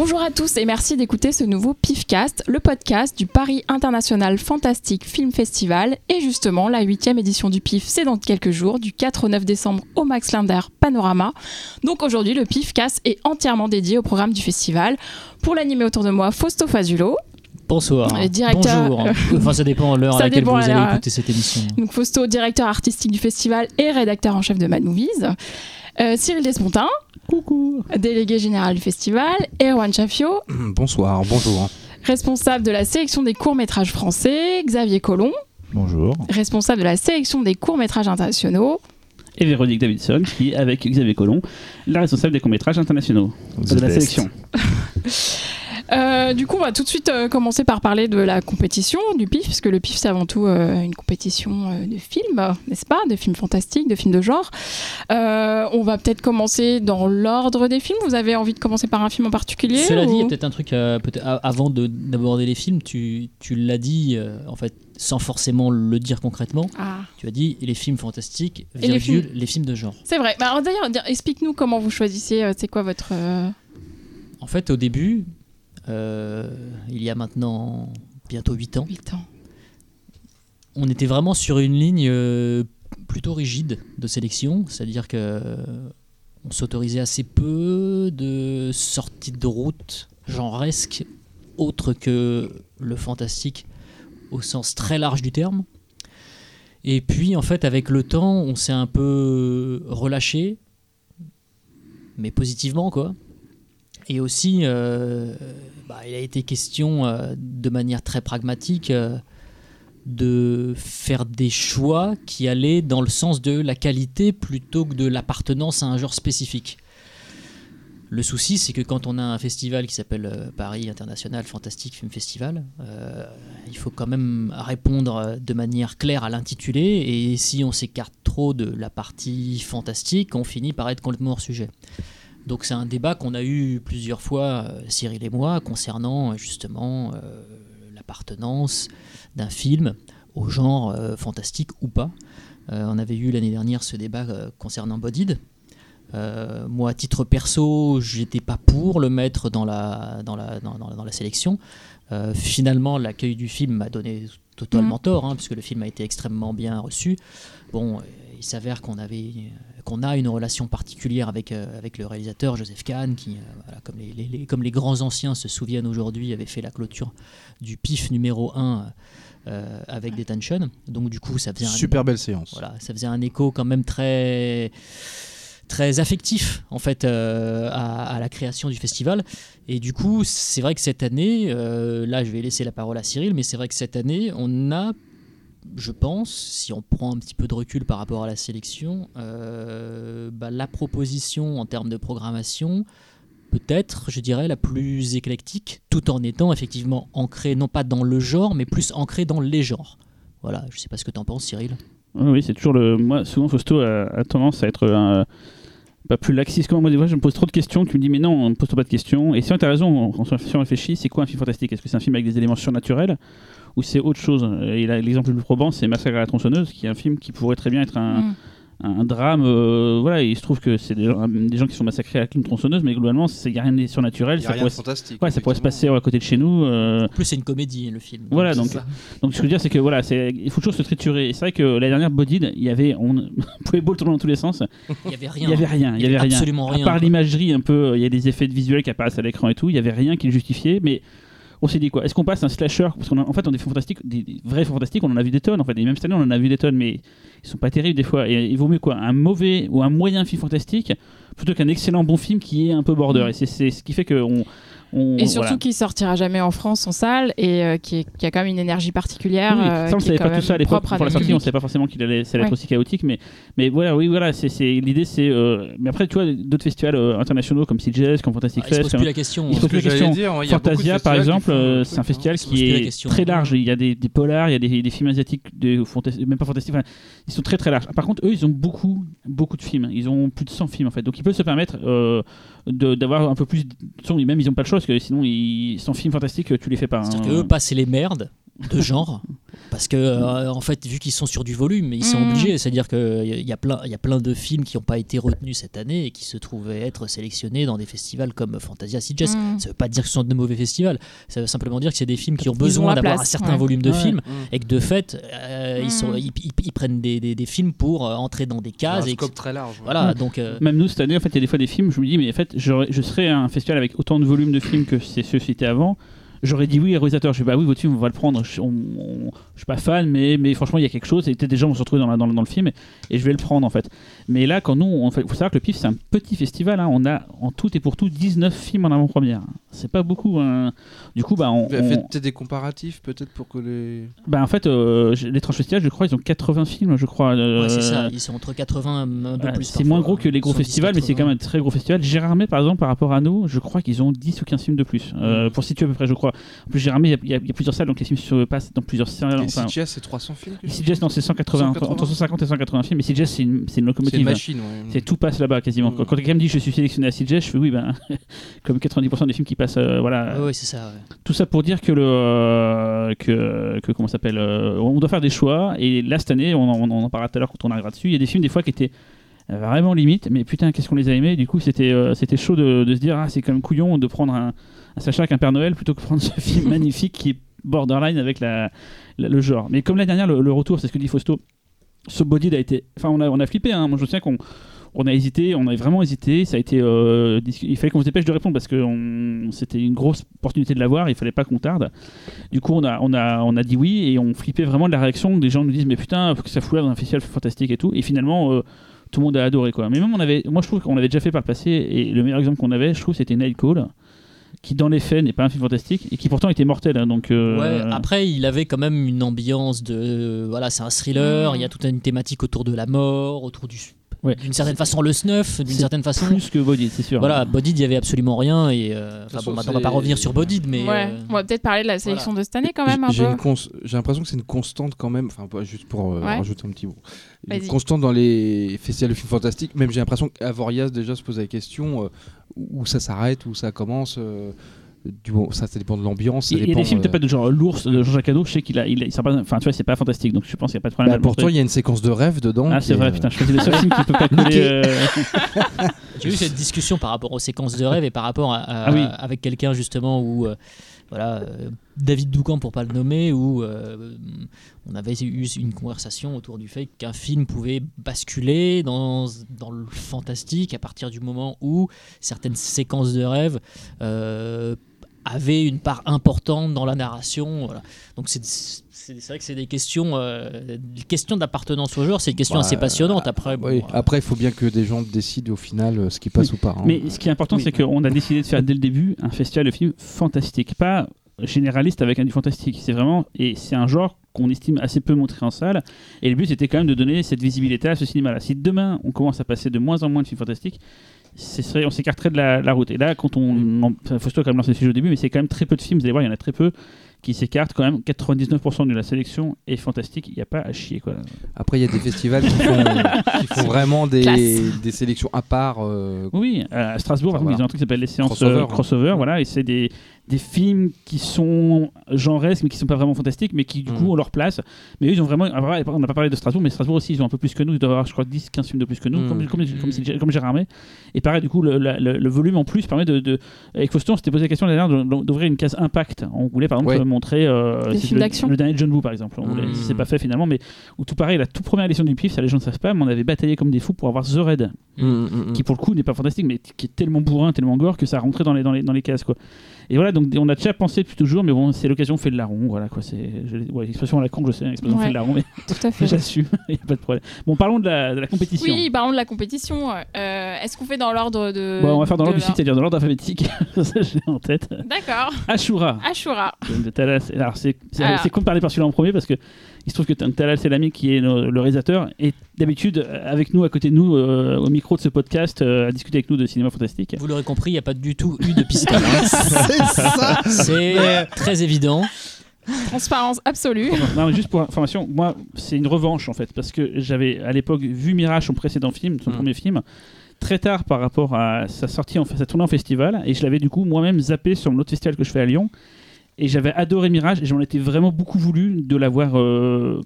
Bonjour à tous et merci d'écouter ce nouveau PIFcast, le podcast du Paris International Fantastic Film Festival. Et justement, la 8e édition du PIF, c'est dans quelques jours, du 4 au 9 décembre au Max Linder Panorama. Donc aujourd'hui, le PIFcast est entièrement dédié au programme du festival. Pour l'animer autour de moi, Fausto Fazulo. Bonsoir. Bonjour. Enfin, ça dépend l'heure à laquelle vous allez écouter cette émission. Donc Fausto, directeur artistique du festival et rédacteur en chef de Mad Movies. Cyril Despontin. Coucou. Délégué général du festival. Erwan Chaffiot. Bonsoir, bonjour. Responsable de la sélection des courts-métrages français. Xavier Collomb. Bonjour. Responsable de la sélection des courts-métrages internationaux. Et Véronique Davidson, qui est avec Xavier Collomb, la responsable des courts-métrages internationaux de la sélection. Du coup, on va tout de suite commencer par parler de la compétition du PIF, puisque le PIF, c'est avant tout une compétition de films, n'est-ce pas ? De films fantastiques, de films de genre. On va peut-être commencer dans l'ordre des films. Vous avez envie de commencer par un film en particulier ? Cela dit, il y a peut-être un truc, avant d'aborder les films, tu l'as dit, en fait, sans forcément le dire concrètement. Ah. Tu as dit les films fantastiques, virgule, les films de genre. C'est vrai. Bah, alors, d'ailleurs, explique-nous comment vous choisissez, c'est quoi votre... En fait, au début... il y a maintenant bientôt 8 ans. On était vraiment sur une ligne plutôt rigide de sélection, c'est-à-dire qu'on s'autorisait assez peu de sorties de route genresques autres que le fantastique au sens très large du terme. Et puis en fait avec le temps on s'est un peu relâché, mais positivement quoi. Et aussi, il a été question de manière très pragmatique de faire des choix qui allaient dans le sens de la qualité plutôt que de l'appartenance à un genre spécifique. Le souci, c'est que quand on a un festival qui s'appelle Paris International Fantastic Film Festival, il faut quand même répondre de manière claire à l'intitulé. Et si on s'écarte trop de la partie fantastique, on finit par être complètement hors sujet. Donc c'est un débat qu'on a eu plusieurs fois, Cyril et moi, concernant justement l'appartenance d'un film au genre fantastique ou pas. On avait eu l'année dernière ce débat concernant Bodied. Moi, à titre perso, j'étais pas pour le mettre dans la sélection. Finalement, l'accueil du film m'a donné totalement tort, puisque le film a été extrêmement bien reçu. Bon, il s'avère qu'on a une relation particulière avec le réalisateur Joseph Kahn, qui, comme les grands anciens se souviennent aujourd'hui, avait fait la clôture du PIF numéro 1 avec Detention. Donc du coup, ça faisait belle séance. Voilà, ça faisait un écho quand même très très affectif en fait à la création du festival. Et du coup, c'est vrai que cette année, là, je vais laisser la parole à Cyril, mais c'est vrai que cette année, on a, je pense, si on prend un petit peu de recul par rapport à la sélection, la proposition en termes de programmation, peut-être, je dirais, la plus éclectique, tout en étant effectivement ancrée, non pas dans le genre, mais plus ancrée dans les genres. Voilà, je ne sais pas ce que tu en penses, Cyril. Oui, c'est toujours le... Moi, souvent, Fausto a tendance à être pas plus laxiste que moi. Des fois, je me pose trop de questions, tu me dis, mais non, on ne pose pas de questions. Et si tu as raison, si on réfléchit, c'est quoi un film fantastique ? Est-ce que c'est un film avec des éléments surnaturels ? Ou c'est autre chose. Et là, l'exemple le plus probant, c'est Massacre à la tronçonneuse, qui est un film qui pourrait très bien être un drame. Voilà, il se trouve que c'est des gens qui sont massacrés avec une tronçonneuse, mais globalement, il n'y a rien de surnaturel. Ça pourrait se passer à côté de chez nous. En plus, c'est une comédie, le film. Voilà, donc ce que je veux dire, c'est que voilà, il faut toujours se triturer. Et c'est vrai que l'année dernière, Bodied, on pouvait beau le tourner dans tous les sens. Il n'y avait rien. Absolument rien. À part l'imagerie, un peu, il y a des effets visuels qui apparaissent à l'écran et tout, il n'y avait rien qui le justifiait, mais. On s'est dit quoi ? Est-ce qu'on passe un slasher ? Parce qu'en fait, on est fantastique, des vrais fantastiques, on en a vu des tonnes. En fait, et même cette année, on en a vu des tonnes, mais ils sont pas terribles des fois. Et il vaut mieux quoi ? Un mauvais ou un moyen film fantastique plutôt qu'un excellent bon film qui est un peu border. Et c'est ce qui fait que et surtout qui sortira jamais en France en salle et qui a quand même une énergie particulière. Oui, ça on savait pas tout ça à l'époque pour la sortie, on savait pas forcément qu'il allait être aussi chaotique, mais voilà, oui voilà, c'est l'idée, c'est mais après tu vois d'autres festivals internationaux comme CGS, comme Fantastic Fest, ils se posent plus la question. Fantasia par exemple, c'est un festival qui est très large, il y a des polars, il y a des films asiatiques, même pas fantastiques, ils sont très très larges. Par contre eux ils ont beaucoup beaucoup de films, ils ont plus de 100 films en fait, donc ils peuvent se permettre d'avoir un peu plus, même ils ont pas le choix. Parce que sinon, sans film fantastique, tu les fais pas. C'est-à-dire qu'eux, passer les merdes de genre parce que en fait, vu qu'ils sont sur du volume, ils sont obligés. C'est-à-dire que il y a plein de films qui n'ont pas été retenus cette année et qui se trouvaient être sélectionnés dans des festivals comme Fantasia, CGS. Ça veut pas dire que ce sont de mauvais festivals. Ça veut simplement dire que c'est des films qui ont besoin d'avoir un certain volume de films et que de fait, ils prennent des films pour entrer dans des cases. Un scope très large. Voilà. Donc même nous cette année, en fait, il y a des fois des films. Je me dis, mais en fait, je serais à un festival avec autant de volume de films que ceux cités avant. J'aurais dit oui, réalisateur. Je dis bah oui, votre film, on va le prendre. Je suis pas fan, mais franchement, il y a quelque chose. Et peut-être des gens vont se retrouver dans le film et je vais le prendre en fait. Mais là, quand nous, faut savoir que le PIF, c'est un petit festival. Hein, on a en tout et pour tout 19 films en avant-première. C'est pas beaucoup. Hein. Du coup, faites peut-être des comparatifs, peut-être pour que les. Bah en fait, l'étrange festival, je crois, ils ont 80 films, je crois. Ouais, c'est ça. Ils sont entre 80 et un peu plus. C'est moins gros que les gros festivals, mais c'est quand même un très gros festival. Gérardmer, par exemple, par rapport à nous, je crois qu'ils ont 10 ou 15 films de plus. Pour situer à peu près, je crois. En plus, Gérardmer, il y a plusieurs salles, donc les films se passent dans plusieurs salles. Et CGS, c'est 300 films. CGS, non, c'est 180, entre 150 et 180 films. Mais CGS, c'est une locomotive. C'est une machine. Ouais. Tout passe là-bas quasiment. Quand quelqu'un me dit que je suis sélectionné à CGS, je fais oui, comme 90% des films qui passent. Voilà. Oui, c'est ça. Ouais. Tout ça pour dire que comment ça s'appelle, on doit faire des choix. Et là, cette année, on en parlera tout à l'heure quand on arrivera dessus. Il y a des films des fois qui étaient vraiment limite, mais putain, qu'est-ce qu'on les a aimés. Du coup, c'était chaud de se dire c'est quand même couillon de prendre un Sacha avec un Père Noël plutôt que prendre ce film magnifique qui est borderline avec le genre. Mais comme l'année dernière, le retour, c'est ce que dit Fausto, ce Bodied a été. Enfin, on a flippé. Moi, je me souviens qu'on a hésité, on avait vraiment hésité. Ça a été, il fallait qu'on se dépêche de répondre parce que c'était une grosse opportunité de l'avoir. Il fallait pas qu'on tarde. Du coup, on a dit oui et on flippait vraiment de la réaction. Des gens nous disent mais putain, faut que ça fout l'air dans un festival fantastique et tout. Et finalement. Tout le monde a adoré quoi. Mais même moi je trouve qu'on l'avait déjà fait par le passé et le meilleur exemple qu'on avait, je trouve, c'était Night Call, qui dans les faits n'est pas un film fantastique et qui pourtant était mortel. Hein, donc ouais, après il avait quand même une ambiance de voilà, c'est un thriller, il y a toute une thématique autour de la mort, autour du d'une certaine façon le snuff, d'une certaine façon plus que Bodied, c'est sûr. Voilà, Bodied, il y avait absolument rien et maintenant on va pas revenir sur Bodied, mais on va peut-être parler de la sélection de cette année quand même. J'ai l'impression que c'est une constante quand même, enfin juste pour rajouter un petit mot. Une constante dans les festivals de films fantastiques, même j'ai l'impression qu'Avoriaz déjà se pose la question où ça s'arrête, où ça commence. Ça dépend de l'ambiance. Il y a des films peut-être de genre l'ours de Jean-Jacques Hadot, je sais qu'il a, enfin tu vois, c'est pas fantastique, donc je pense qu'il n'y a pas de problème. Pourtant il y a une séquence de rêve dedans. Ah c'est vrai, putain, je faisais des films qui peut pas coller. J'ai eu cette discussion par rapport aux séquences de rêve et par rapport avec quelqu'un justement où David Doucan pour pas le nommer, où on avait eu une conversation autour du fait qu'un film pouvait basculer dans le fantastique à partir du moment où certaines séquences de rêve avaient une part importante dans la narration. Voilà. Donc c'est vrai que c'est des questions d'appartenance au genre, c'est une question assez passionnante. Après, après, il faut bien que des gens décident au final ce qui passe ou pas. Hein. Mais ce qui est important, c'est qu'on a décidé de faire dès le début un festival de films fantastiques, pas généraliste avec du fantastique. C'est vraiment, et c'est un genre qu'on estime assez peu montré en salle. Et le but, c'était quand même de donner cette visibilité à ce cinéma-là. Si demain, on commence à passer de moins en moins de films fantastiques, on s'écarterait de la route. Et là, quand Fausto a quand même lancé le sujet au début, mais c'est quand même très peu de films. Vous allez voir, il y en a très peu qui s'écartent quand même. 99% de la sélection est fantastique. Il n'y a pas à chier, quoi. Après, il y a des festivals qui font vraiment des sélections à part. Oui, à Strasbourg, ils ont un truc qui s'appelle les séances crossover. Voilà, et c'est des films qui sont genresques, mais qui ne sont pas vraiment fantastiques, mais qui, du coup, ont leur place. Mais eux, ils ont vraiment... On n'a pas parlé de Strasbourg, mais Strasbourg aussi, ils ont un peu plus que nous. Ils doivent avoir, je crois, 10-15 films de plus que nous, comme Gérardmer. Et pareil, du coup, le volume en plus permet de... Avec Fausto, on s'était posé la question l'année dernière d'ouvrir une case impact. On voulait, par exemple, montrer le dernier John Woo, par exemple. C'est pas fait, finalement, mais tout pareil, la toute première édition du PIF, ça les gens ne savent pas, mais on avait bataillé comme des fous pour avoir The Raid, qui, pour le coup, n'est pas fantastique, mais qui est tellement bourrin, tellement gore, que ça rentrait dans les cases, quoi. Et voilà, donc on a déjà pensé depuis toujours, mais bon, c'est l'occasion fait de la ronde, voilà quoi. L'expression à la con, je sais, l'expression fait de la ronde, mais tout à fait. J'assume, il n'y a pas de problème. Bon, parlons de la compétition. Oui, parlons de la compétition. Est-ce qu'on fait dans l'ordre de... Bon, on va faire dans l'ordre du site, c'est-à-dire dans l'ordre alphabétique. Ça, je l'ai en tête. D'accord. Ashura. Alors, c'est con de parler par celui-là en premier, parce que il se trouve que Talal Selami, qui est le réalisateur, est d'habitude avec nous, à côté de nous, au micro de ce podcast, à discuter avec nous de cinéma fantastique. Vous l'aurez compris, il n'y a pas du tout eu de piste. C'est très évident. Transparence absolue. Non, mais juste pour information, moi, c'est une revanche en fait, parce que j'avais à l'époque vu Mirage, son précédent film, son premier film, très tard par rapport à sa tournée en festival, et je l'avais du coup moi-même zappé sur l'autre festival que je fais à Lyon. et j'avais adoré Mirage et j'en étais vraiment beaucoup voulu de l'avoir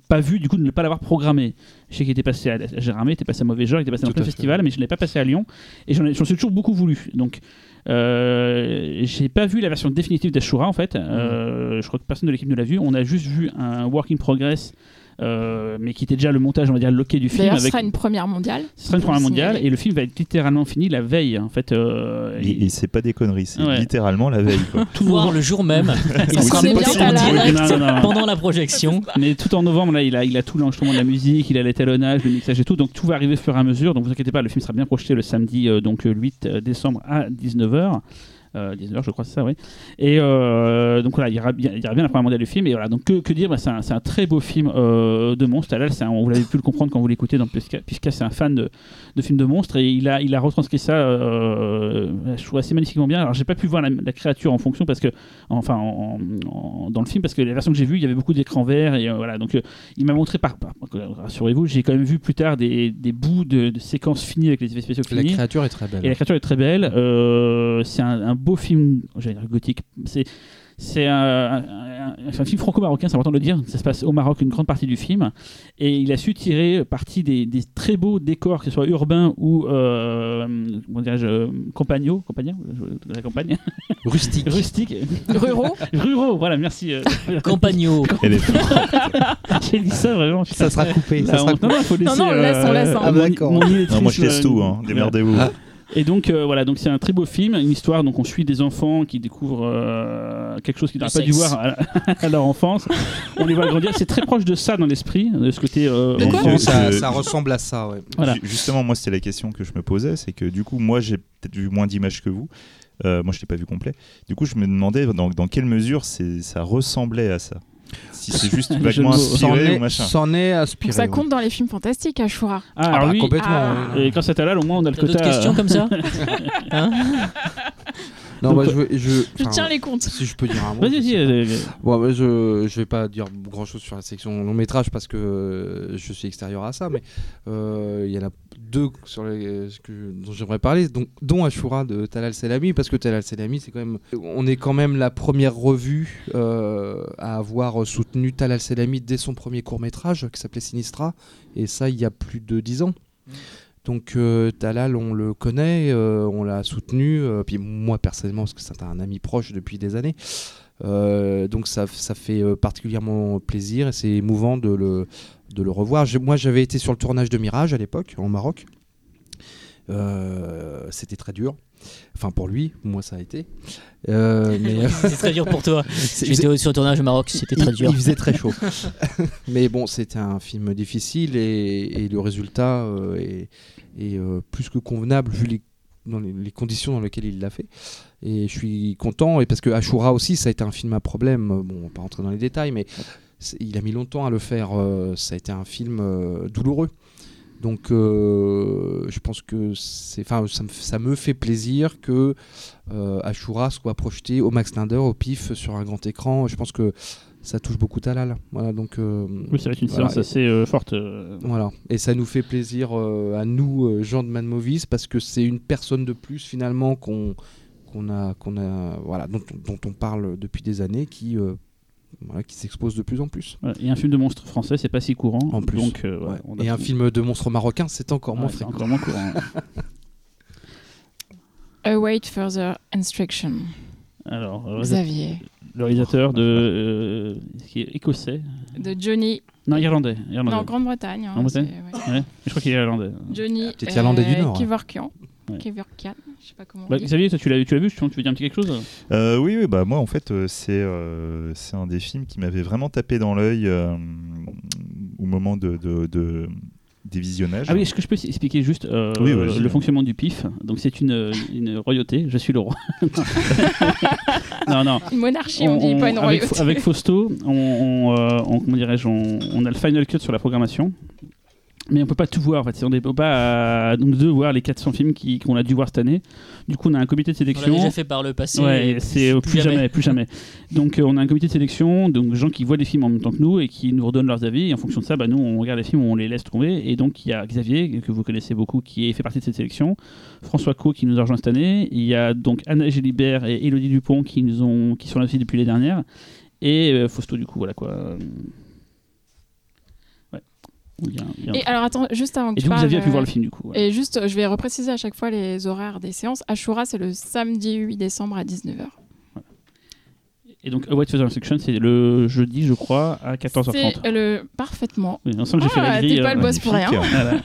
pas vu, du coup de ne pas l'avoir programmé. Je sais qu'il était passé à Gérardmer, il était passé à Mauvais Genre, il était passé dans plein de festivals, mais je ne l'ai pas passé à Lyon et j'en suis toujours beaucoup voulu. Donc j'ai pas vu la version définitive d'Ashura en fait, je crois que personne de l'équipe ne l'a vu, on a juste vu un work in progress. Mais qui était déjà le montage, on va dire, loqué du film. D'ailleurs, ce sera une première mondiale. Ce sera une première mondiale et le film va être littéralement fini la veille, en fait. Et c'est pas des conneries, c'est littéralement la veille. Quoi. Tout voir le jour même. Il sera bien en direct pendant la projection. Mais tout en novembre, là, il a tout l'enregistrement de la musique, il a l'étalonnage, le mixage et tout. Donc tout va arriver au fur et à mesure. Donc vous inquiétez pas, le film sera bien projeté le samedi, donc 8 décembre à 19h. 19h je crois c'est ça oui et donc voilà il y aura bien la première mondiale du film et voilà donc que dire bah, c'est un très beau film de monstre. Là vous l'avez pu le comprendre quand vous l'écoutez dans PIFcast, c'est un fan de films de monstres et il a retranscrit ça je trouve assez magnifiquement bien. Alors j'ai pas pu voir la créature en fonction parce que enfin dans le film parce que la version que j'ai vue il y avait beaucoup d'écrans verts et voilà donc il m'a montré par rassurez-vous j'ai quand même vu plus tard des bouts de séquences finies avec les effets spéciaux finis. La créature est très belle c'est un beau film, j'allais dire gothique. C'est un film franco-marocain, c'est important de le dire. Ça se passe au Maroc une grande partie du film, et il a su tirer parti des très beaux décors, que ce soit urbains ou campagnaux, rustiques, ruraux. Voilà, merci. Campagnaux. J'ai dit ça vraiment. Ça sera coupé. Non, on laisse. Ah d'accord. Moi je laisse tout. Démerdez-vous. Et donc voilà, donc c'est un très beau film, une histoire. Donc on suit des enfants qui découvrent quelque chose qu'ils n'auraient pas dû voir à leur enfance. On les voit grandir. C'est très proche de ça dans l'esprit, de ce côté. Ça ressemble à ça. Ouais. Voilà. Justement, moi c'était la question que je me posais, c'est que du coup moi j'ai peut-être vu moins d'images que vous. Moi je l'ai pas vu complet. Du coup je me demandais dans quelle mesure ça ressemblait à ça. Si c'est juste vaguement inspiré ou machin. S'en est aspiré. Ça compte dans les films fantastiques, Ashura. Ah oui. Complètement. Et quand c'est Talal, au moins on a le quota. D'autres questions comme ça hein. Non, donc, je tiens les comptes. Si je peux dire un mot. Vas-y. Bon, bah, je vais pas dire grand chose sur la section long métrage parce que je suis extérieur à ça, mais il y en a deux dont j'aimerais parler, donc, dont Ashura de Talal Selami, parce que Talal Selami, on est quand même la première revue à avoir soutenu Talal Selami dès son premier court métrage qui s'appelait Sinistra, et ça il y a plus de 10 ans. Donc Talal, on le connaît, on l'a soutenu, puis moi personnellement, parce que c'est un ami proche depuis des années, donc ça fait particulièrement plaisir et c'est émouvant de le revoir. Moi j'avais été sur le tournage de Mirage à l'époque, en Maroc, c'était très dur. Enfin pour lui, moi ça a été. Mais c'est très dur pour toi. J'étais sur le tournage au Maroc, c'était très dur. Il faisait très chaud. Mais bon, c'était un film difficile et le résultat est plus que convenable vu les conditions dans lesquelles il l'a fait. Et je suis content et parce que Ashura aussi, ça a été un film à problème. Bon, on va pas rentrer dans les détails, mais il a mis longtemps à le faire. Ça a été un film douloureux. Donc, je pense que ça me fait plaisir que Ashura soit projeté au Max Linder, au PIF, sur un grand écran. Je pense que ça touche beaucoup Talal. Voilà, donc, oui, ça va être une séance assez forte. Voilà. Et ça nous fait plaisir à nous, gens de Mad Movies, parce que c'est une personne de plus, finalement, qu'on a, voilà, dont on parle depuis des années, qui s'expose de plus en plus. Et un film de monstre français, c'est pas si courant. En plus. Donc, ouais. Et un film de monstre marocain, c'est encore moins fréquent. Encore moins courant. Await further instruction. Alors, Xavier. Le réalisateur de. Qui est écossais. De Johnny. Non, irlandais. Non, Grande-Bretagne. Hein, ouais. Je crois qu'il est irlandais. Johnny. Peut-être irlandais du Nord. Kevorkian. Ouais. Kevorkian, je sais pas comment. Xavier, toi tu l'as vu, tu veux dire un petit quelque chose ? Oui, bah moi en fait c'est un des films qui m'avait vraiment tapé dans l'œil au moment de des visionnages. Ah oui, est-ce que je peux expliquer juste le fonctionnement du PIF ? Donc c'est une royauté, je suis le roi. non. Une monarchie, on dit, pas une royauté. Avec Fausto, on a le final cut sur la programmation. mais on peut pas tout voir en fait, on ne peut pas donc de voir les 400 films qu'on a dû voir cette année. Du coup on a un comité de sélection, on l'a déjà fait par le passé, ouais, c'est plus jamais. Donc on a un comité de sélection, donc gens qui voient les films en même temps que nous et qui nous redonnent leurs avis, et en fonction de ça bah, nous on regarde les films, on les laisse tomber. Et donc il y a Xavier que vous connaissez beaucoup qui fait partie de cette sélection, François Co qui nous a rejoint cette année, il y a donc Anna Gélibert et Élodie Dupont qui sont là aussi depuis les dernières, et Fausto du coup voilà quoi. Bien. Et alors attends, juste avant que tu parles, vous aviez pu voir le film du coup. Ouais. Et juste, je vais repréciser à chaque fois les horaires des séances. Ashura, c'est le samedi 8 décembre à 19h. Voilà. Et donc, A White Feather Instruction, c'est le jeudi, je crois, à 14h30. C'est parfaitement. Oui, ensemble, j'ai fait la grille. T'es pas le boss pour rien. Voilà.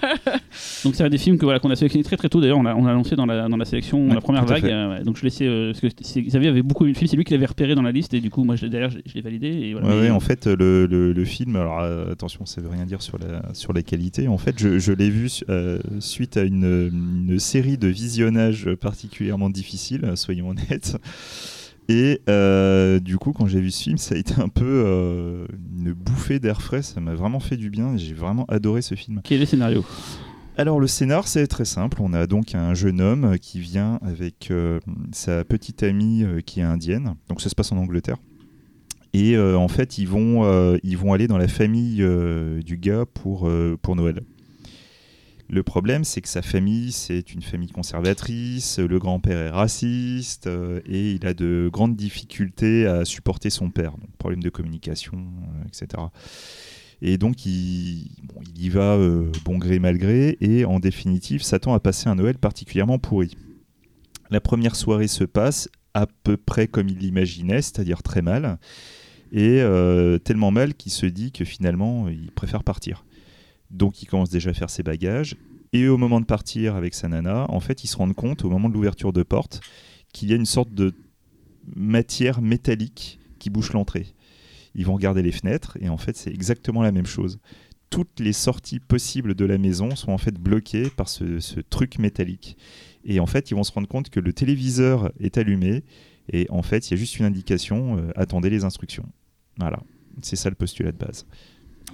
Donc, c'est un des films qu'on a sélectionné très très tôt. D'ailleurs, on a lancé dans la sélection, ouais, la première vague. Ouais. Donc, je laissais. Parce que Xavier avait beaucoup aimé le film, c'est lui qui l'avait repéré dans la liste. Et du coup, moi, derrière, je l'ai validé. Et voilà. Ouais, en fait, le film, alors attention, ça veut rien dire sur la qualité. En fait, je l'ai vu suite à une série de visionnages particulièrement difficiles, soyons honnêtes. Et du coup, quand j'ai vu ce film, ça a été un peu une bouffée d'air frais. Ça m'a vraiment fait du bien. J'ai vraiment adoré ce film. Quel est le scénario ? Alors, le scénar, c'est très simple. On a donc un jeune homme qui vient avec sa petite amie qui est indienne. Donc, ça se passe en Angleterre. Et en fait, ils vont aller dans la famille du gars pour Noël. Le problème, c'est que sa famille, c'est une famille conservatrice, le grand-père est raciste et il a de grandes difficultés à supporter son père. Donc, problème de communication, etc. Et donc, il y va bon gré, mal gré et en définitive, s'attend à passer un Noël particulièrement pourri. La première soirée se passe à peu près comme il l'imaginait, c'est-à-dire très mal, et tellement mal qu'il se dit que finalement, il préfère partir. Donc il commence déjà à faire ses bagages et au moment de partir avec sa nana, en fait ils se rendent compte au moment de l'ouverture de porte qu'il y a une sorte de matière métallique qui bouche l'entrée. Ils vont regarder les fenêtres et en fait c'est exactement la même chose. Toutes les sorties possibles de la maison sont en fait bloquées par ce truc métallique. Et en fait ils vont se rendre compte que le téléviseur est allumé et en fait il y a juste une indication, attendez les instructions. Voilà, c'est ça le postulat de base.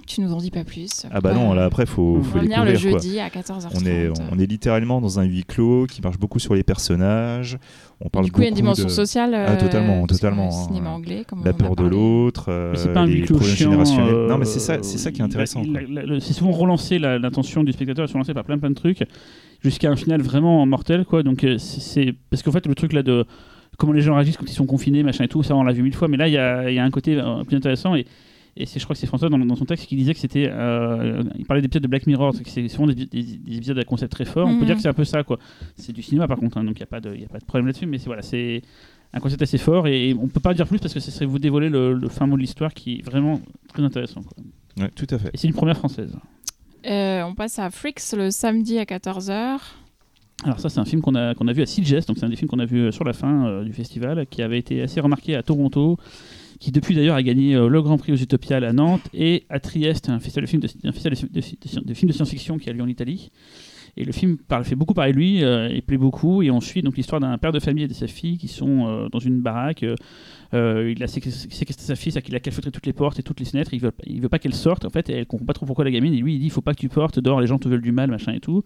Tu nous en dis pas plus. Ah bah non, là après faut découvrir le jeudi quoi. À 14h30. On est littéralement dans un huis clos qui marche beaucoup sur les personnages. On parle du coup, il y a une dimension sociale. Ah totalement. Le cinéma anglais, comme la peur de l'autre. Mais c'est pas un huis clos générationnel. Non mais c'est ça qui est intéressant. C'est souvent relancer l'attention du spectateur, se relancer par plein de trucs jusqu'à un final vraiment mortel quoi. Donc c'est parce qu'en fait le truc là de comment les gens réagissent quand ils sont confinés, machin et tout, ça on l'a vu 1000 fois. Mais là il y a un côté plus intéressant et. Et je crois que c'est François dans son texte qui disait que c'était. Il parlait des épisodes de Black Mirror, c'est souvent des épisodes à concept très fort. On peut dire que c'est un peu ça, quoi. C'est du cinéma par contre, hein, donc il n'y a pas de problème là-dessus, mais c'est un concept assez fort et on ne peut pas dire plus parce que ce serait vous dévoiler le fin mot de l'histoire qui est vraiment très intéressant, quoi. Ouais, tout à fait. Et c'est une première française. On passe à Freaks le samedi à 14h. Alors ça c'est un film qu'on a vu à CGS, donc c'est un des films qu'on a vu sur la fin du festival, qui avait été assez remarqué à Toronto, qui depuis d'ailleurs a gagné le Grand Prix aux Utopias à Nantes et à Trieste, un festival de films de science-fiction qui a lieu en Italie. Et le film fait beaucoup parler de lui, il plaît beaucoup, et on suit donc l'histoire d'un père de famille et de sa fille qui sont dans une baraque. Il a séquestré sa fille, c'est-à-dire qu'il a calfeutré toutes les portes et toutes les fenêtres, il veut pas qu'elle sorte en fait, et elle comprend pas trop pourquoi la gamine, et lui il dit il faut pas que tu portes, dehors les gens te veulent du mal, machin et tout.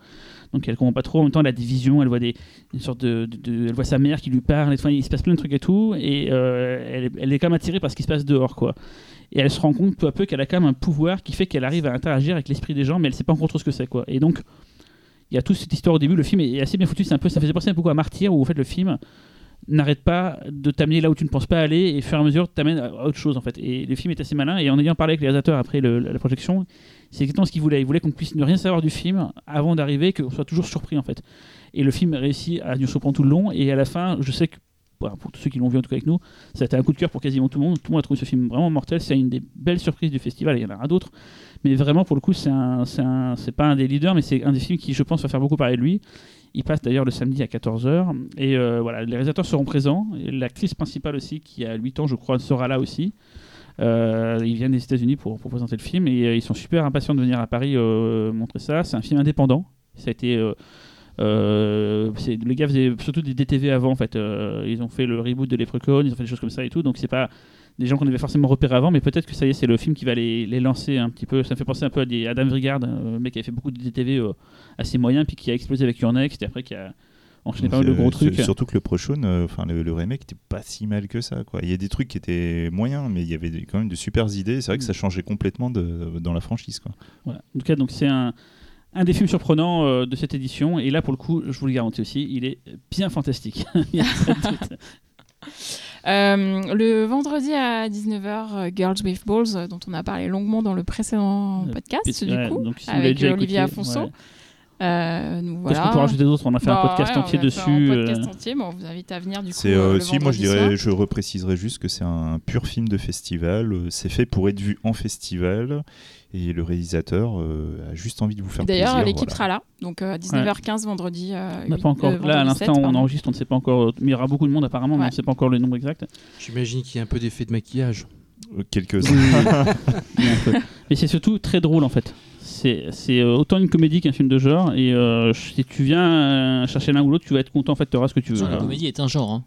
Donc elle comprend pas trop, en même temps la division, elle voit une sorte elle voit sa mère qui lui parle, et enfin, il se passe plein de trucs et tout, et elle est quand même attirée par ce qui se passe dehors quoi. Et elle se rend compte peu à peu qu'elle a quand même un pouvoir qui fait qu'elle arrive à interagir avec l'esprit des gens, mais elle sait pas encore trop ce que c'est quoi. Et donc il y a toute cette histoire au début, le film est assez bien foutu, ça faisait penser beaucoup à Martyr, où en fait le film n'arrête pas de t'amener là où tu ne penses pas aller et au fur et à mesure t'amène à autre chose en fait. Et le film est assez malin, et en ayant parlé avec les réalisateurs après la projection, c'est exactement ce qu'ils voulaient. Ils voulaient qu'on puisse ne rien savoir du film avant d'arriver, qu'on soit toujours surpris en fait. Et le film réussit à nous surprendre tout le long, et à la fin, je sais que pour tous ceux qui l'ont vu en tout cas avec nous, ça a été un coup de cœur pour quasiment tout le monde. Tout le monde a trouvé ce film vraiment mortel, c'est une des belles surprises du festival, et il y en aura d'autres, mais vraiment pour le coup c'est pas un des leaders, mais c'est un des films qui je pense va faire beaucoup parler de lui. Il passe d'ailleurs le samedi à 14h, et voilà, les réalisateurs seront présents, et l'actrice principale aussi qui a 8 ans je crois sera là aussi. Ils viennent des États-Unis pour présenter le film, et ils sont super impatients de venir à Paris montrer ça. C'est un film indépendant, ça a été le gars faisait surtout des DTV avant en fait. Ils ont fait le reboot de Leprechaun, ils ont fait des choses comme ça et tout, donc c'est pas des gens qu'on avait forcément repérés avant, mais peut-être que ça y est, c'est le film qui va les lancer un petit peu. Ça me fait penser un peu à des Adam Wingard, un mec qui avait fait beaucoup de DTV assez moyens, puis qui a explosé avec Your Next, et après qui a enchaîné pas mal de gros trucs. Surtout que le prochain, le remake était pas si mal que ça, quoi. Il y a des trucs qui étaient moyens, mais il y avait quand même de super idées. C'est vrai que ça changeait complètement dans la franchise, quoi. Voilà. En tout cas, donc, c'est un des films surprenants de cette édition, et là, pour le coup, je vous le garantis aussi, il est bien fantastique. Il y a pas de doute. Le vendredi à 19h, Girls with Balls, dont on a parlé longuement dans le précédent podcast, si avec Olivier Afonso. Ouais. Voilà. Qu'on peut rajouter d'autres, on a fait un podcast entier dessus. Un podcast entier, bon, on vous invite à venir du coup. Je repréciserai juste que c'est un pur film de festival. C'est fait pour être vu en festival. Et le réalisateur a juste envie de vous faire plaisir. D'ailleurs, l'équipe sera là, donc à 19h15 vendredi. On n'a pas encore. Là, à l'instant, on enregistre, on ne sait pas encore. Il y aura beaucoup de monde apparemment, mais on ne sait pas encore le nombre exact. J'imagine qu'il y a un peu d'effet de maquillage. Quelques-uns. Mais c'est surtout très drôle en fait. C'est autant une comédie qu'un film de genre. Et si tu viens chercher l'un ou l'autre, tu vas être content en fait, tu auras ce que tu veux. La comédie est un genre. Hein.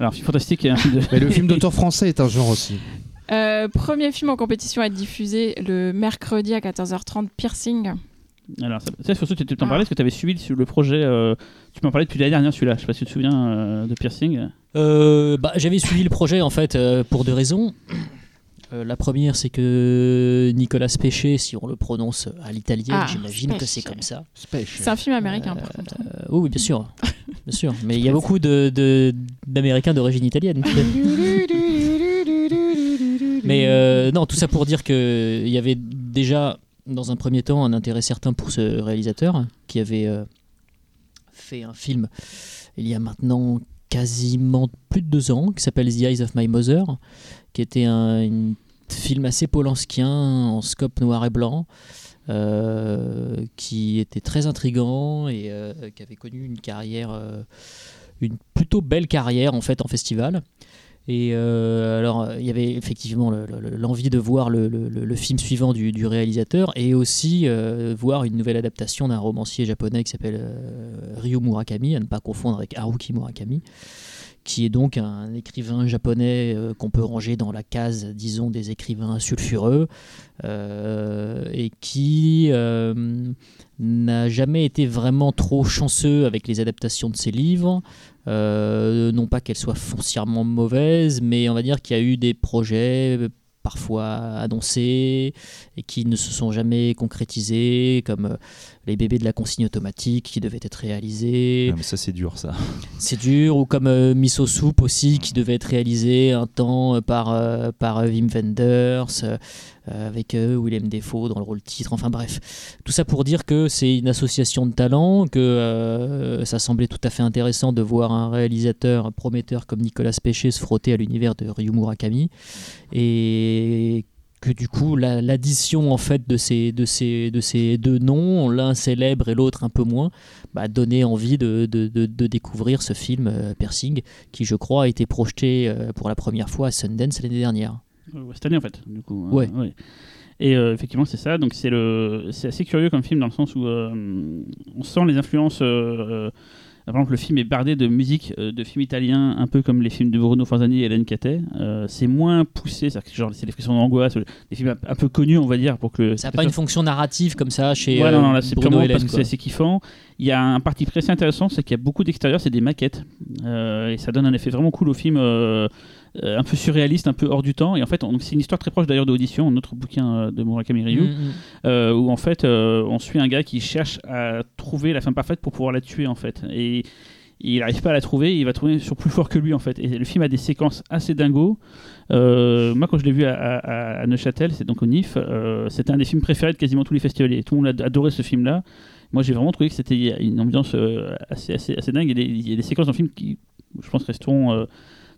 Alors, film fantastique. Mais le film d'auteur français est un genre aussi. Premier film en compétition à être diffusé le mercredi à 14h30, Piercing. Alors, ça surtout, tu t'en parlais parce que tu avais suivi le projet. Tu m'en parlais depuis l'année dernière, celui-là. Je sais pas si tu te souviens de Piercing. J'avais suivi le projet en fait pour deux raisons. La première, c'est que Nicolas Péché, si on le prononce à l'italien, j'imagine que c'est comme ça. C'est un film américain, par contre. Oui, bien sûr. Bien sûr. Mais il y a beaucoup d'Américains d'origine italienne. Mais non, tout ça pour dire qu'il y avait déjà, dans un premier temps, un intérêt certain pour ce réalisateur qui avait fait un film il y a maintenant quasiment plus de 2 ans qui s'appelle The Eyes of My Mother, qui était un film assez polanskien en scope noir et blanc qui était très intriguant et qui avait connu une carrière une plutôt belle carrière en fait en festival. Et alors il y avait effectivement l'envie de voir le film suivant du réalisateur et aussi voir une nouvelle adaptation d'un romancier japonais qui s'appelle Ryu Murakami, à ne pas confondre avec Haruki Murakami, qui est donc un écrivain japonais qu'on peut ranger dans la case, disons, des écrivains sulfureux, et qui n'a jamais été vraiment trop chanceux avec les adaptations de ses livres, non pas qu'elles soient foncièrement mauvaises, mais on va dire qu'il y a eu des projets parfois annoncés et qui ne se sont jamais concrétisés, comme Les bébés de la consigne automatique qui devait être réalisé. Ah, mais ça, c'est dur, ça. C'est dur, ou comme Miso Soup aussi, qui devait être réalisé un temps par Wim Wenders, avec Willem Dafoe dans le rôle titre. Enfin bref, tout ça pour dire que c'est une association de talents, que ça semblait tout à fait intéressant de voir un réalisateur prometteur comme Nicolas Péché se frotter à l'univers de Ryu Murakami. Et que du coup l'addition en fait de ces deux noms, l'un célèbre et l'autre un peu moins, donnait envie de découvrir ce film Piercing, qui je crois a été projeté pour la première fois à Sundance l'année dernière. Cette année en fait, du coup. Ouais. Ouais. Et effectivement c'est ça, donc c'est assez curieux comme film dans le sens où on sent les influences. Par exemple, le film est bardé de musique de films italiens, un peu comme les films de Bruno Fanzani et Hélène Cattet. C'est moins poussé, c'est les frissons d'angoisse, des films un peu connus, on va dire. Pour que ça n'a pas une fonction narrative comme ça chez Bruno. Non, là, c'est Bruno purement Hélène, parce que c'est assez kiffant. Il y a un parti très intéressant, c'est qu'il y a beaucoup d'extérieur, c'est des maquettes. Et ça donne un effet vraiment cool au film, un peu surréaliste, un peu hors du temps. Et en fait, c'est une histoire très proche d'ailleurs de Audition, un autre bouquin de Murakami Ryu, où en fait, on suit un gars qui cherche à trouver la femme parfaite pour pouvoir la tuer en fait. Et il n'arrive pas à la trouver, il va trouver sur plus fort que lui en fait. Et le film a des séquences assez dingos. Moi, quand je l'ai vu à Neuchâtel, c'est donc au NIF, c'était un des films préférés de quasiment tous les festivaliers. Tout le monde a adoré ce film-là. Moi, j'ai vraiment trouvé que c'était une ambiance assez dingue. Il y a des séquences dans le film qui, je pense, resteront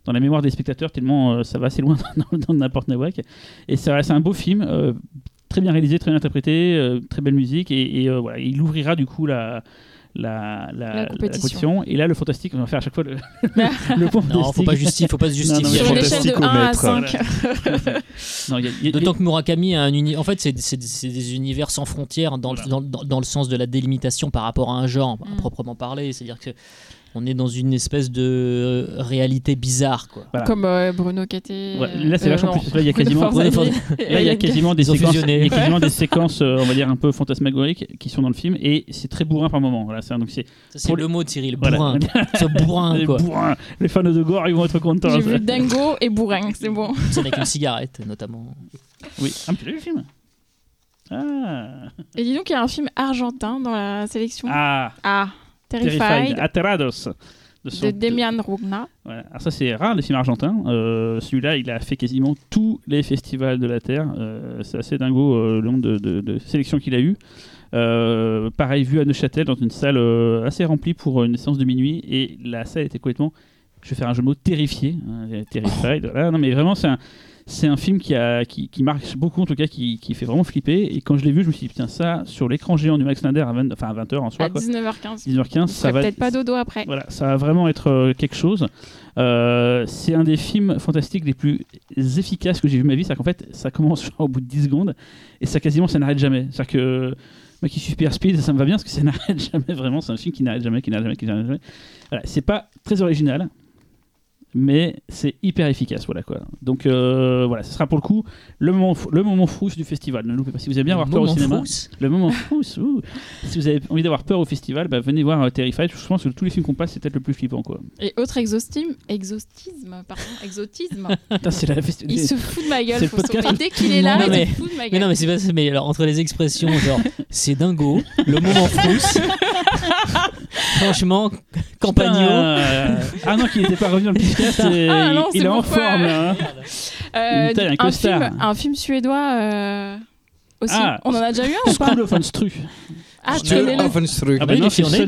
dans la mémoire des spectateurs tellement ça va assez loin dans n'importe nawak. Et c'est un beau film, très bien réalisé, très bien interprété, très belle musique. Et voilà, il ouvrira du coup la la compétition. Et là, le fantastique, on va faire à chaque fois le pont. Non, faut pas se justifier. Sur l'échelle de 1 à 5. D'autant que Murakami a un univers. En fait, c'est des univers sans frontières dans le sens de la délimitation par rapport à un genre, à proprement parler. C'est-à-dire que. On est dans une espèce de réalité bizarre, quoi. Voilà. Comme Bruno qui était. Ouais, là, c'est vachement plus. Là, il y a quasiment. Là, il y a quasiment des séquences. Il y a quasiment des séquences, on va dire un peu fantasmagoriques, qui sont dans le film, et c'est très bourrin par moment. Voilà, c'est donc c'est. Ça, c'est le mot de Cyril. Bourrin. Voilà. C'est bourrin, quoi. Bourrin. Les fans de gore, ils vont être contents. J'ai vu Dingo et bourrin, c'est bon. C'est avec une cigarette, notamment. Oui. Ah, mais tu l'as vu le film ? Ah. Et dis donc, il y a un film argentin dans la sélection. Ah. Terrified, Aterrados de Demian Rogna. Voilà. Alors ça c'est rare les films argentins. Celui-là il a fait quasiment tous les festivals de la terre. C'est assez dingo le nombre de sélections qu'il a eu. Pareil vu à Neuchâtel dans une salle assez remplie pour une séance de minuit et la salle était complètement, je vais faire un jeu de mots, terrifiée. Terrified. Voilà. Non mais vraiment c'est un film qui marche beaucoup, en tout cas qui fait vraiment flipper. Et quand je l'ai vu, je me suis dit, putain, ça, sur l'écran géant du Max Linder à 20h en soir. À 19h15, ça va peut-être pas dodo après. Voilà, ça va vraiment être quelque chose. C'est un des films fantastiques les plus efficaces que j'ai vu de ma vie. C'est-à-dire qu'en fait, ça commence au bout de 10 secondes et ça n'arrête jamais. C'est-à-dire que moi qui suis super speed, ça me va bien parce que ça n'arrête jamais vraiment. C'est un film qui n'arrête jamais. Voilà, c'est pas très original. Mais c'est hyper efficace, voilà quoi. Donc voilà, ce sera pour le coup le moment frousse du festival. Ne loupez pas. Si vous avez bien avoir peur au cinéma, le moment frousse. Si vous avez envie d'avoir peur au festival, bah, venez voir Terrified. Je pense que tous les films qu'on passe, c'est peut-être le plus flippant quoi. Et autre exotisme. Putain, c'est la festival. Il se fout de ma gueule. Dès qu'il est là, il se fout de ma gueule. Mais non, mais c'est pas. Mais alors entre les expressions, genre c'est dingo, le moment frousse. Franchement, Campagno. Ah non, qu'il n'était pas revenu dans le podcast. Non, il est en forme. Hein. Putain, un film suédois aussi. Ah, on en a déjà eu un ou pas? School of Unstru. Ah, tu connais le... Ah, bah, on a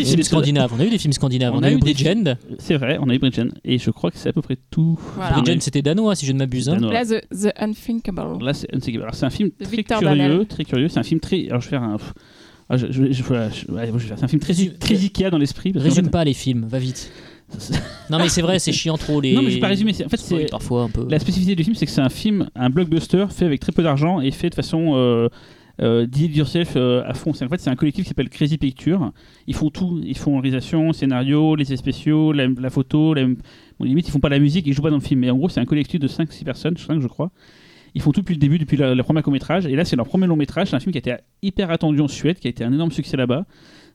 eu des films scandinaves. On a eu Bridgend. C'est vrai, on a eu Bridgend. Et je crois que c'est à peu près tout. Voilà. Bridgend, c'était danois, si je ne m'abuse. Hein. Là, The Unthinkable. Là, c'est Unthinkable. Alors, c'est un film très curieux. C'est un film très... Alors, je vais faire un... Ah, c'est un film très Ikea dans l'esprit. Résume pas les films, va vite. Non mais c'est vrai, c'est chiant trop les... Non mais je vais pas résumer, en fait c'est parfois un peu... La spécificité du film, c'est que c'est un film, un blockbuster fait avec très peu d'argent et fait de façon did it yourself à fond. En fait c'est un collectif qui s'appelle Crazy Picture. Ils font tout, ils font l'organisation, le scénario, les effets spéciaux, la photo, bon, limite ils font pas la musique, ils jouent pas dans le film. Mais en gros c'est un collectif de 5-6 personnes, 5 je crois. Ils font tout depuis le début, depuis leur premier court-métrage. Et là, c'est leur premier long-métrage. C'est un film qui a été hyper attendu en Suède, qui a été un énorme succès là-bas.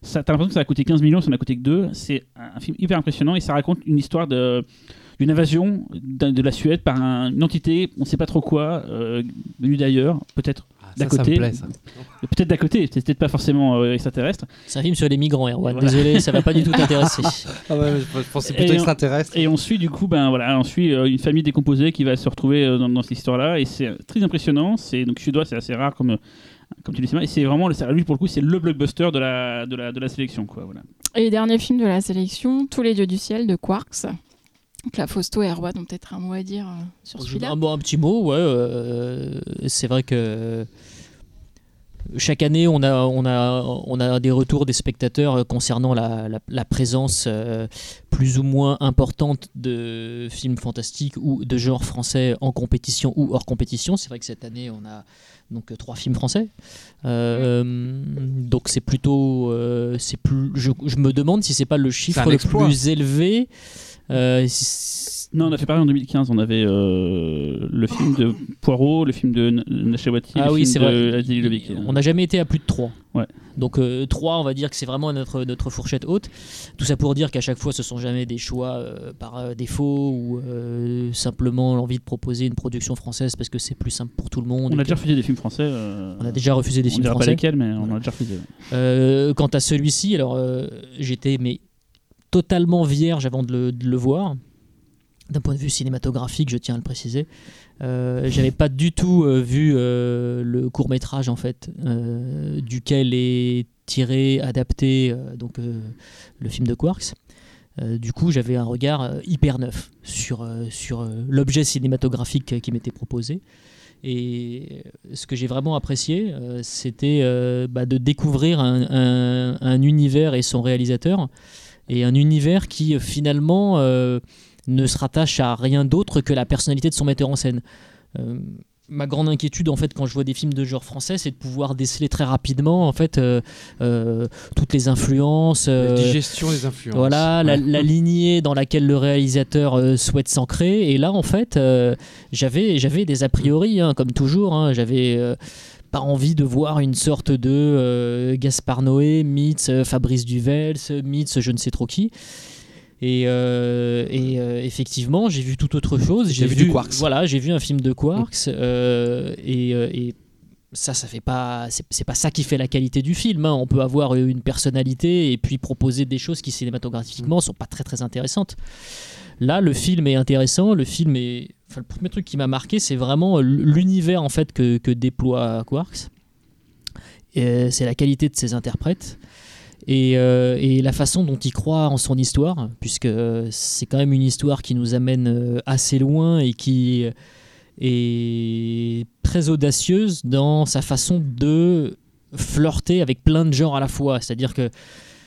Ça, t'as l'impression que ça a coûté 15 millions, ça n'a coûté que 2. C'est un film hyper impressionnant et ça raconte une histoire d'une invasion de la Suède par une entité, on ne sait pas trop quoi, venue d'ailleurs, peut-être... Ça, ça me plaît, ça. Peut-être d'à côté, c'est peut-être pas forcément extraterrestre. C'est un film sur les migrants, Erwan. Voilà. Désolé, ça va pas du tout t'intéresser. Ah ouais, je pensais plutôt extraterrestre. Et on suit du coup, une famille décomposée qui va se retrouver dans cette histoire-là, et c'est très impressionnant. C'est donc suédois, c'est assez rare comme tu le dis, et c'est vraiment lui pour le coup, c'est le blockbuster de la sélection, quoi. Voilà. Et dernier film de la sélection, Tous les dieux du ciel de Quarks. Donc là, Fausto et Erwan ont peut-être un mot à dire sur celui-là. Un petit mot, ouais. C'est vrai que chaque année, on a des retours des spectateurs concernant la présence plus ou moins importante de films fantastiques ou de genres français en compétition ou hors compétition. C'est vrai que cette année, on a donc 3 films français. Donc c'est plutôt, je me demande si c'est pas le chiffre le plus élevé. Non, on a fait pareil en 2015. On avait le film de Poirot, le film de Nachawati, le film de Adil Levick. On n'a jamais été à plus de 3. Ouais. Donc 3, on va dire que c'est vraiment notre fourchette haute. Tout ça pour dire qu'à chaque fois, ce ne sont jamais des choix par défaut ou simplement l'envie de proposer une production française parce que c'est plus simple pour tout le monde. On a déjà refusé des films français. On a déjà refusé des films français. On ne dira pas lesquels, mais on a déjà refusé. Quant à celui-ci, alors j'étais... totalement vierge avant de le voir. D'un point de vue cinématographique, je tiens à le préciser. J'avais pas du tout vu le court-métrage, en fait, duquel est tiré, adapté, le film de Quarks. Du coup, j'avais un regard hyper neuf sur l'objet cinématographique qui m'était proposé. Et ce que j'ai vraiment apprécié, c'était de découvrir un univers et son réalisateur, et un univers qui finalement ne se rattache à rien d'autre que la personnalité de son metteur en scène. Ma grande inquiétude, en fait, quand je vois des films de genre français, c'est de pouvoir déceler très rapidement, en fait, toutes les influences, la digestion des influences, voilà, ouais. la lignée dans laquelle le réalisateur souhaite s'ancrer. Et là, en fait, j'avais des a priori, hein, comme toujours. Hein, j'avais pas envie de voir une sorte de Gaspard Noé, Mitz, Fabrice Duvels, Mitz, je ne sais trop qui. Et effectivement, j'ai vu tout autre chose. J'ai vu du Quarks. Voilà, j'ai vu un film de Quarks. Et ça fait pas. C'est pas ça qui fait la qualité du film. Hein. On peut avoir une personnalité et puis proposer des choses qui cinématographiquement sont pas très très intéressantes. Là, le film est intéressant. Le premier truc qui m'a marqué, c'est vraiment l'univers en fait que déploie Quarks. Et c'est la qualité de ses interprètes. Et la façon dont il croit en son histoire, puisque c'est quand même une histoire qui nous amène assez loin et qui est très audacieuse dans sa façon de flirter avec plein de genres à la fois. C'est-à-dire que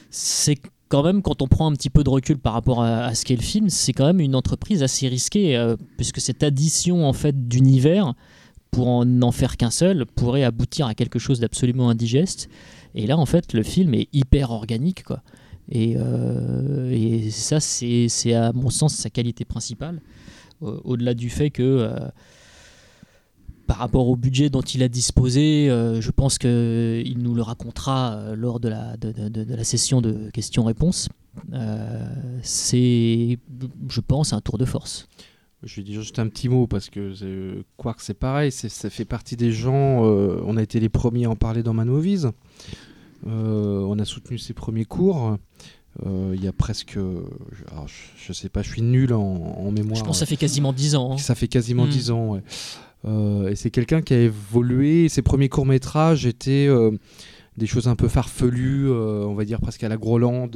c'est quand même, quand on prend un petit peu de recul par rapport à ce qu'est le film, c'est quand même une entreprise assez risquée, puisque cette addition en fait, d'univers, pour en faire qu'un seul, pourrait aboutir à quelque chose d'absolument indigeste. Et là, en fait, le film est hyper organique, quoi. Et ça, c'est à mon sens sa qualité principale. Au-delà du fait que, par rapport au budget dont il a disposé, je pense qu'il nous le racontera lors de la session de questions-réponses. C'est, je pense, un tour de force. Je vais dire juste un petit mot parce que Quarks c'est pareil, ça fait partie des gens, on a été les premiers à en parler dans Mad Movies, on a soutenu ses premiers cours, il y a presque, alors, je sais pas, je suis nul en mémoire. Je pense que ça fait quasiment 10 ans. Hein. Ça fait quasiment 10 ans, ouais. Et c'est quelqu'un qui a évolué, ses premiers courts-métrages étaient... des choses un peu farfelues, on va dire presque à la Groland,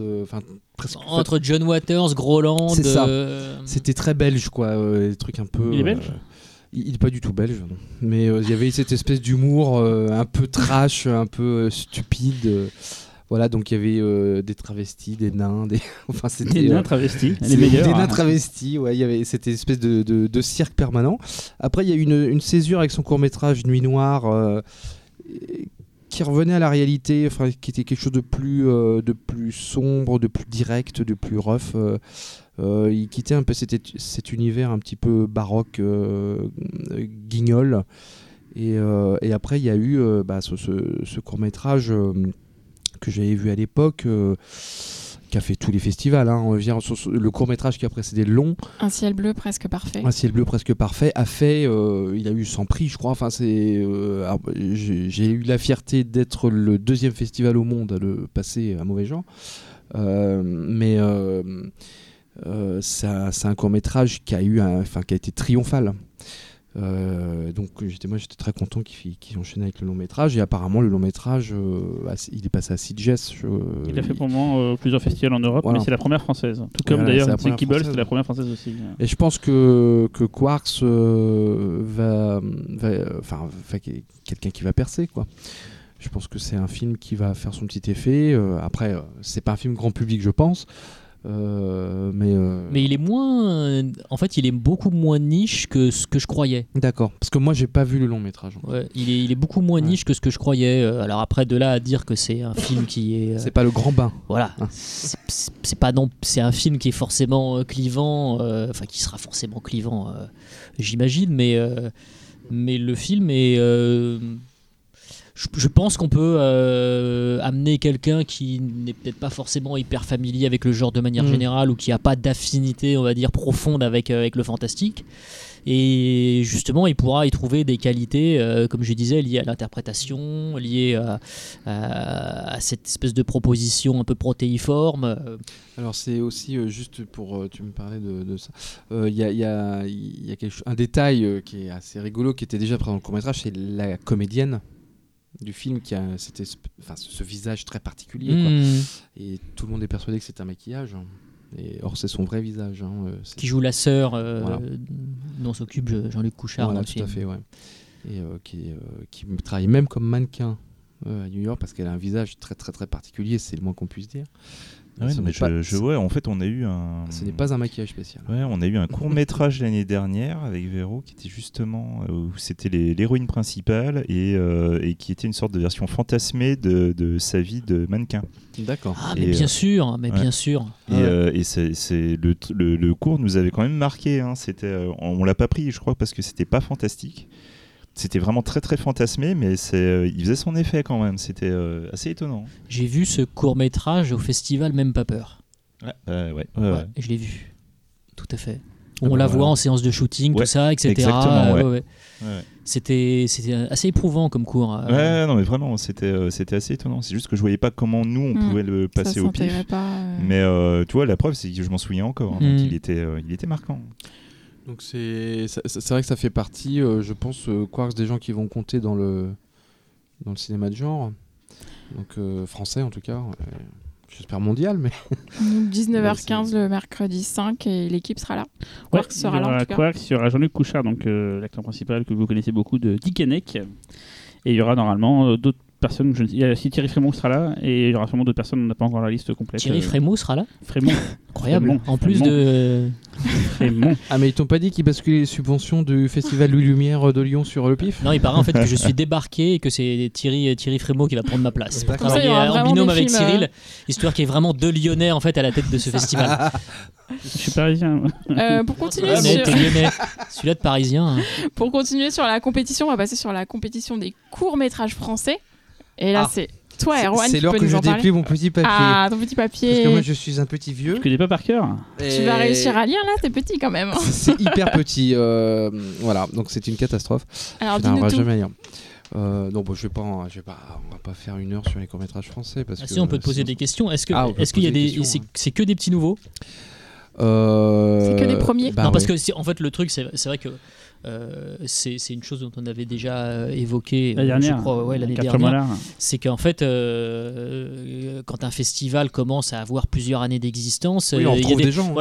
entre John Waters, Groland, c'est ça. C'était très belge quoi, des trucs un peu. Il est belge ? Il n'est pas du tout belge, non. Mais il y avait cette espèce d'humour un peu trash, un peu stupide. Voilà, donc il y avait des travestis, des nains, c'était des nains travestis, les meilleurs. Des nains travestis, ouais, il y avait cette espèce de cirque permanent. Après, il y a eu une césure avec son court-métrage Nuit Noire. Qui revenait à la réalité, enfin, qui était quelque chose de plus sombre, de plus direct, de plus rough. Il quittait un peu cet univers un petit peu baroque, guignol. Et après, il y a eu ce court-métrage que j'avais vu à l'époque, qui a fait tous les festivals. Hein. On vient sur le court-métrage qui a précédé le long. Un ciel bleu presque parfait. Un ciel bleu presque parfait a fait... il a eu 100 prix, je crois. Enfin, j'ai eu la fierté d'être le deuxième festival au monde à le passer à Mauvais Genre. C'est un court-métrage qui a été triomphal. Donc moi j'étais très content qu'il enchaîne avec le long métrage, et apparemment le long métrage il est passé à CGS. Il a fait pour le moment plusieurs festivals en Europe, voilà. Mais c'est la première française, tout comme d'ailleurs c'est Kibble, c'est la première française aussi. Et je pense que Quarks va quelqu'un qui va percer quoi. Je pense que c'est un film qui va faire son petit effet. Après c'est pas un film grand public je pense. Mais il est moins. En fait, il est beaucoup moins niche que ce que je croyais. D'accord. Parce que moi, j'ai pas vu le long métrage. Ouais, il est beaucoup moins niche que ce que je croyais. Alors après, de là à dire que c'est un film qui est. C'est pas le grand bain. Voilà. Hein. C'est pas non. C'est un film qui est forcément clivant. Enfin, qui sera forcément clivant, j'imagine. Mais le film est. Je pense qu'on peut amener quelqu'un qui n'est peut-être pas forcément hyper familier avec le genre de manière générale, ou qui n'a pas d'affinité, on va dire, profonde avec le fantastique. Et justement, il pourra y trouver des qualités, comme je disais, liées à l'interprétation, liées à cette espèce de proposition un peu protéiforme. Alors c'est aussi, juste pour, tu me parlais de ça, il y a un détail qui est assez rigolo, qui était déjà présent dans le court-métrage, c'est la comédienne du film qui a ce visage très particulier quoi. Et tout le monde est persuadé que c'est un maquillage et or c'est son vrai visage qui joue la sœur dont s'occupe Jean-Luc Couchard, voilà, tout à fait ouais. et qui travaille même comme mannequin à New York, parce qu'elle a un visage très très très particulier, c'est le moins qu'on puisse dire. Ah ouais, mais en fait on a eu un... Ce n'est pas un maquillage spécial. Ouais, on a eu un court-métrage l'année dernière avec Véro qui était justement où c'était l'héroïne principale et qui était une sorte de version fantasmée de sa vie de mannequin. D'accord. Ah mais bien sûr. Et c'est le court nous avait quand même marqué. Hein, on l'a pas pris je crois parce que c'était pas fantastique. C'était vraiment très très fantasmé, mais il faisait son effet quand même, c'était assez étonnant. J'ai vu ce court-métrage au festival Même Pas Peur. Ouais. Je l'ai vu, tout à fait. On la voit en séance de shooting, tout ça, etc. Exactement, ouais. C'était assez éprouvant comme cours. Ouais, non mais vraiment, c'était assez étonnant. C'est juste que je voyais pas comment nous on pouvait le passer au pif. Mais tu vois, la preuve c'est que je m'en souviens encore, hein, donc il était marquant. Donc c'est vrai que ça fait partie, je pense, Quarks, des gens qui vont compter dans le cinéma de genre, donc français en tout cas, j'espère mondial. Mais 19h15 le mercredi 5 et l'équipe sera là. Quarks sera là en tout cas. Quarks, il y aura Jean-Luc Couchard, donc l'acteur principal que vous connaissez beaucoup de Dickeneck, et il y aura normalement d'autres personnes, si Thierry Frémaux sera là, et il y aura sûrement d'autres personnes, on n'a pas encore la liste complète. Thierry Frémaux sera là ? Frémaux. Incroyable. Frémaux. En plus de... Frémaux. Ah mais ils t'ont pas dit qu'ils basculaient les subventions du Festival Louis Lumière de Lyon sur le pif ? Non, il paraît en fait que je suis débarqué et que c'est Thierry Frémaux qui va prendre ma place. Pour travailler en binôme avec Cyril, histoire qu'il y ait vraiment deux Lyonnais en fait à la tête de ce festival. Je suis parisien. Pour continuer Celui-là de parisien. Hein. Pour continuer sur la compétition, on va passer sur la compétition des courts-métrages français. Et là, c'est toi, Erwan, qui peux nous en parler. C'est l'heure que je déplie mon petit papier. Ah, ton petit papier. Parce que moi, je suis un petit vieux. Je connais pas par cœur. Tu vas réussir à lire, là, t'es petit quand même. C'est hyper petit. Voilà, donc c'est une catastrophe. Alors, dis-nous tout. Non, bon, on va pas faire une heure sur les courts-métrages français. Parce que, si, on peut te poser des questions. Est-ce qu'il y a des... C'est que des petits nouveaux ? C'est que des premiers ? Non, parce que, en fait, le truc, c'est vrai que... c'est une chose dont on avait déjà évoqué l'année dernière, c'est qu'en fait quand un festival commence à avoir plusieurs années d'existence, il y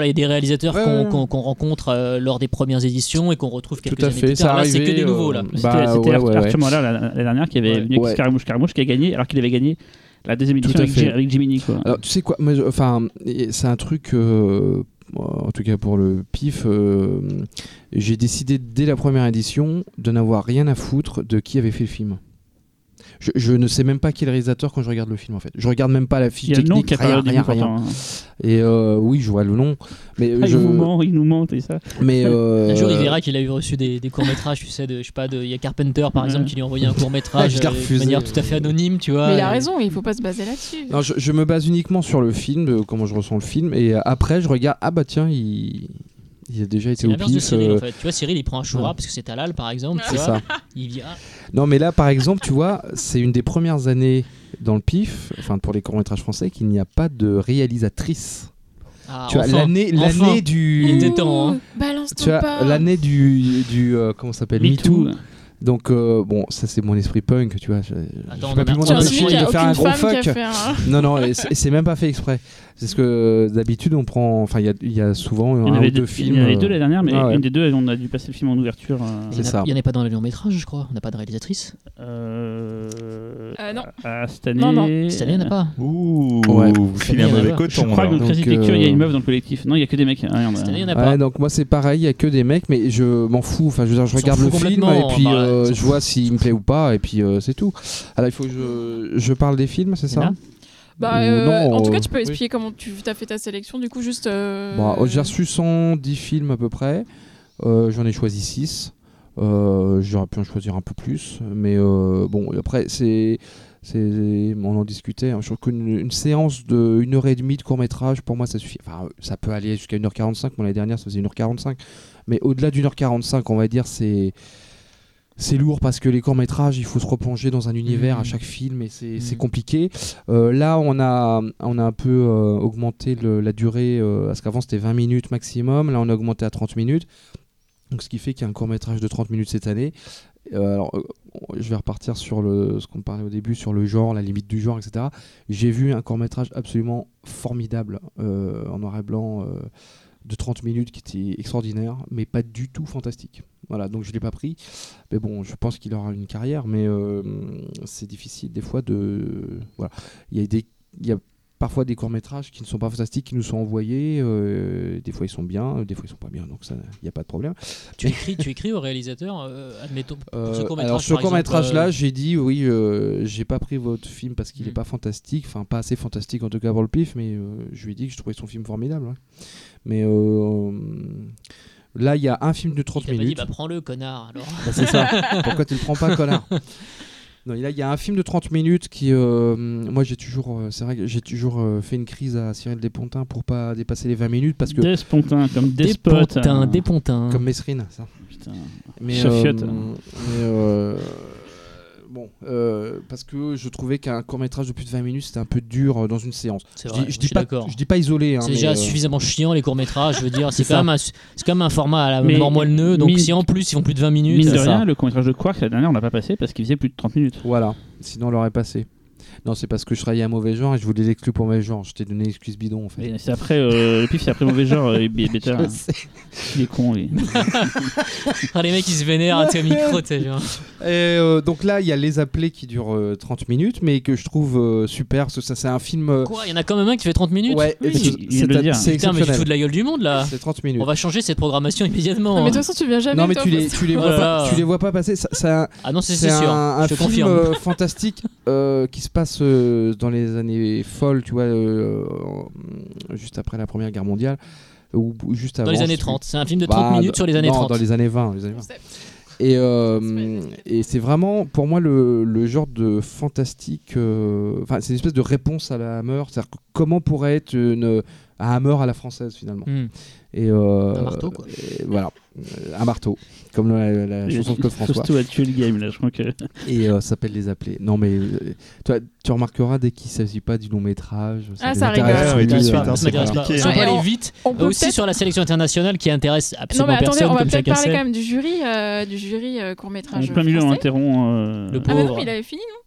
a des réalisateurs qu'on rencontre lors des premières éditions et qu'on retrouve quelques années plus tard. Là c'est que des nouveaux là. C'était Arthur Moller la dernière qui avait venu avec Scaramouche qui a gagné, alors qu'il avait gagné la deuxième édition avec Jiminy quoi. Alors, tu sais quoi, c'est un truc en tout cas pour le pif, j'ai décidé dès la première édition de n'avoir rien à foutre de qui avait fait le film. Je ne sais même pas qui est le réalisateur quand je regarde le film en fait. Je regarde même pas la fiche technique, rien. Et oui, je vois le nom. Mais il nous ment, et ça. Mais un jour, il verra qu'il a eu reçu des courts-métrages, tu sais, il y a Carpenter par exemple qui lui a envoyé un court-métrage de manière tout à fait anonyme, tu vois. Mais il a raison, il faut pas se baser là-dessus. Non, je me base uniquement sur le film, comment je ressens le film, et après je regarde, il a déjà été au pif. C'est l'inverse de Cyril en fait. Tu vois, Cyril il prend Ashura parce que c'est Talal par exemple. Tu vois, ça. Il vient. Non mais là par exemple, tu vois, c'est une des premières années dans le pif, enfin pour les courts-métrages français, qu'il n'y a pas de réalisatrice. Ah, tu vois, l'année du. Il était temps. Tu vois, l'année du comment ça s'appelle, MeToo. Donc bon, ça c'est mon esprit punk, tu vois. Attends, je n'ai pas pu mon impression de faire un gros fuck. Non, c'est même pas fait exprès. C'est ce que d'habitude on prend. Enfin, il y a souvent un ou deux films. Il y en avait deux la dernière, mais une des deux, on a dû passer le film en ouverture. C'est ça. Il n'y en a pas dans le long métrage, je crois. On n'a pas de réalisatrice. Non. Non. Cette année, il n'y en a pas. Ouh. Ouais. Film à mauvais coton. Je crois que dans Crazy Picture, il y a une meuf dans le collectif. Non, il n'y a que des mecs. Cette année, il n'y en a pas. Donc moi, c'est pareil, il n'y a que des mecs, mais je m'en fous. Enfin, je regarde le film et puis je vois s'il me plaît ou pas, et puis c'est tout. Alors, il faut que je parle des films, c'est ça ? Non, en tout cas, tu peux expliquer comment tu as fait ta sélection, du coup, juste... j'ai reçu 110 films à peu près, j'en ai choisi 6, j'aurais pu en choisir un peu plus, mais bon, après, on en discutait, hein. Je trouve qu'une séance de 1h30 de court-métrage, pour moi, ça suffit. Enfin, ça peut aller jusqu'à 1h45, bon, l'année dernière, ça faisait 1h45, mais au-delà d'1h45, on va dire, c'est lourd parce que les courts-métrages, il faut se replonger dans un univers à chaque film et c'est compliqué. Là, on a un peu augmenté la durée, parce qu'avant c'était 20 minutes maximum, là on a augmenté à 30 minutes. Donc ce qui fait qu'il y a un court-métrage de 30 minutes cette année. Alors, je vais repartir sur ce qu'on parlait au début, sur le genre, la limite du genre, etc. J'ai vu un court-métrage absolument formidable en noir et blanc de 30 minutes qui était extraordinaire, mais pas du tout fantastique. Voilà, donc je ne l'ai pas pris. Mais bon, je pense qu'il aura une carrière, mais c'est difficile des fois de... Voilà. Il y a parfois des courts-métrages qui ne sont pas fantastiques, qui nous sont envoyés. Des fois, ils sont bien, des fois, ils ne sont pas bien, donc il n'y a pas de problème. Tu écris au réalisateur, admettons, pour ce court-métrage. Alors, ce court-métrage-là, j'ai dit, oui, je n'ai pas pris votre film parce qu'il n'est pas fantastique, enfin, pas assez fantastique, en tout cas, pour le PIF, mais je lui ai dit que je trouvais son film formidable. Ouais. Mais... là, il y a un film de 30 minutes. Il m'a dit, bah prends-le, connard, alors. Bah, c'est ça. Pourquoi tu le prends pas, connard? Non, là, il y a un film de 30 minutes qui... moi, j'ai toujours fait une crise à Cyril Despontin pour pas dépasser les 20 minutes, parce que... Despontin, comme despote. Despontin. Comme Mesrine, ça. Putain. Chaffiot. Bon, parce que je trouvais qu'un court-métrage de plus de 20 minutes, c'était un peu dur dans une séance. C'est vrai, je dis pas isolé. Hein, c'est déjà suffisamment chiant, les courts-métrages, je veux dire. c'est quand même un format à la mormoilleneux, donc si en plus ils font plus de 20 minutes... Mine de rien, le court-métrage de Quarks, la dernière, on l'a pas passé parce qu'il faisait plus de 30 minutes. Voilà, sinon on l'aurait passé. Non, c'est parce que je travaillais à Mauvais Genre et je voulais l'exclure pour Mauvais Genre. Je t'ai donné l'excuse bidon, en fait. Et c'est après, le pif, c'est après Mauvais Genre, il est bêta. Hein. Il est con, lui. Ah, les mecs, ils se vénèrent, tu sais, au micro, tu sais. Genre. Et donc là, il y a Les Appelés qui durent 30 minutes, mais que je trouve super, parce que ça, c'est un film... Quoi, il y en a quand même un qui fait 30 minutes? Ouais, oui, c'est putain, mais tu te fous de la gueule du monde, là. C'est 30 minutes. On va changer cette programmation immédiatement. Non, mais de toute façon, tu viens jamais. Non, mais tu les vois pas passer. Ah non, c'est sûr. Un film fantastique qui se passe dans les années folles, tu vois, juste après la Première Guerre mondiale, ou juste avant. Dans les années 30, c'est un film de 30 minutes sur les années 30. Non, dans les années 20. Et c'est vraiment, pour moi, le genre de fantastique, c'est une espèce de réponse à la Hammer, c'est-à-dire comment pourrait être un Hammer à la française, finalement. Un marteau, quoi. Voilà, un marteau, comme la chanson de Claude François. Surtout à tuer le game, là, je crois que... Et ça s'appelle Les Appelés. Non, mais toi, tu remarqueras, dès qu'il ne s'agit pas du long métrage... ça rigole. Ça m'intéresse pas. Si on peut aller vite, aussi sur la sélection internationale qui intéresse absolument personne. Non, mais attendez, on va peut-être parler quand même du jury court-métrage français. On interrompt... Le pauvre. Ah non, mais il avait fini, non?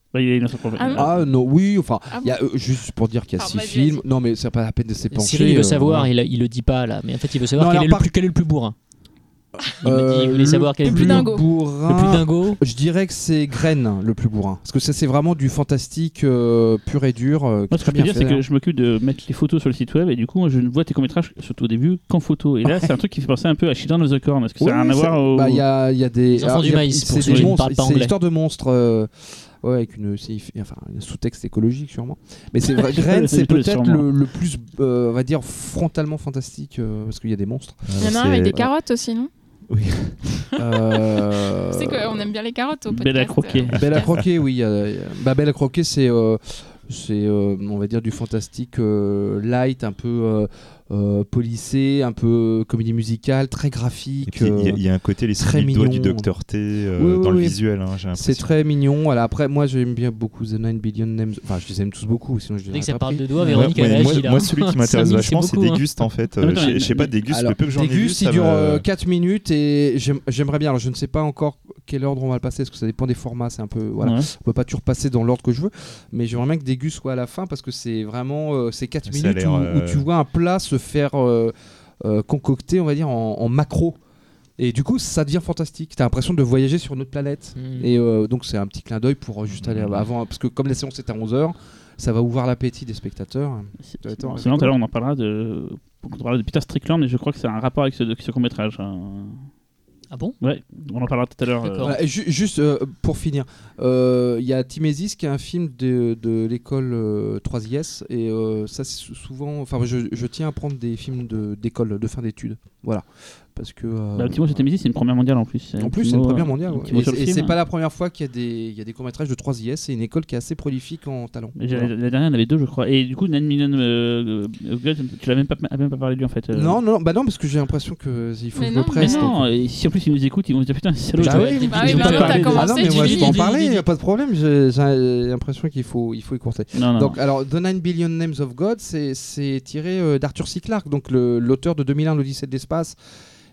Juste pour dire qu'il y a 6 films. Non, mais c'est pas la peine de s'épancher. Cyril, il veut savoir, il le dit pas là, mais en fait, il veut savoir quel est le plus bourrin. Il voulait savoir quel est le plus dingo. Le plus dingo. Je dirais que c'est Graine le plus bourrin, parce que ça, c'est vraiment du fantastique pur et dur. Moi, ce que je peux dire, c'est que je m'occupe de mettre les photos sur le site web, et du coup, je ne vois tes courts-métrages, surtout au début, qu'en photo. Et là, c'est un truc qui fait penser un peu à Children of the Corn. Est-ce que ça a rien à voir au... Il y a des enfants du maïs. C'est l'histoire de monstres. Ouais, avec un sous-texte écologique sûrement. Mais c'est vrai, Graine, c'est peut-être le plus, on va dire, frontalement fantastique, parce qu'il y a des monstres. Il y en a un avec des carottes aussi, non? Oui. C'est qu'on aime bien les carottes au podcast. Bella Croquet, oui. Bella Croquet, c'est on va dire, du fantastique light, un peu... policé, un peu comédie musicale, très graphique. Il y a un côté les très mignon du Dr T le visuel, hein, j'ai l'impression. C'est très mignon. Alors après, moi j'aime bien beaucoup The 9 Billion Names. Enfin, je les aime tous beaucoup. Sinon, dès que ça parle de doigts, Véronique, moi celui qui m'intéresse vachement, c'est Déguste, en fait. Je sais pas, Déguste, le peu que j'en ai vu. Déguste, il dure 4 minutes et j'aimerais bien. Alors, je ne sais pas encore quel ordre on va le passer, parce que ça dépend des formats. C'est un peu, voilà, on peut pas toujours passer dans l'ordre que je veux. Mais j'aimerais bien que Déguste soit à la fin, parce que c'est vraiment ces 4 minutes où tu vois un plat se faire concocter, on va dire, en macro, et du coup ça devient fantastique, t'as l'impression de voyager sur notre planète. Et donc c'est un petit clin d'œil pour juste aller avant, parce que comme la séance est à 11h, ça va ouvrir l'appétit des spectateurs. Sinon tout à l'heure on en parlera de Peter Strickland, et je crois que c'est un rapport avec ce court-métrage. Ah bon? Ouais, on en parlera tout à l'heure. Voilà, juste pour finir, il y a Timésis qui est un film de l'école 3IS, et ça c'est souvent... Enfin, je tiens à prendre des films d'école, de fin d'études. Voilà. Parce que... le petit mot sur Timésis, c'est une première mondiale en plus. En plus, c'est une première mondiale. Ouais. Et c'est pas la première fois qu'il y a des courts-métrages de 3IS. C'est une école qui est assez prolifique en talent. Voilà. La dernière, il y en avait 2, je crois. Et du coup, Nan Milan, tu l'as même pas parlé de lui, en fait. Non, parce que j'ai l'impression qu'il faut que je me presse. Non, et si en plus ils nous écoutent, ils vont se dire putain, c'est salaud. Non, mais moi je peux en parler, il n'y a pas de problème. J'ai l'impression qu'il faut écourter. Donc, alors, The 9 Billion Names of God, c'est tiré d'Arthur C. Clarke, donc l'auteur de 2001, l'Odyssée de l'espace.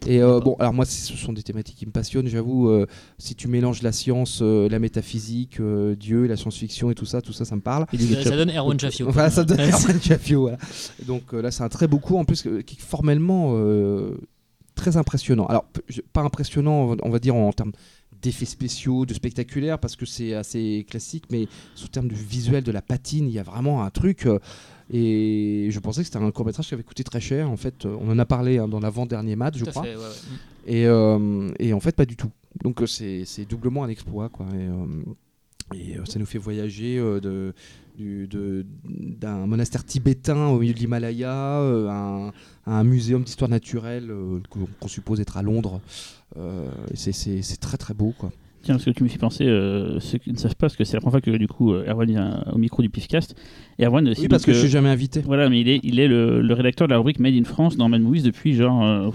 Et bon, alors moi, ce sont des thématiques qui me passionnent, j'avoue. Si tu mélanges la science, la métaphysique, Dieu, la science-fiction et tout ça, ça me parle. Ça donne Erwan Chaffiot. Voilà, ça donne Erwan Chaffiot. Voilà. Donc là, c'est un très beau coup, en plus, qui formellement très impressionnant. Alors, pas impressionnant, on va dire, en termes d'effets spéciaux, de spectaculaire, parce que c'est assez classique, mais sous terme du visuel, de la patine, il y a vraiment un truc. Et je pensais que c'était un court-métrage qui avait coûté très cher. En fait, on en a parlé dans l'avant-dernier Mat, je crois. Tout à fait, ouais, ouais. Et en fait, pas du tout. Donc, c'est doublement un exploit, quoi. Et ça nous fait voyager d'un monastère tibétain au milieu de l'Himalaya à un muséum d'histoire naturelle qu'on suppose être à Londres. C'est très très beau, quoi. Tiens, parce que tu me fais penser, ceux qui ne savent pas, parce que c'est la première fois que du coup Erwan vient au micro du PIFcast. Erwan, oui, parce que je suis jamais invité. Voilà, mais il est le rédacteur de la rubrique Made in France dans Mad Movies depuis genre.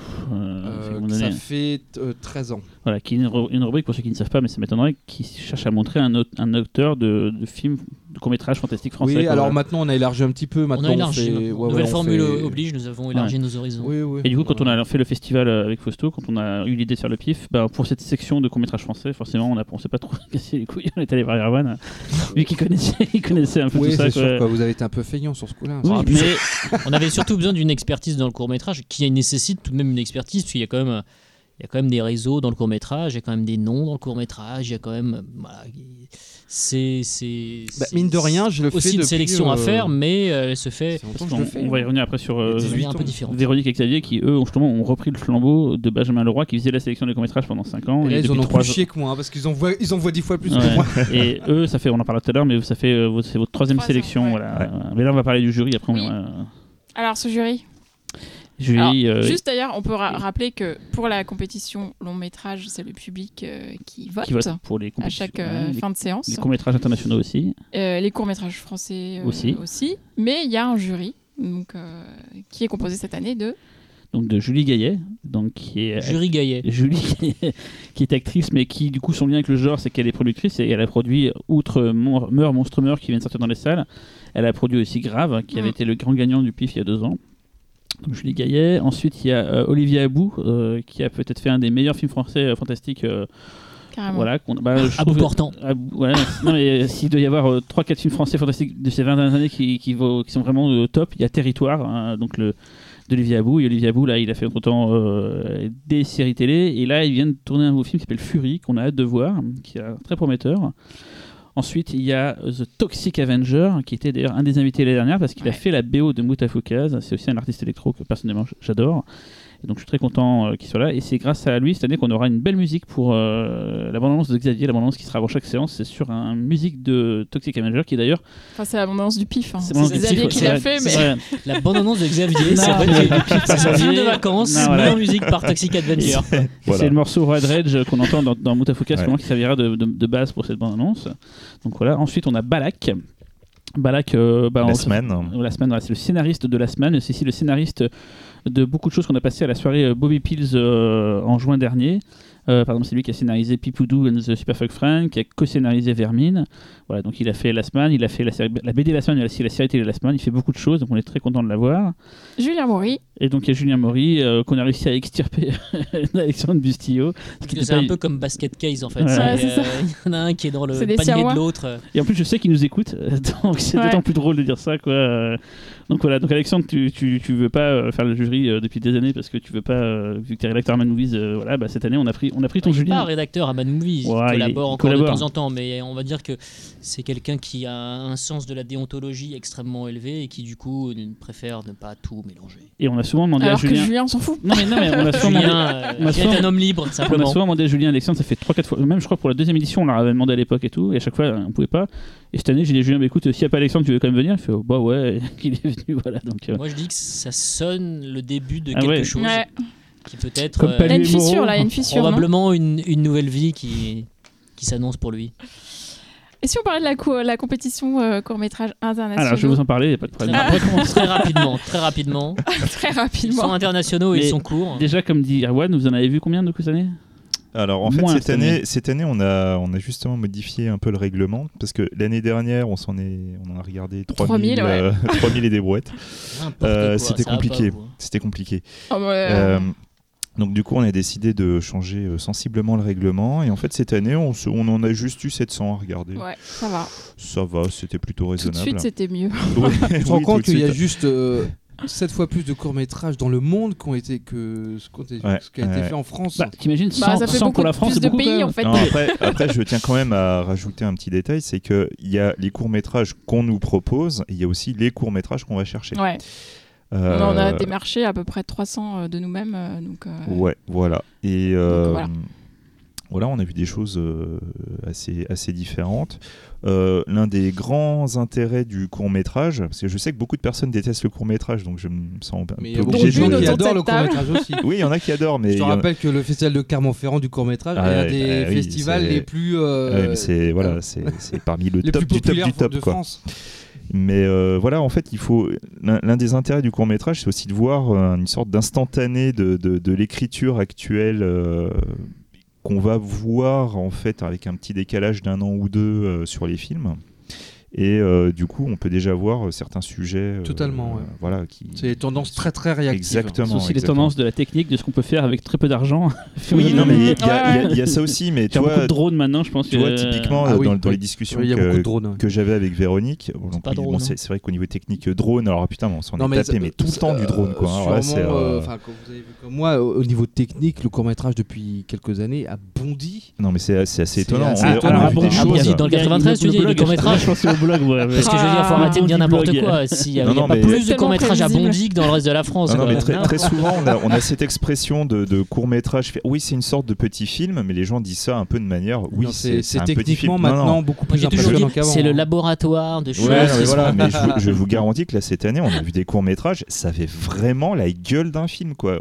Ça fait 13 ans. Voilà, qui est une rubrique pour ceux qui ne savent pas, mais ça m'étonnerait, qui cherche à montrer un auteur de films, de court-métrage fantastique français. Oui, alors maintenant on a élargi un petit peu. Maintenant, on a élargi. Nouvelle formule oblige, nous avons élargi nos horizons. Oui, oui. Et du coup, quand on a fait le festival avec Fausto, quand on a eu l'idée de faire le PIF, bah, pour cette section de court-métrage français, forcément, on ne s'est pas trop cassé les couilles, on est allé voir Erwan, vu qu'il connaissait un peu tout ça. Sûr, quoi. Vous avez été un peu feignant sur ce coup-là. Oui, mais on avait surtout besoin d'une expertise dans le court-métrage, qui nécessite tout de même une expertise, parce qu'il y a quand même, des réseaux dans le court-métrage, il y a quand même des noms dans le court-métrage, il y a quand même... Voilà, mine de rien, je le fais aussi une sélection à faire, mais elle se fait... On va y revenir après sur Véronique et Xavier, qui eux justement ont repris le flambeau de Benjamin Leroy, qui faisait la sélection des courts-métrages pendant 5 ans. Et là, ils en ont plus chier que moi, hein, parce qu'ils en voient 10 fois plus que moi. Et eux, ça fait, on en parlait tout à l'heure, mais ça fait, c'est votre troisième sélection. Ouais. Voilà. Ouais. Mais là, on va parler du jury, après on va... Alors, ce jury... Alors, juste d'ailleurs, on peut rappeler que pour la compétition long métrage, c'est le public qui vote pour les à chaque fin de séance. Les courts métrages internationaux aussi. Les courts métrages français aussi. Mais il y a un jury donc, qui est composé cette année de Julie Gayet, donc qui est actrice, mais qui du coup son lien avec le genre, c'est qu'elle est productrice et elle a produit outre Meurt, Monstre Meurt, qui vient de sortir dans les salles, elle a produit aussi Grave, qui avait été le grand gagnant du PIF il y a 2 ans. Donc Julie Gayet. Ensuite, il y a Olivier Abou, qui a peut-être fait un des meilleurs films français fantastiques. Voilà, Abou portant. Ouais, non, mais s'il doit y avoir 3-4 films français fantastiques de ces 20 dernières années qui sont vraiment top, il y a Territoire, hein, donc d'Olivier Abou. Et Olivier Abou, là, il a fait entre-temps des séries télé. Et là, il vient de tourner un nouveau film qui s'appelle Fury, qu'on a hâte de voir, qui est très prometteur. Ensuite, il y a The Toxic Avenger, qui était d'ailleurs un des invités l'année dernière, parce qu'il a fait la BO de Moutafokaz. C'est aussi un artiste électro que personnellement j'adore. Et donc je suis très content qu'il soit là. Et c'est grâce à lui cette année qu'on aura une belle musique pour la bande-annonce de Xavier, la bande-annonce qui sera avant chaque séance. C'est sur une musique de Toxic Avenger qui d'ailleurs. Enfin, c'est la bande-annonce du PIF. Hein. C'est Xavier qui l'a fait, mais. La bande-annonce de Xavier, c'est son film de vacances, mais en musique par Toxic Avenger. C'est le morceau Road Rage qu'on entend dans Moutafokaz, qui servira de base pour cette bande-annonce. Donc voilà. Ensuite, on a Balak, Last Man. Last Man, c'est le scénariste de Last Man. C'est aussi le scénariste de beaucoup de choses qu'on a passé à la soirée Bobby Pills en juin dernier. Par exemple, c'est lui qui a scénarisé Pipoudou and the Superfuck Frank, qui a co-scénarisé Vermine. Voilà, donc il a fait Last Man, il a fait la BD Last Man, il a aussi la série télé Last Man, il fait beaucoup de choses, donc on est très content de l'avoir. Julien Maury. Et donc il y a Julien Maury qu'on a réussi à extirper d'Alexandre Bustillo. C'est un peu comme Basket Case en fait. Ouais, c'est ça. Il y en a un qui est dans le panier de l'autre. Et en plus, je sais qu'il nous écoute, donc c'est d'autant plus drôle de dire ça, quoi. Donc voilà, donc Alexandre, tu veux pas faire le jury depuis des années parce que tu veux pas, vu que t'es rédacteur à Mad Movies, voilà, bah, cette année on a pris ton Julien. Il n'est pas rédacteur à Mad Movies, il collabore encore de temps en temps, mais on va dire que c'est quelqu'un qui a un sens de la déontologie extrêmement élevé et qui du coup préfère ne pas tout mélanger. Et on a souvent demandé à Julien. Alors que Julien s'en fout. Non mais on a souvent demandé. Il est un homme libre simplement. On a souvent demandé à Julien, Alexandre, ça fait 3-4 fois. Même je crois pour la deuxième édition on leur avait demandé à l'époque et tout, et à chaque fois on pouvait pas. Et cette année j'ai dit Julien, mais écoute, s'il n'y a pas Alexandre, tu veux quand même venir? Il fait bah ouais, qu'il est venu, voilà. Donc moi je dis que ça sonne le début de quelque chose. Ouais. Qui peut être une fissure, probablement une nouvelle vie qui s'annonce pour lui. Et si on parlait de la compétition court-métrage international? Alors je vais vous en parler, il n'y a pas de problème. Très rapidement. Très rapidement. Ils sont internationaux et ils sont courts. Déjà, comme dit Erwan, vous en avez vu combien de coups cette année? Alors en fait cette année on a justement modifié un peu le règlement parce que l'année dernière on en a regardé 3000 3000 et des brouettes. C'était compliqué. Donc du coup, on a décidé de changer sensiblement le règlement. Et en fait, cette année, on en a juste eu 700 à regarder. Ouais, ça va. Ça va, c'était plutôt raisonnable. Tout de suite, c'était mieux. Je me rends compte qu'il y a juste 7 fois plus de courts-métrages dans le monde qui a été fait en France. Bah, t'imagines, 100 pour la France, c'est beaucoup. Pays, en fait. Non, après, je tiens quand même à rajouter un petit détail, c'est qu'il y a les courts-métrages qu'on nous propose, et il y a aussi les courts-métrages qu'on va chercher. Ouais. On a démarché à peu près 300 de nous-mêmes. Ouais, voilà. Et voilà, on a vu des choses assez différentes. L'un des grands intérêts du court-métrage, parce que je sais que beaucoup de personnes détestent le court-métrage, donc je me sens un peu obligé de... Mais il y a beaucoup qui adorent le court-métrage aussi. Oui, il y en a qui adorent, mais... Je te rappelle que le festival de Clermont-Ferrand du court-métrage est un des festivals les plus... c'est parmi le top du top du top de France. Mais voilà, en fait, il faut... L'un des intérêts du court-métrage, c'est aussi de voir une sorte d'instantané de l'écriture actuelle qu'on va voir, en fait, avec un petit décalage d'un an ou deux sur les films. Et du coup, on peut déjà voir certains sujets. Totalement, ouais. Voilà, qui... C'est des tendances très, très réactives. Exactement. C'est aussi les tendances de la technique, de ce qu'on peut faire avec très peu d'argent. Oui, non, mais il y a ça aussi. Mais tu vois, beaucoup de drones maintenant, je pense. Tu vois, typiquement, dans les discussions que j'avais avec Véronique, c'est vrai qu'au niveau technique, drone, alors putain, on s'en est tapé, mais tout le temps du drone. Sûrement, enfin, comme vous avez vu comme moi, au niveau technique, le court-métrage, depuis quelques années, a bondi. Non, mais c'est assez étonnant. Dans le 93, tu dis, le court-métrage, blog, ouais, parce que je veux dire, faut arrêter de dire n'importe quoi. S'il n'y a pas plus de court-métrages à Bondy que dans le reste de la France. Non, mais très, très souvent, on a cette expression de court-métrage. Oui, c'est une sorte de petit film, mais les gens disent ça un peu de manière. Oui, c'est un petit film. Maintenant beaucoup plus impressionnant qu'avant. C'est le laboratoire de choses. Ouais, mais je vous garantis que là, cette année, on a vu des courts-métrages. Ça fait vraiment la gueule d'un film, quoi.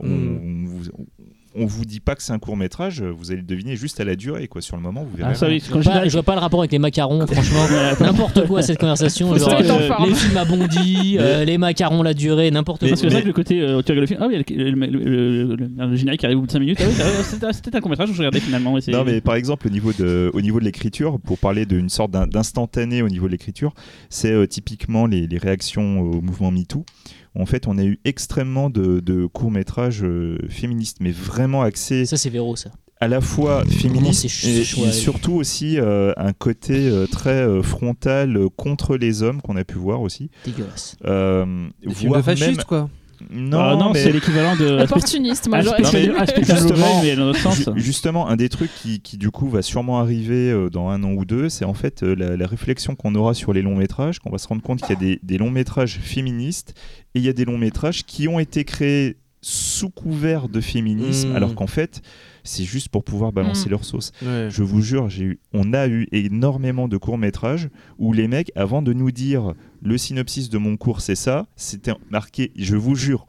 On vous dit pas que c'est un court-métrage, vous allez le deviner juste à la durée, quoi. Sur le moment, vous verrez. Ah, ça, oui. Je vois pas le rapport avec les macarons, franchement. N'importe quoi, cette conversation. Genre, les films à Bondy, les macarons, la durée, n'importe quoi. Parce que c'est vrai que le côté. Tu regardes le film. Ah oui, le générique arrive au bout de 5 minutes. Ah, oui, c'était un court-métrage que je regardais finalement. Non, mais par exemple, au niveau de l'écriture, pour parler d'une sorte d'instantané au niveau de l'écriture, c'est typiquement les réactions au mouvement MeToo. En fait, on a eu extrêmement de courts-métrages féministes, mais vraiment axés... Ça, c'est Véro, ça. À la fois féministe et surtout aussi un côté très frontal contre les hommes qu'on a pu voir aussi. Dégueulasse. Voire fasciste, même... quoi. Non, c'est l'équivalent de... Opportuniste, moi, j'aurais dit. Justement, un des trucs qui du coup, va sûrement arriver dans un an ou deux, c'est en fait la réflexion qu'on aura sur les longs-métrages, qu'on va se rendre compte qu'il y a des longs-métrages féministes et il y a des longs-métrages qui ont été créés sous couvert de féminisme, alors qu'en fait, c'est juste pour pouvoir balancer leur sauce. Ouais. Je vous jure, on a eu énormément de courts-métrages où les mecs, avant de nous dire « le synopsis de mon cours, c'est ça », c'était marqué, je vous jure,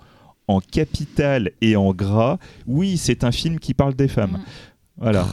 en capital et en gras, « oui, c'est un film qui parle des femmes ». Voilà.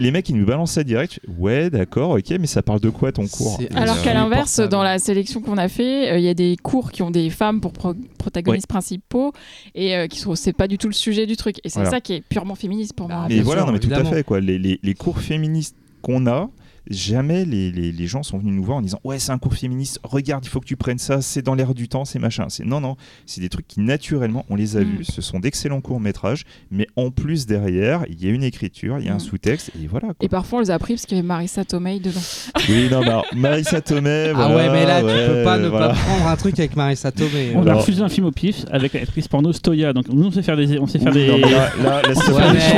Les mecs, ils nous balancent ça direct. Ouais, d'accord, ok, mais ça parle de quoi ton cours ? Alors qu'à l'inverse, dans la sélection qu'on a fait, il y a des cours qui ont des femmes pour protagonistes principaux et qui sont, c'est pas du tout le sujet du truc. Et c'est ça qui est purement féministe pour moi. Et voilà, mais tout à fait, quoi. Les cours féministes qu'on a, jamais les gens sont venus nous voir en disant ouais, c'est un cours féministe, regarde, il faut que tu prennes ça, c'est dans l'air du temps, c'est machin. Non, c'est des trucs qui naturellement on les a vus. Ce sont d'excellents courts-métrages, mais en plus derrière il y a une écriture, il y a un sous-texte et voilà, quoi. Et parfois on les a pris parce qu'il y avait Marissa Tomei dedans. Oui, non, bah, Marissa Tomei, voilà, ah ouais, mais là tu peux pas ne pas prendre un truc avec Marissa Tomei. On a refusé un film au pif avec l'actrice porno Stoya, donc nous on sait faire des non, mais là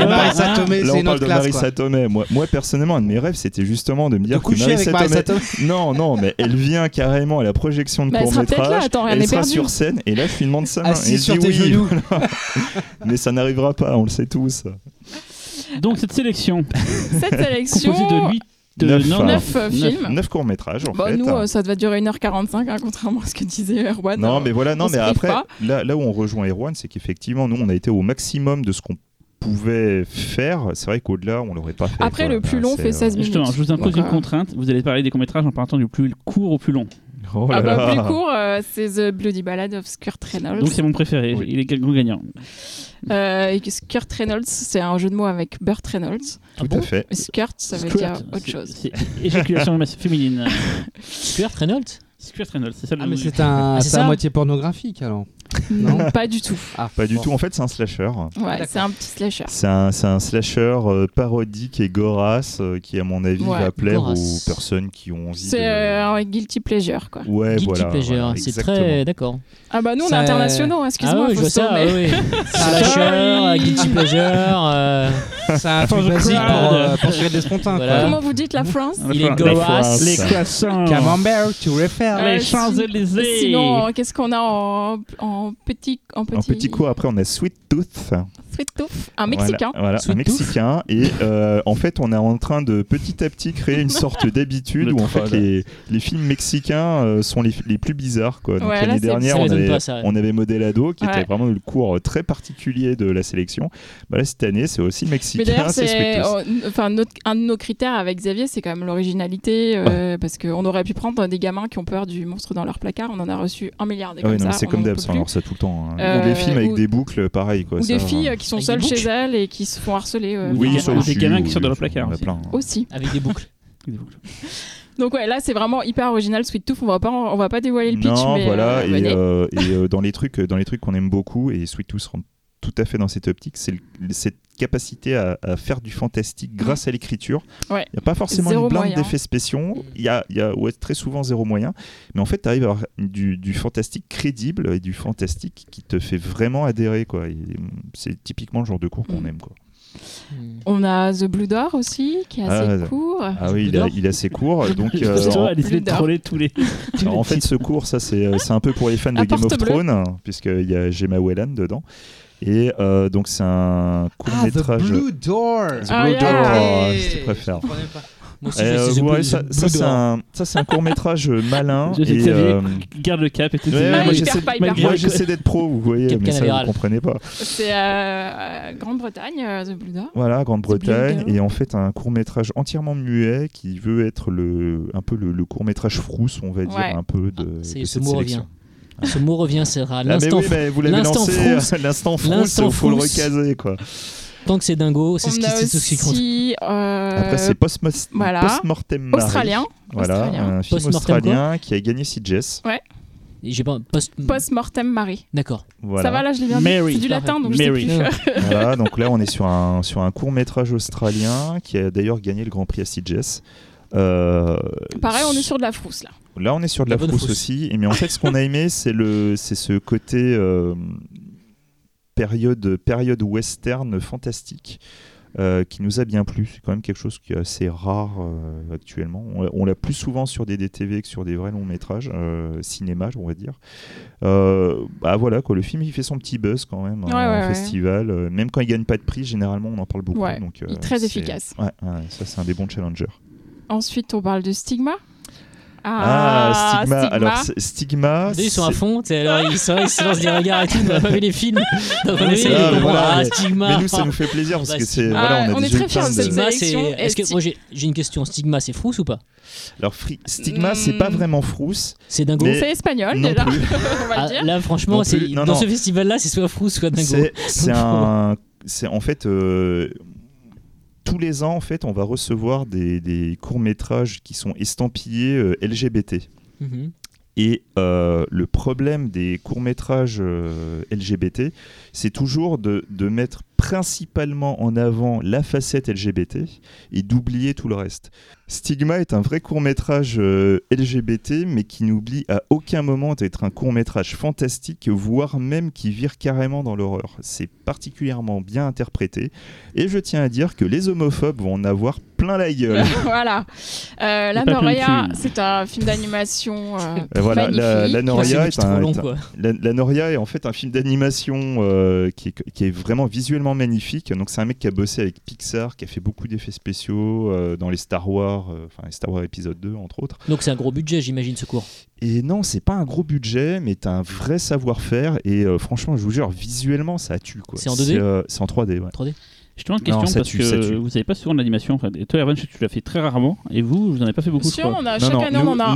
Marissa Tomei, c'est notre classe, Marissa Tomei. Moi personnellement, un de mes rêves, c'était justement de me dire que Marissa Tomei... Non, mais elle vient carrément à la projection de court-métrage, elle sera sur scène et là je lui demande sa main et je dis oui, voilà. Mais ça n'arrivera pas, on le sait tous. Donc cette sélection composée de 9 films, 9 courts-métrages en fait. Nous, ça devait durer 1h45, hein, contrairement à ce que disait Erwan. Non, mais voilà, non, mais après là où on rejoint Erwan, c'est qu'effectivement nous on a été au maximum de ce qu'on pouvait faire. C'est vrai qu'au-delà on l'aurait pas fait. Après voilà, le plus long fait 16 minutes. Justement, je vous impose une contrainte, vous allez parler des courts-métrages en partant du plus court au plus long. Oh là là. Plus court, c'est The Bloody Ballad of Kurt Reynolds. Donc c'est mon préféré, oui. Il est grand gagnant. Kurt Reynolds, c'est un jeu de mots avec Burt Reynolds. Tout à fait. Kurt, ça veut dire autre chose. C'est éjaculation féminine. Kurt Reynolds. C'est ça. Ah mais c'est à moitié pornographique alors. Non, pas du tout. Ah, pas du tout. En fait, c'est un slasher. Ouais, c'est un petit slasher. C'est un slasher parodique et gorasse qui, à mon avis, va plaire aux personnes qui ont envie. C'est un guilty pleasure, quoi. Ouais, guilty pleasure. Ouais, c'est très d'accord. Ah bah nous, on est internationaux. Excuse-moi. Ah oui, je vois ça. Oui. Slasher, guilty pleasure. C'est un truc basique pour Cyril Despontin. Comment vous dites la France ? Il est gorasse. Les croissants. Camembert, tu réfères les Champs-Élysées. Sinon, qu'est-ce qu'on a en petit quoi. Après, on a Sweet Tooth. Sweet Tooth, un Mexicain. Voilà, un Mexicain. Et en fait, on est en train de petit à petit créer une sorte d'habitude où en fait les films mexicains sont les plus bizarres, quoi. Donc l'année dernière, on avait Modelado qui était vraiment le cours très particulier de la sélection. Bah là, cette année, c'est aussi mexicain. Mais d'ailleurs, c'est Sweet Tooth. Enfin, un de nos critères avec Xavier, c'est quand même l'originalité, parce qu'on aurait pu prendre des gamins qui ont peur du monstre dans leur placard. On en a reçu 1 milliard des comme ça. C'est comme d'hab, alors ça tout le temps. Hein. Ou des films avec des boucles, pareil, quoi. Ou ça, des filles qui sont seules chez elles et qui se font harceler. Oui, ça aussi. Des gamins qui sortent de leur placard aussi. Avec des boucles. Donc ouais, là c'est vraiment hyper original, Sweet Tooth. On va pas dévoiler le pitch. Non, voilà. Et dans les trucs qu'on aime beaucoup, et Sweet Tooth rentre tout à fait dans cette optique, c'est cette capacité à faire du fantastique grâce à l'écriture. Ouais. Il n'y a pas forcément zéro une blinde moyen. D'effets spéciaux, il y a très souvent zéro moyen, mais en fait tu arrives à avoir du fantastique crédible et du fantastique qui te fait vraiment adhérer, quoi. Et c'est typiquement le genre de cours qu'on aime, quoi. On a The Blue Door aussi qui est assez court. Ah oui, il est assez court. Donc, en fait, ce cours, ça c'est un peu pour les fans de Game of Thrones, puisqu'il y a Gemma Whelan dedans. Et donc c'est un court métrage. The Blue Door, si tu préfères. Ça c'est un court métrage malin. Garde le cap et tout. Moi j'essaie d'être pro, vous voyez, mais ça vous comprenez pas. C'est Grande-Bretagne, The Blue Door. Voilà, Grande-Bretagne, et en fait un court métrage entièrement muet qui veut être un peu le court métrage frousse, on va dire, un peu de cette sélection. Ce mot revient, c'est rare. L'instant frousse, il faut le recaser, quoi. Tant que c'est dingo, c'est ce qui se suit. Après, c'est Post-Mortem Mary. Australien. Voilà, un film australien qui a gagné CGS. Ouais. J'ai pas Post-Mortem Mary. D'accord. Voilà. Ça va, là, je l'ai bien dit. C'est du latin, donc je sais plus. Voilà, donc là, on est sur un court-métrage australien qui a d'ailleurs gagné le Grand Prix à CGS. Pareil, on est sur de la frousse, là. Là, on est sur de la frousse aussi. Mais en fait, ce qu'on a aimé, c'est ce côté période western fantastique qui nous a bien plu. C'est quand même quelque chose qui est assez rare actuellement. On l'a plus souvent sur des DTV que sur des vrais longs métrages, cinéma, on va dire. Voilà, quoi, le film, il fait son petit buzz quand même festival. Même quand il gagne pas de prix, généralement, on en parle beaucoup. Ouais, donc, il est très efficace. Ouais, ça, c'est un des bons challengers. Ensuite, on parle de Stigma. Stigma. Alors, Stigma. Ils sont à fond, alors ils se lancent des regards et tout. On n'a pas vu les films. Donc, on est Stigma. Mais nous, ça nous fait plaisir parce que c'est. Voilà, on est très fiers de cette sélection. Est-ce que moi, j'ai une question. Stigma, c'est frousse ou pas? Alors, Stigma, c'est pas vraiment frousse. C'est dingo. C'est espagnol, déjà. On va le dire. Là, franchement, dans ce festival-là, c'est soit frousse, soit dingo. C'est en fait. Tous les ans, en fait, on va recevoir des courts-métrages qui sont estampillés LGBT. Mmh. Et le problème des courts-métrages LGBT, c'est toujours de mettre principalement en avant la facette LGBT et d'oublier tout le reste. Stigma est un vrai court-métrage LGBT, mais qui n'oublie à aucun moment d'être un court-métrage fantastique, voire même qui vire carrément dans l'horreur. C'est particulièrement bien interprété, et je tiens à dire que les homophobes vont en avoir plein la gueule. Voilà. La Noria, c'est un film d'animation voilà, la Noria est en fait un film d'animation qui est vraiment visuellement magnifique. Donc c'est un mec qui a bossé avec Pixar, qui a fait beaucoup d'effets spéciaux dans les Star Wars, les Star Wars épisode 2 entre autres. Donc c'est un gros budget, j'imagine, ce cours. Et non, c'est pas un gros budget, mais t'as un vrai savoir-faire et franchement, je vous jure, visuellement ça tue, quoi. C'est en 2D. C'est en 3D, ouais. 3D. Je te demande une question parce que vous n'avez pas souvent de l'animation. En fait. Et toi, Erwan, tu l'as fait très rarement. Et vous n'en avez pas fait beaucoup. Sûr, chaque année, on en a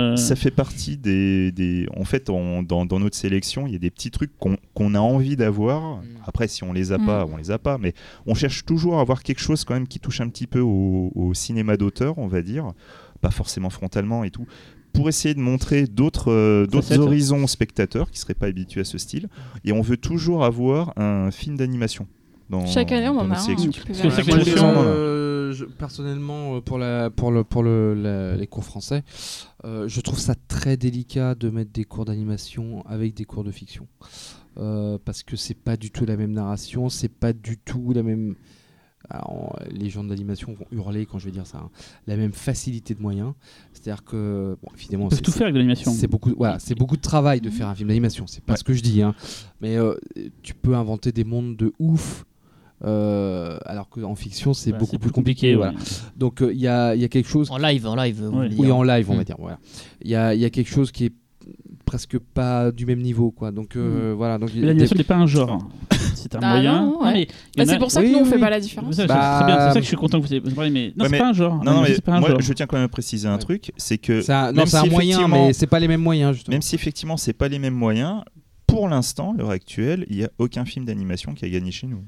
un. Ça fait partie des... En fait, dans notre sélection, il y a des petits trucs qu'on a envie d'avoir. Après, si on les a pas, on les a pas. Mais on cherche toujours à avoir quelque chose quand même qui touche un petit peu au cinéma d'auteur, on va dire. Pas forcément frontalement et tout. pour essayer de montrer d'autres horizons aux spectateurs qui ne seraient pas habitués à ce style. Et on veut toujours avoir un film d'animation. Chaque année, on en a un. Personnellement, pour les cours français, je trouve ça très délicat de mettre des cours d'animation avec des cours de fiction. Parce que c'est pas du tout la même narration, c'est pas du tout la même... Alors, les gens de l'animation vont hurler quand je vais dire ça, hein. La même facilité de moyens, c'est-à-dire que bon, évidemment, c'est tout faire avec de l'animation. C'est beaucoup de travail de faire un film d'animation, c'est pas ce que je dis, hein. Mais tu peux inventer des mondes de ouf, alors qu'en fiction c'est beaucoup plus compliqué. Voilà. Ouais. Donc il y a quelque chose en live, on va dire. Voilà. Il y a quelque chose qui est presque pas du même niveau, quoi. Donc voilà. Donc l'animation n'est pas un genre. C'est un moyen. Non, ouais. Non, mais c'est pour ça que nous on fait pas la différence. C'est bien. C'est pour ça que je suis content que vous ayez parlé, mais non, c'est pas un genre. Non, mais moi je tiens quand même à préciser un truc, c'est que c'est un moyen, mais c'est pas les mêmes moyens justement. Même si effectivement c'est pas les mêmes moyens, pour l'instant, l'heure actuelle, il y a aucun film d'animation qui a gagné chez nous.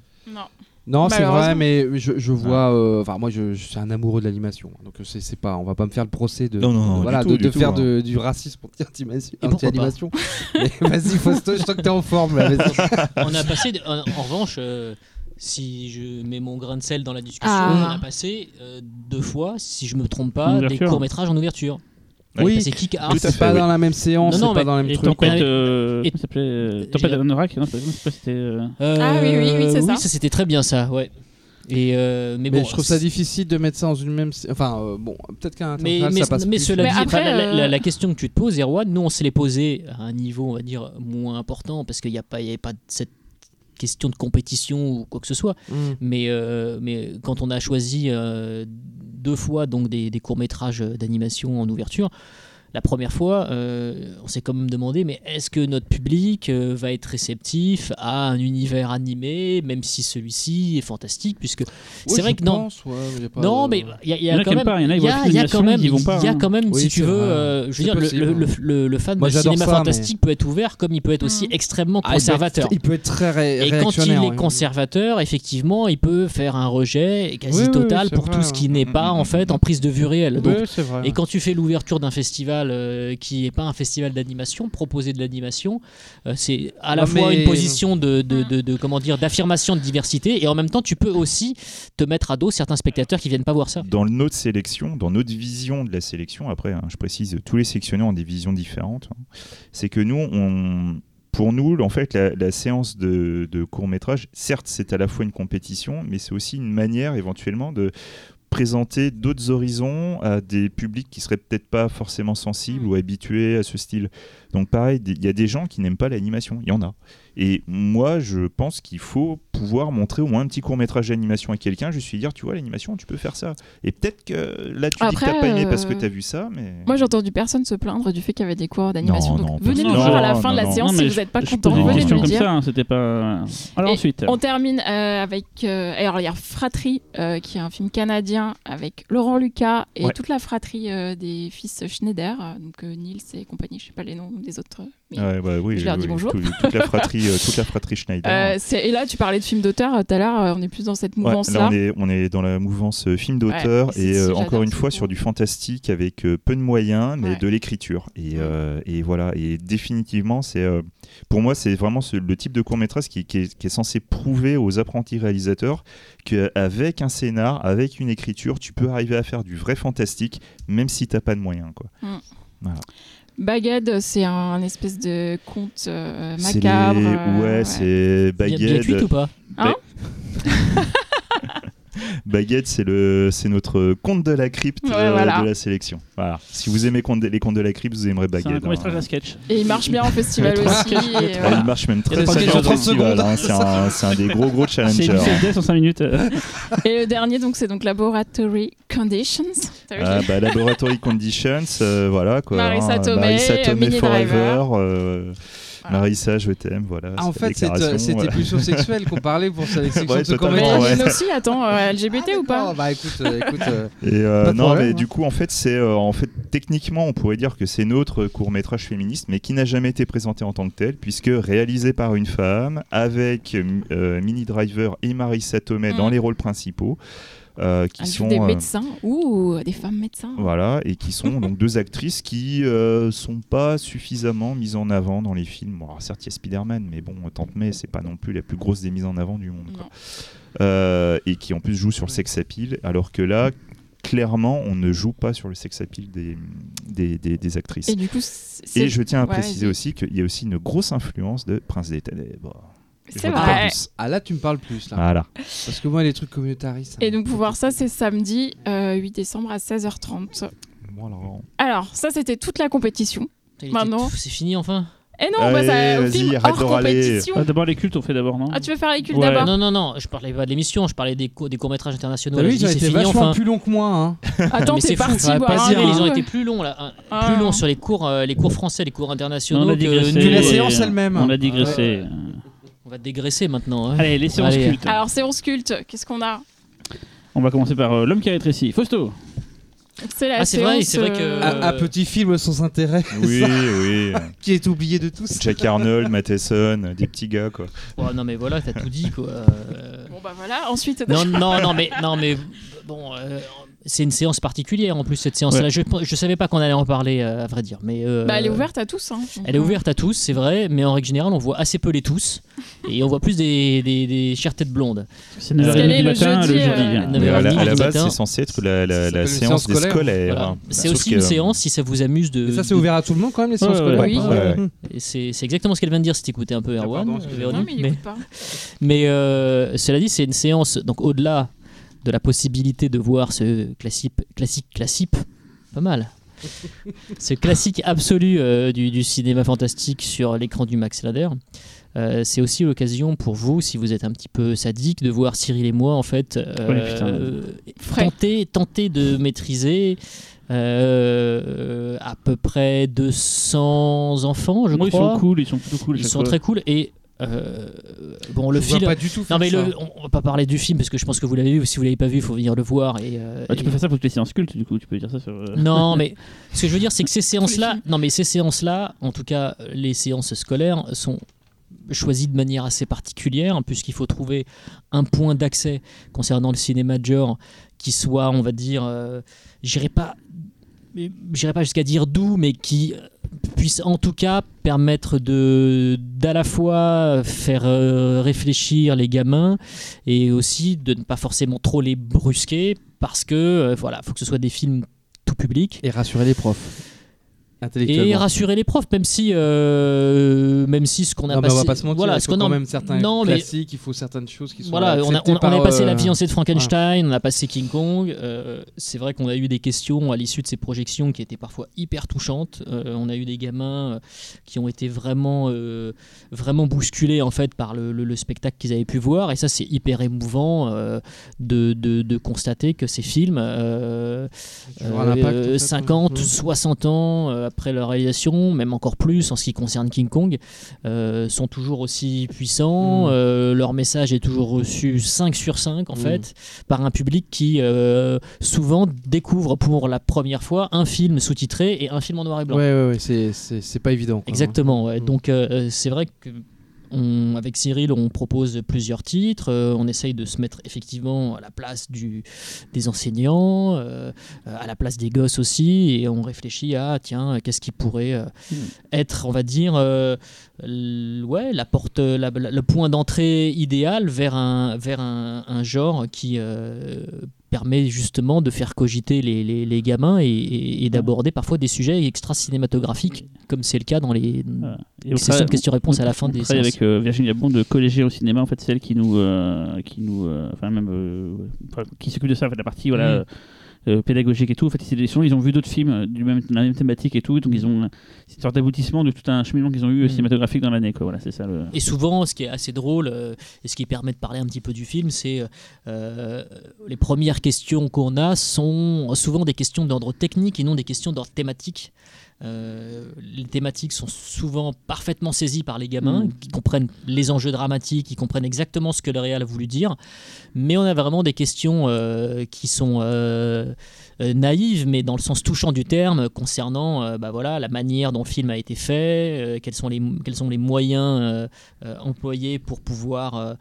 Non, c'est vrai, mais je vois. Enfin, moi, je suis un amoureux de l'animation, donc c'est pas. On va pas me faire le procès du racisme anti-animation. Vas-y, Fausto, je sens que t'es en forme. Là, on a passé. En revanche, si je mets mon grain de sel dans la discussion, on a passé 2 fois, si je me trompe pas, des courts-métrages en ouverture. Oui, c'est Kick-Ass. C'est pas dans la même séance, c'est pas dans le même truc. Comment s'appelait Tempête à l'Anorak ? Non, ah oui, c'est ça. Oui, ça c'était très bien ça, ouais. Et mais bon, je trouve ça difficile de mettre ça dans une même. Enfin bon, peut-être qu'à l'international ça passe. Mais cela dit, après, la question que tu te poses, Erwan, nous on se l'est posée à un niveau, on va dire, moins important parce qu'il n'y avait pas cette question de compétition ou quoi que ce soit. Mais quand on a choisi 2 fois donc des courts-métrages d'animation en ouverture, la première fois, on s'est quand même demandé, mais est-ce que notre public va être réceptif à un univers animé, même si celui-ci est fantastique, puisque c'est vrai que pense, non, mais il y a quand même, si tu veux, je veux dire, le fan de cinéma fantastique peut être ouvert, comme il peut être aussi extrêmement conservateur. Il peut être très réactionnaire. Et quand il est conservateur, effectivement, il peut faire un rejet quasi total pour tout ce qui n'est pas en fait en prise de vue réelle. Et quand tu fais l'ouverture d'un festival qui n'est pas un festival d'animation, proposer de l'animation, c'est à la fois une position de comment dire, d'affirmation de diversité, et en même temps tu peux aussi te mettre à dos certains spectateurs qui viennent pas voir ça. Dans notre sélection, dans notre vision de la sélection, après hein, je précise, tous les sélectionneurs ont des visions différentes, hein, c'est que nous, pour nous, en fait, la séance de court-métrage, certes c'est à la fois une compétition, mais c'est aussi une manière éventuellement de présenter d'autres horizons à des publics qui seraient peut-être pas forcément sensibles ou habitués à ce style. Donc pareil, il y a des gens qui n'aiment pas l'animation, il y en a. Et moi, je pense qu'il faut pouvoir montrer au moins un petit court-métrage d'animation à quelqu'un, juste lui dire, tu vois, l'animation, tu peux faire ça. Et peut-être que là, tu dis que t'as pas aimé parce que t'as vu ça, mais... Moi, j'ai entendu personne se plaindre du fait qu'il y avait des cours d'animation. Donc, venez nous voir à la fin de la séance si vous n'êtes pas content. Venez nous dire. Ça, hein, c'était pas... Alors, et ensuite... On termine avec... Alors, il y a Fratrie, qui est un film canadien avec Laurent Lucas et toute la fratrie des fils Schneider, donc Niels et compagnie, je sais pas les noms des autres, mais je leur dis bonjour. Toute la fratrie Schneider. Et là, tu parlais de film d'auteur tout à l'heure, on est plus dans cette mouvance-là. Là, on est dans la mouvance film d'auteur encore une fois sur du fantastique avec peu de moyens, mais de l'écriture. Et voilà, et définitivement, pour moi, c'est vraiment le type de court-métrage qui est censé prouver aux apprentis réalisateurs qu'avec un scénar, avec une écriture, tu peux arriver à faire du vrai fantastique, même si t'as pas de moyens, quoi. Voilà. Baghead, c'est un espèce de conte macabre. C'est Baghead. Il y a de la cuite ou pas, hein? Baghead, c'est notre conte de la crypte de la sélection. Voilà. Si vous aimez les contes de la crypte, vous aimerez Baghead. C'est un court-métrage à sketch. Et il marche bien en festival aussi. Il marche même très bien en festival. C'est un des gros challengers. C'est une en 5 minutes. Et le dernier, donc, c'est donc Laboratory Conditions. Laboratory Conditions, voilà quoi. Marissa Tomei, Mini Driver. Voilà. Marissa, je t'aime, voilà. En fait, c'était plus sexuel qu'on parlait pour sa sélection de comédie. Mais aussi, attends, LGBT ou pas? Non, bah écoute. Du coup, en fait, techniquement, on pourrait dire que c'est notre court-métrage féministe, mais qui n'a jamais été présenté en tant que tel, puisque réalisé par une femme, avec Mini Driver et Marissa Tomei dans les rôles principaux. qui sont des médecins ou des femmes médecins. Voilà, et qui sont donc deux actrices qui ne sont pas suffisamment mises en avant dans les films. Bon, alors, certes, il y a Spider-Man, mais bon, Tante May, c'est pas non plus la plus grosse des mises en avant du monde, quoi. Et qui en plus joue sur le sex appeal, alors que là, clairement, on ne joue pas sur le sex appeal des actrices. Et du coup, et je tiens à préciser aussi qu'il y a aussi une grosse influence de Prince des Ténèbres. C'est vrai. Ah là, tu me parles plus là. Voilà. Parce que moi, les trucs communautaristes. Et donc, pour voir ça, c'est samedi 8 décembre à 16h30. Alors, ça, c'était toute la compétition. Maintenant, c'est fini enfin. Eh non, allez, bah, ça film hors compétition. Ah, d'abord les cultes, on fait d'abord, non ? Ah, tu veux faire les cultes d'abord ? Non, je parlais pas de l'émission, je parlais des courts-métrages internationaux. T'as vu, ils ont été vachement plus longs que moi. Hein. Attends, mais c'est parti, ils ont été plus longs là, plus longs sur les cours français, les cours internationaux. On a digressé. La séance elle-même. On a digressé. On va dégraisser maintenant. Hein. Allez, les séances cultes. Alors, séance culte, qu'est-ce qu'on a ? On va commencer par L'homme qui rétrécit. Fausto. C'est vrai que un petit film sans intérêt. Oui. Qui est oublié de tous. Jack Arnold, Matheson, des petits gars quoi. Oh, non mais voilà, t'as tout dit quoi. Bon bah voilà, ensuite. Non mais bon, c'est une séance particulière en plus cette séance là. Je savais pas qu'on allait en parler à vrai dire, mais elle est ouverte à tous. Hein. Elle est ouverte à tous, c'est vrai, mais en règle générale on voit assez peu les tous et on voit plus des chères têtes blondes. C'est 9h30 du matin, le jeudi. À la base c'est censé être la séance des scolaires. Voilà. C'est aussi une séance si ça vous amuse de. Et ça c'est ouvert à tout le monde quand même les séances scolaires. Oui. Et c'est exactement ce qu'elle vient de dire si t'écoutais un peu Erwan. Non mais il n'écoute pas. Mais cela dit c'est une séance donc au-delà de la possibilité de voir ce classique, pas mal, ce classique absolu du cinéma fantastique sur l'écran du Max Linder. C'est aussi l'occasion pour vous, si vous êtes un petit peu sadique, de voir Cyril et moi en fait tenter de maîtriser à peu près 200 enfants, je crois. Ils sont plutôt cool. Ils sont très cool et bon, le film. Pas du tout non mais on va pas parler du film parce que je pense que vous l'avez vu. Si vous l'avez pas vu, il faut venir le voir. Et tu peux faire ça pour toutes les séances cultes. Du coup, tu peux dire ça sur. Non mais ce que je veux dire, c'est que ces séances-là, en tout cas les séances scolaires, sont choisies de manière assez particulière puisqu'il faut trouver un point d'accès concernant le cinéma de genre qui soit, on va dire, j'irai pas jusqu'à dire doux, mais qui puisse en tout cas permettre d'à la fois faire réfléchir les gamins et aussi de ne pas forcément trop les brusquer parce que faut que ce soit des films tout public et rassurer les profs. Et rassurer les profs, même si ce qu'on a passé, on va pas se mentir, il faut quand même certains classiques, il faut certaines choses qui sont. Voilà, on a passé La fiancée de Frankenstein, On a passé King Kong. C'est vrai qu'on a eu des questions à l'issue de ces projections qui étaient parfois hyper touchantes. On a eu des gamins qui ont été vraiment bousculés en fait par le spectacle qu'ils avaient pu voir, et ça c'est hyper émouvant de constater que ces films, 50, 60 ans. Après leur réalisation, même encore plus en ce qui concerne King Kong, sont toujours aussi puissants. Leur message est toujours reçu 5 sur 5 en fait par un public qui souvent découvre pour la première fois un film sous-titré et un film en noir et blanc. Ouais, c'est pas évident. Quoi, exactement. Hein. Ouais. Donc c'est vrai que avec Cyril, on propose plusieurs titres. On essaye de se mettre effectivement à la place des enseignants, à la place des gosses aussi, et on réfléchit à qu'est-ce qui pourrait être, on va dire, le point d'entrée idéal vers un genre qui permet justement de faire cogiter les gamins et d'aborder parfois des sujets extra-cinématographiques, comme c'est le cas dans les questions-réponses à la fin des séances. Avec Virginie Abou de Collégien au cinéma, en fait, c'est elle qui s'occupe de ça, en fait, la partie pédagogique et tout. En fait, ils ont vu d'autres films de la même thématique et tout, donc c'est une sorte d'aboutissement de tout un cheminement qu'ils ont eu cinématographique dans l'année, quoi. Voilà, c'est ça. Et souvent, ce qui est assez drôle et ce qui permet de parler un petit peu du film, c'est les premières questions qu'on a sont souvent des questions d'ordre technique et non des questions d'ordre thématique. Les thématiques sont souvent parfaitement saisies par les gamins, qui comprennent les enjeux dramatiques, qui comprennent exactement ce que le réal a voulu dire, mais on a vraiment des questions qui sont naïves, mais dans le sens touchant du terme, concernant la manière dont le film a été fait, quels sont les moyens employés pour pouvoir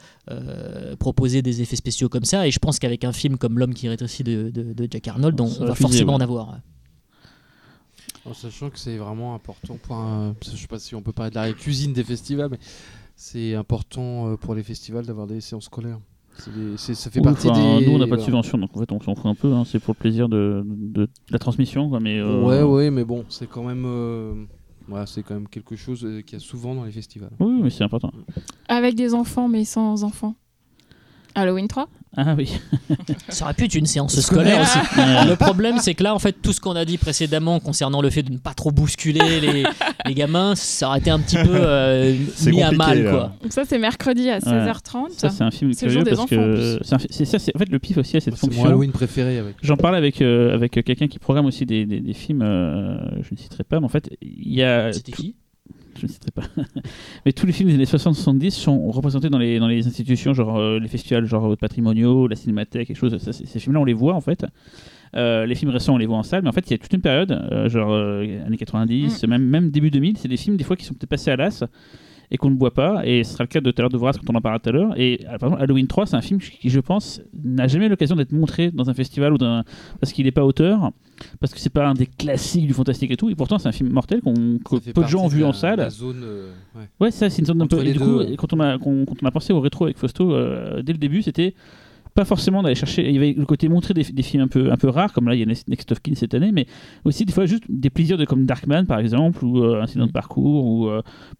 proposer des effets spéciaux comme ça, et je pense qu'avec un film comme L'Homme qui rétrécit de Jack Arnold, on va forcément en avoir. En sachant que c'est vraiment important pour je ne sais pas si on peut parler de la cuisine des festivals, mais c'est important pour les festivals d'avoir des séances scolaires. Ça fait partie des... Nous, on n'a pas de subvention, donc en fait, on s'en fout un peu. C'est pour le plaisir de la transmission. Quoi, mais, ouais, mais bon, c'est quand même... c'est quand même quelque chose qu'il y a souvent dans les festivals. Oui, mais c'est important. Avec des enfants, mais sans enfants. Halloween 3 ? Ah oui. Ça aurait pu être une séance scolaire aussi. Le problème, c'est que là, en fait, tout ce qu'on a dit précédemment concernant le fait de ne pas trop bousculer les gamins, ça aurait été un petit peu mis à mal. Quoi. Donc ça, c'est mercredi à 16h30. Ça, c'est un film c'est curieux parce que... En fait, le PIF aussi a cette fonction. C'est mon Halloween préféré. J'en parle avec quelqu'un qui programme aussi des films, je ne citerai pas, mais en fait, il y a... C'était qui ? Je ne citerai pas. Mais tous les films des années 60-70 sont représentés dans les institutions, genre les festivals genre patrimoniaux, la cinémathèque, quelque chose. Ces films-là, on les voit en fait. Les films récents, on les voit en salle, mais en fait, il y a toute une période, années 90, même début 2000, c'est des films des fois qui sont peut-être passés à l'as et qu'on ne voit pas. Et ce sera le cas de Talal de Vras quand on en parlera tout à l'heure. Et par exemple, Halloween 3, c'est un film qui, je pense, n'a jamais l'occasion d'être montré dans un festival parce qu'il n'est pas auteur. Parce que c'est pas un des classiques du fantastique et tout, et pourtant c'est un film mortel que peu de gens ont vu en salle. Ouais, ça c'est une zone un peu. Et du coup, quand on a pensé au rétro avec Fausto, dès le début, c'était pas forcément d'aller chercher. Il y avait le côté montrer des films un peu rares, comme là il y a Next of Kin cette année, mais aussi des fois juste des plaisirs comme Darkman par exemple, ou Incident de parcours, ou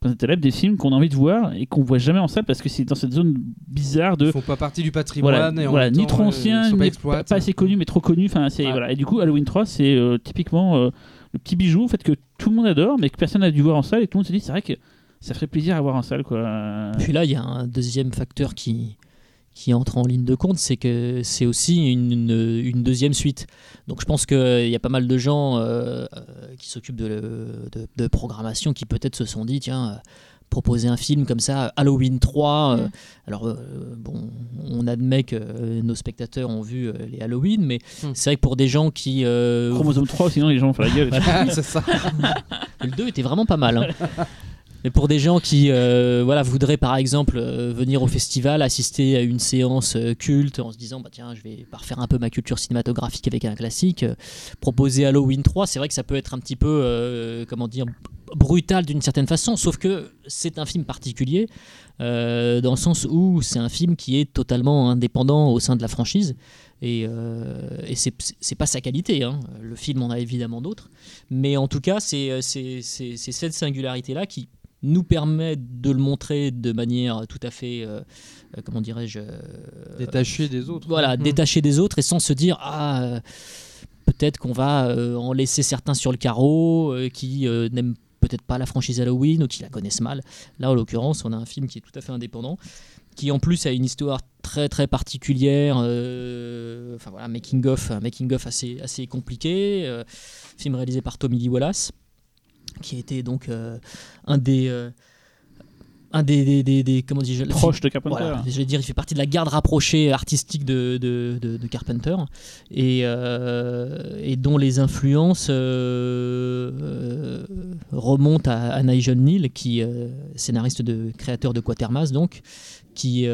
Prince Taleb, des films qu'on a envie de voir et qu'on voit jamais en salle parce que c'est dans cette zone bizarre de. Ils font pas partie du patrimoine, ni trop ancien, ni pas assez connu, mais trop connu. Et du coup, Halloween 3, c'est typiquement le petit bijou en fait, que tout le monde adore, mais que personne n'a dû voir en salle, et tout le monde se dit c'est vrai que ça ferait plaisir à voir en salle. Puis là, il y a un deuxième facteur qui entre en ligne de compte, c'est que c'est aussi une deuxième suite. Donc je pense qu'il y a pas mal de gens qui s'occupent de programmation qui peut-être se sont dit tiens, proposer un film comme ça, Halloween 3. On admet que nos spectateurs ont vu les Halloween, mais c'est vrai que pour des gens qui... Chromosome 3, sinon les gens font la gueule. C'est ça. Le 2 était vraiment pas mal. Hein. Mais pour des gens qui voudraient par exemple venir au festival, assister à une séance culte en se disant tiens, je vais refaire un peu ma culture cinématographique avec un classique, proposer Halloween 3, c'est vrai que ça peut être un petit peu brutal d'une certaine façon, sauf que c'est un film particulier dans le sens où c'est un film qui est totalement indépendant au sein de la franchise. Et c'est pas sa qualité, hein. Le film en a évidemment d'autres, mais en tout cas c'est cette singularité là qui nous permet de le montrer de manière tout à fait détachée des autres, détachée des autres, et sans se dire peut-être qu'on va en laisser certains sur le carreau qui n'aiment peut-être pas la franchise Halloween ou qui la connaissent mal. Là en l'occurrence on a un film qui est tout à fait indépendant, qui en plus a une histoire très très particulière, making of assez compliqué, film réalisé par Tommy Lee Wallace, qui était donc un des proches de Carpenter. Il fait partie de la garde rapprochée artistique de Carpenter et dont les influences remontent à Nigel Neal, qui scénariste créateur de Quatermass, donc qui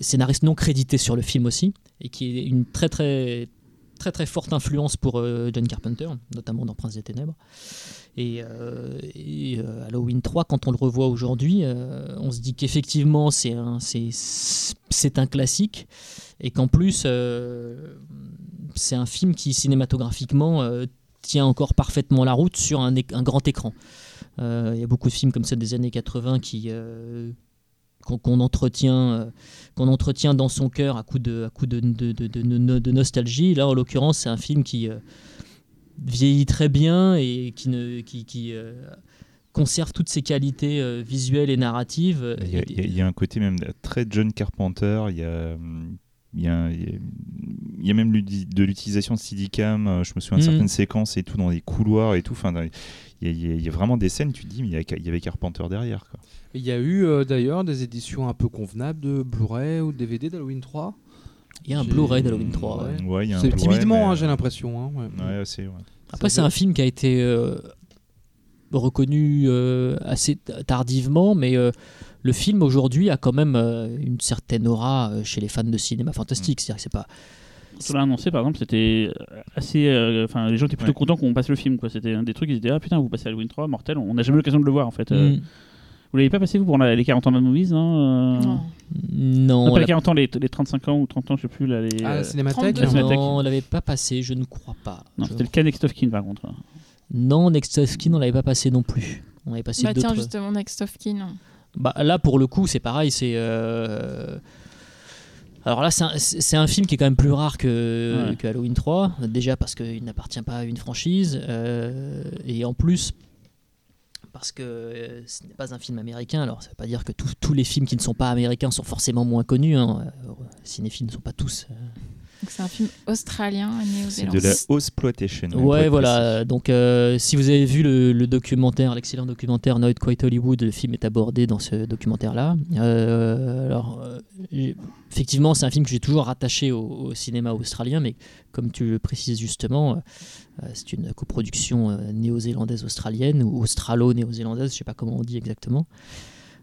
scénariste non crédité sur le film aussi, et qui est une très très très très forte influence pour John Carpenter, notamment dans Prince des Ténèbres. Et Halloween 3, quand on le revoit aujourd'hui, on se dit qu'effectivement c'est un classique, et qu'en plus c'est un film qui cinématographiquement tient encore parfaitement la route sur un grand écran. Il y a beaucoup de films comme ça des années 80 qu'on entretient dans son cœur à coup de nostalgie. Là en l'occurrence c'est un film qui vieillit très bien et qui conserve toutes ses qualités visuelles et narratives. Il y a un côté même très John Carpenter, il y a il y a même de l'utilisation de Steadicam, je me souviens de certaines séquences et tout dans les couloirs et tout. Enfin, il y a vraiment des scènes, tu te dis, mais il y avait Carpenter derrière, quoi. Il y a eu d'ailleurs des éditions un peu convenables de Blu-ray ou de DVD d'Halloween 3. Il y a un Blu-ray d'Halloween 3. Ouais. Ouais, y a un Blu-ray, timidement, mais... j'ai l'impression. Hein, ouais. Ouais, c'est, ouais. Après, c'est un film qui a été reconnu assez tardivement, mais le film aujourd'hui a quand même une certaine aura chez les fans de cinéma fantastique. C'est-à-dire que c'est pas... Quand on l'a annoncé, par exemple, c'était assez. Enfin, les gens étaient plutôt contents qu'on passe le film, quoi. C'était un des trucs, ils disaient, ah putain, vous passez Halloween 3, mortel, on n'a jamais l'occasion de le voir, en fait. Vous l'avez pas passé, vous, pour les 40 ans Mad Movies, hein? Non. Pas les 40 ans, les 35 ans ou 30 ans, je sais plus. Là, les, la Cinémathèque? Non, on l'avait pas passé, je ne crois pas. Non, c'était le cas Next of Kin, par contre. Non, Next of Kin, on l'avait pas passé non plus. On avait passé d'autres... tiens, justement, Next of Kin. Bah, là, pour le coup, c'est pareil, c'est. Alors là, c'est un film qui est quand même plus rare que Halloween 3, déjà parce qu'il n'appartient pas à une franchise, et en plus. Parce que ce n'est pas un film américain. Alors ça ne veut pas dire que tous les films qui ne sont pas américains sont forcément moins connus, hein. Les cinéphiles ne sont pas tous. Donc c'est un film australien, néo-zélandais. C'est de la Ausploitation. Ouais, voilà. Donc si vous avez vu le documentaire, l'excellent documentaire Not Quite Hollywood, le film est abordé dans ce documentaire-là. Effectivement, c'est un film que j'ai toujours rattaché au cinéma australien, mais comme tu le précises justement, c'est une coproduction néo-zélandaise-australienne ou australo-néo-zélandaise, je ne sais pas comment on dit exactement.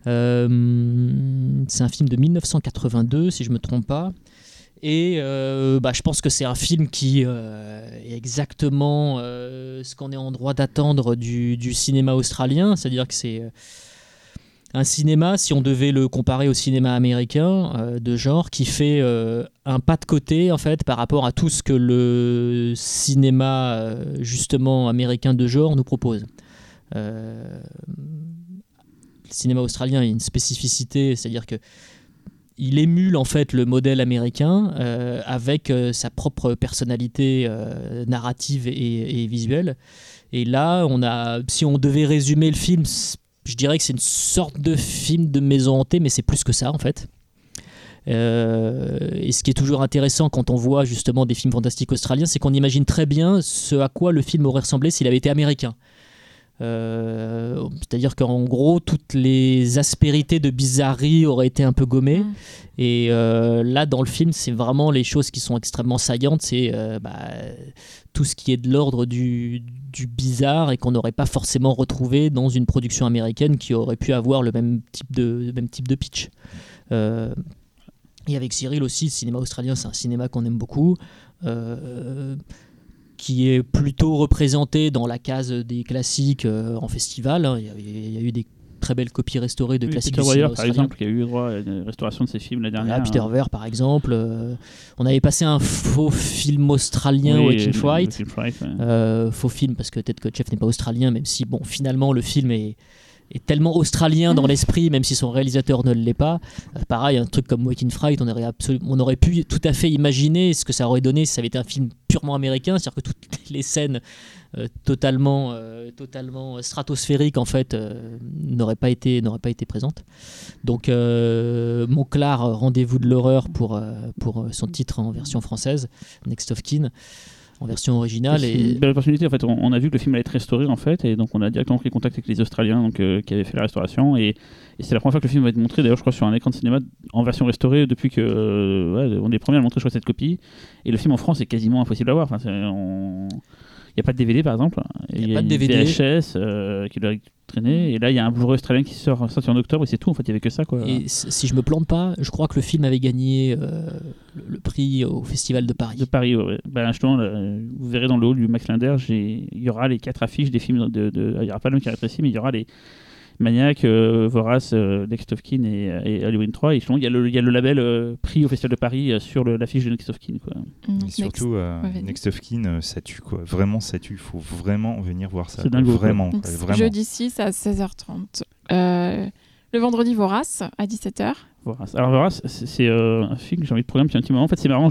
C'est un film de 1982, si je ne me trompe pas. Et je pense que c'est un film qui est exactement ce qu'on est en droit d'attendre du cinéma australien. C'est-à-dire que c'est un cinéma, si on devait le comparer au cinéma américain de genre, qui fait un pas de côté en fait, par rapport à tout ce que le cinéma justement américain de genre nous propose. Le cinéma australien a une spécificité, c'est-à-dire que il émule en fait le modèle américain avec sa propre personnalité narrative et visuelle. Et là, si on devait résumer le film, je dirais que c'est une sorte de film de maison hantée, mais c'est plus que ça en fait. Et ce qui est toujours intéressant quand on voit justement des films fantastiques australiens, c'est qu'on imagine très bien ce à quoi le film aurait ressemblé s'il avait été américain. C'est-à-dire qu'en gros toutes les aspérités de bizarrerie auraient été un peu gommées et là dans le film c'est vraiment les choses qui sont extrêmement saillantes, c'est tout ce qui est de l'ordre du bizarre et qu'on n'aurait pas forcément retrouvé dans une production américaine qui aurait pu avoir le même type de pitch. Et avec Cyril aussi, le cinéma australien c'est un cinéma qu'on aime beaucoup, qui est plutôt représenté dans la case des classiques en festival. Il y a eu des très belles copies restaurées de classiques du cinéma australien. Peter Weir, par exemple, qui a eu droit à une restauration de ses films la dernière. Peter Weir, par exemple. On avait passé un faux film australien, Waking Fright. Faux film, parce que Ted Kotcheff n'est pas australien, même si, bon, finalement, le film est tellement australien dans l'esprit, même si son réalisateur ne l'est pas. Pareil, un truc comme Waking Fright, on aurait pu tout à fait imaginer ce que ça aurait donné si ça avait été un film purement américain, c'est-à-dire que toutes les scènes totalement stratosphériques en fait n'auraient pas été présentes. Donc Monclar, rendez-vous de l'horreur pour son titre en version française, Next of Kin. En version originale. C'est une belle opportunité. En fait, on a vu que le film allait être restauré en fait, et donc on a directement pris contact avec les Australiens donc, qui avaient fait la restauration. Et c'est la première fois que le film va être montré, d'ailleurs, je crois, sur un écran de cinéma en version restaurée depuis que on est les premiers à montrer, je crois, cette copie. Et le film en France est quasiment impossible à voir. Enfin, il n'y a pas de DVD par exemple. Il n'y a pas de DVD. VHS qui doit traîner. Et là, il y a un Blu-ray australien qui sort en octobre et c'est tout. En fait, il n'y avait que ça, quoi. Et si je me plante pas, je crois que le film avait gagné le prix au Festival de Paris. De Paris, oui. Ouais. Ben, justement, vous verrez dans le hall du Max Linder, il y aura les 4 affiches des films. Il n'y aura pas le même qui est apprécié, mais il y aura les Maniac, Vorace, Next of Kin et Halloween 3. Et il y a le label prix au Festival de Paris sur l'affiche de Next of Kin. Quoi. Et surtout, Next of Kin, ça tue. Quoi. Vraiment, ça tue. Il faut vraiment venir voir ça. C'est dingue. Vraiment, quoi. Vraiment. Jeudi 6 à 16h30. Le vendredi, Vorace à 17h. Vorace. Alors, Vorace, c'est un film que j'ai envie de programmer depuis un petit moment. En fait, c'est marrant.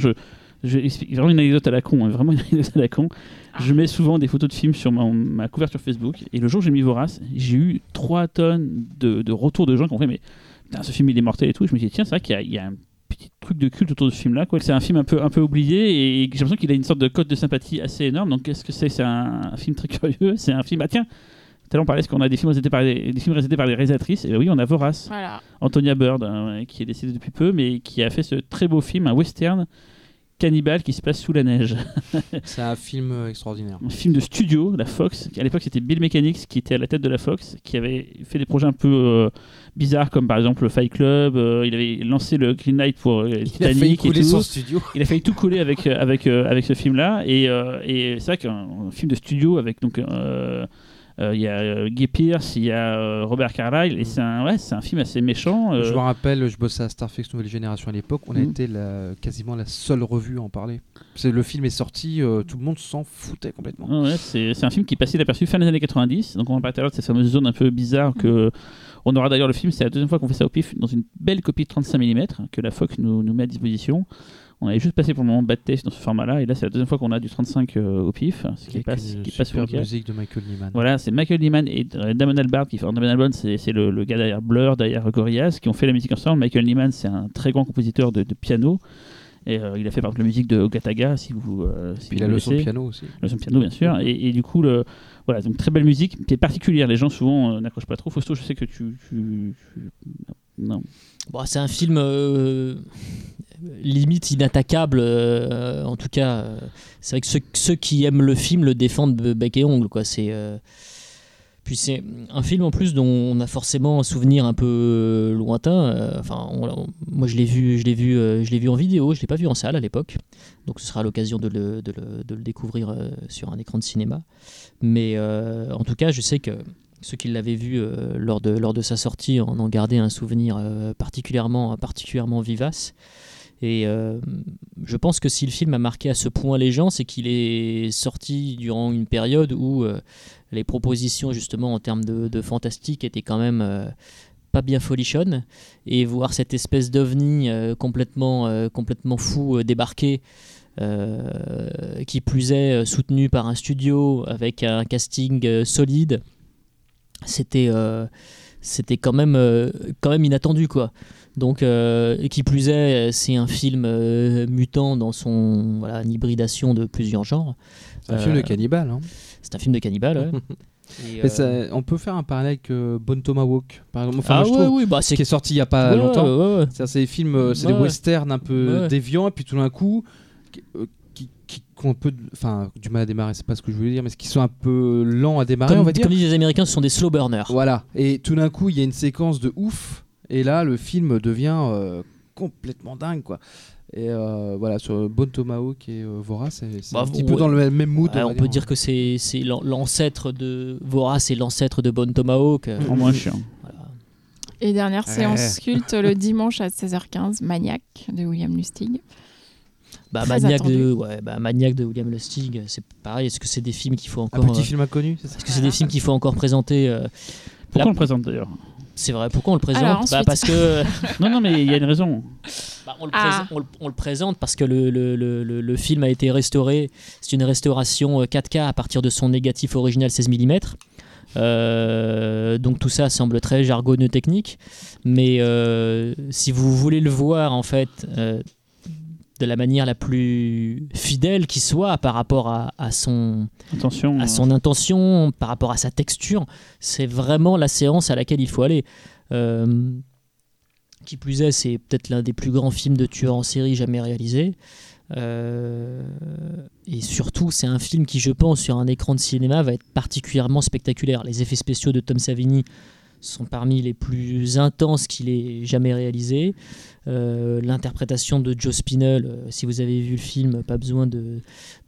Je explique vraiment une anecdote à la con, hein, vraiment une anecdote à la con. Je mets souvent des photos de films sur ma couverture Facebook, et le jour où j'ai mis Vorace, j'ai eu 3 tonnes de retours de gens qui ont fait mais putain, ce film il est mortel et tout. Et je me suis dit tiens, c'est vrai qu'il y a un petit truc de culte autour de ce film-là. C'est un film un peu oublié et j'ai l'impression qu'il a une sorte de cote de sympathie assez énorme. Donc, qu'est-ce que c'est ? C'est un film très curieux. C'est un film. Ah tiens, tout à l'heure on parlait, est-ce qu'on a des films réalisés par des réalisatrices ? Et oui, on a Vorace, voilà. Antonia Bird, qui est décédée depuis peu, mais qui a fait ce très beau film, un western cannibale qui se passe sous la neige. C'est un film extraordinaire. Un film de studio, la Fox. À l'époque, c'était Bill Mechanics qui était à la tête de la Fox, qui avait fait des projets un peu bizarres, comme par exemple le Fight Club. Il avait lancé le Green Knight pour Titanic et tout. Il a failli couler son studio. Il a failli tout couler avec ce film-là. Et c'est vrai qu'un film de studio avec donc. Il y a Guy Pearce, il y a Robert Carlyle, et c'est un film assez méchant. Je me rappelle, je bossais à Starfix Nouvelle Génération à l'époque, on a été quasiment la seule revue à en parler. Le film est sorti, tout le monde s'en foutait complètement. Ah ouais, c'est un film qui passait d'aperçu fin des années 90, donc on va parler tout à l'heure de cette fameuse zone un peu bizarre que... On aura d'ailleurs le film, c'est la deuxième fois qu'on fait ça au PIF, dans une belle copie de 35 mm que la Fox nous met à disposition. On avait juste passé pour le moment Bad Taste dans ce format-là, et là c'est la deuxième fois qu'on a du 35 au PIF, ce qui passe. Super musique de Michael Nyman. Voilà, c'est Michael Nyman et Damon Albarn qui font. Damon Albarn, c'est le gars derrière Blur, derrière Gorillaz, qui ont fait la musique ensemble. Michael Nyman, c'est un très grand compositeur de piano. Et il a fait par exemple la musique de Ogataga, si vous. Si puis vous la leçon de piano aussi. La leçon de piano, bien sûr. Mmh. Et du coup, voilà, donc très belle musique, qui est particulière. Les gens souvent n'accrochent pas trop. Fausto, je sais que tu... Non. Bon, c'est un film limite inattaquable. En tout cas, c'est vrai que ceux qui aiment le film le défendent bec et ongle, quoi. C'est. Puis c'est un film en plus dont on a forcément un souvenir un peu lointain. Enfin, moi je l'ai vu en vidéo, je l'ai pas vu en salle à l'époque. Donc ce sera l'occasion de le découvrir sur un écran de cinéma. Mais en tout cas, je sais que ceux qui l'avaient vu lors de sa sortie en ont gardé un souvenir particulièrement vivace. Et je pense que si le film a marqué à ce point les gens, c'est qu'il est sorti durant une période où les propositions justement en termes de fantastique étaient quand même pas bien folichonnes, et voir cette espèce d'ovni complètement fou débarquer, qui plus est soutenu par un studio avec un casting solide, c'était quand même inattendu, quoi. Donc, qui plus est, c'est un film mutant dans son hybridation de plusieurs genres. C'est un film de cannibale. Hein. C'est un film de cannibale, ouais. Et ça, on peut faire un parallèle avec Bone Tomahawk, par exemple. Enfin, c'est qui est sorti il y a pas longtemps. Ouais. C'est des films, c'est des westerns un peu déviants, et puis tout d'un coup, qui ont un peu du mal à démarrer, c'est pas ce que je voulais dire, mais qui sont un peu lents à démarrer, on va dire. Comme disent les Américains, ce sont des slow burners. Voilà. Et tout d'un coup, il y a une séquence de ouf. Et là, le film devient complètement dingue, quoi. Et voilà, sur Bone Tomahawk et Vorace, c'est un petit peu dans le même mood. On peut dire que c'est l'ancêtre de Vorace et l'ancêtre de Bone Tomahawk. En moins chiant. Voilà. Et dernière séance culte le dimanche à 16h15, Maniac de William Lustig. Maniac de William Lustig, c'est pareil. Est-ce que c'est des films qu'il faut encore. Un petit film inconnu, c'est ça ? Est-ce que c'est des films qu'il faut encore présenter Pourquoi on le présente d'ailleurs ? C'est vrai, pourquoi on le présente ? Alors, ensuite... parce que non, mais il y a une raison. On le présente parce que le film a été restauré. C'est une restauration 4K à partir de son négatif original 16 mm. Donc tout ça semble très jargonneux technique. Mais si vous voulez le voir en fait de la manière la plus fidèle qui soit par rapport à son intention, par rapport à sa texture, c'est vraiment la séance à laquelle il faut aller. Qui plus est, c'est peut-être l'un des plus grands films de tueurs en série jamais réalisés. Et surtout, c'est un film qui, je pense, sur un écran de cinéma, va être particulièrement spectaculaire. Les effets spéciaux de Tom Savini sont parmi les plus intenses qu'il ait jamais réalisés. L'interprétation de Joe Spinell, si vous avez vu le film, pas besoin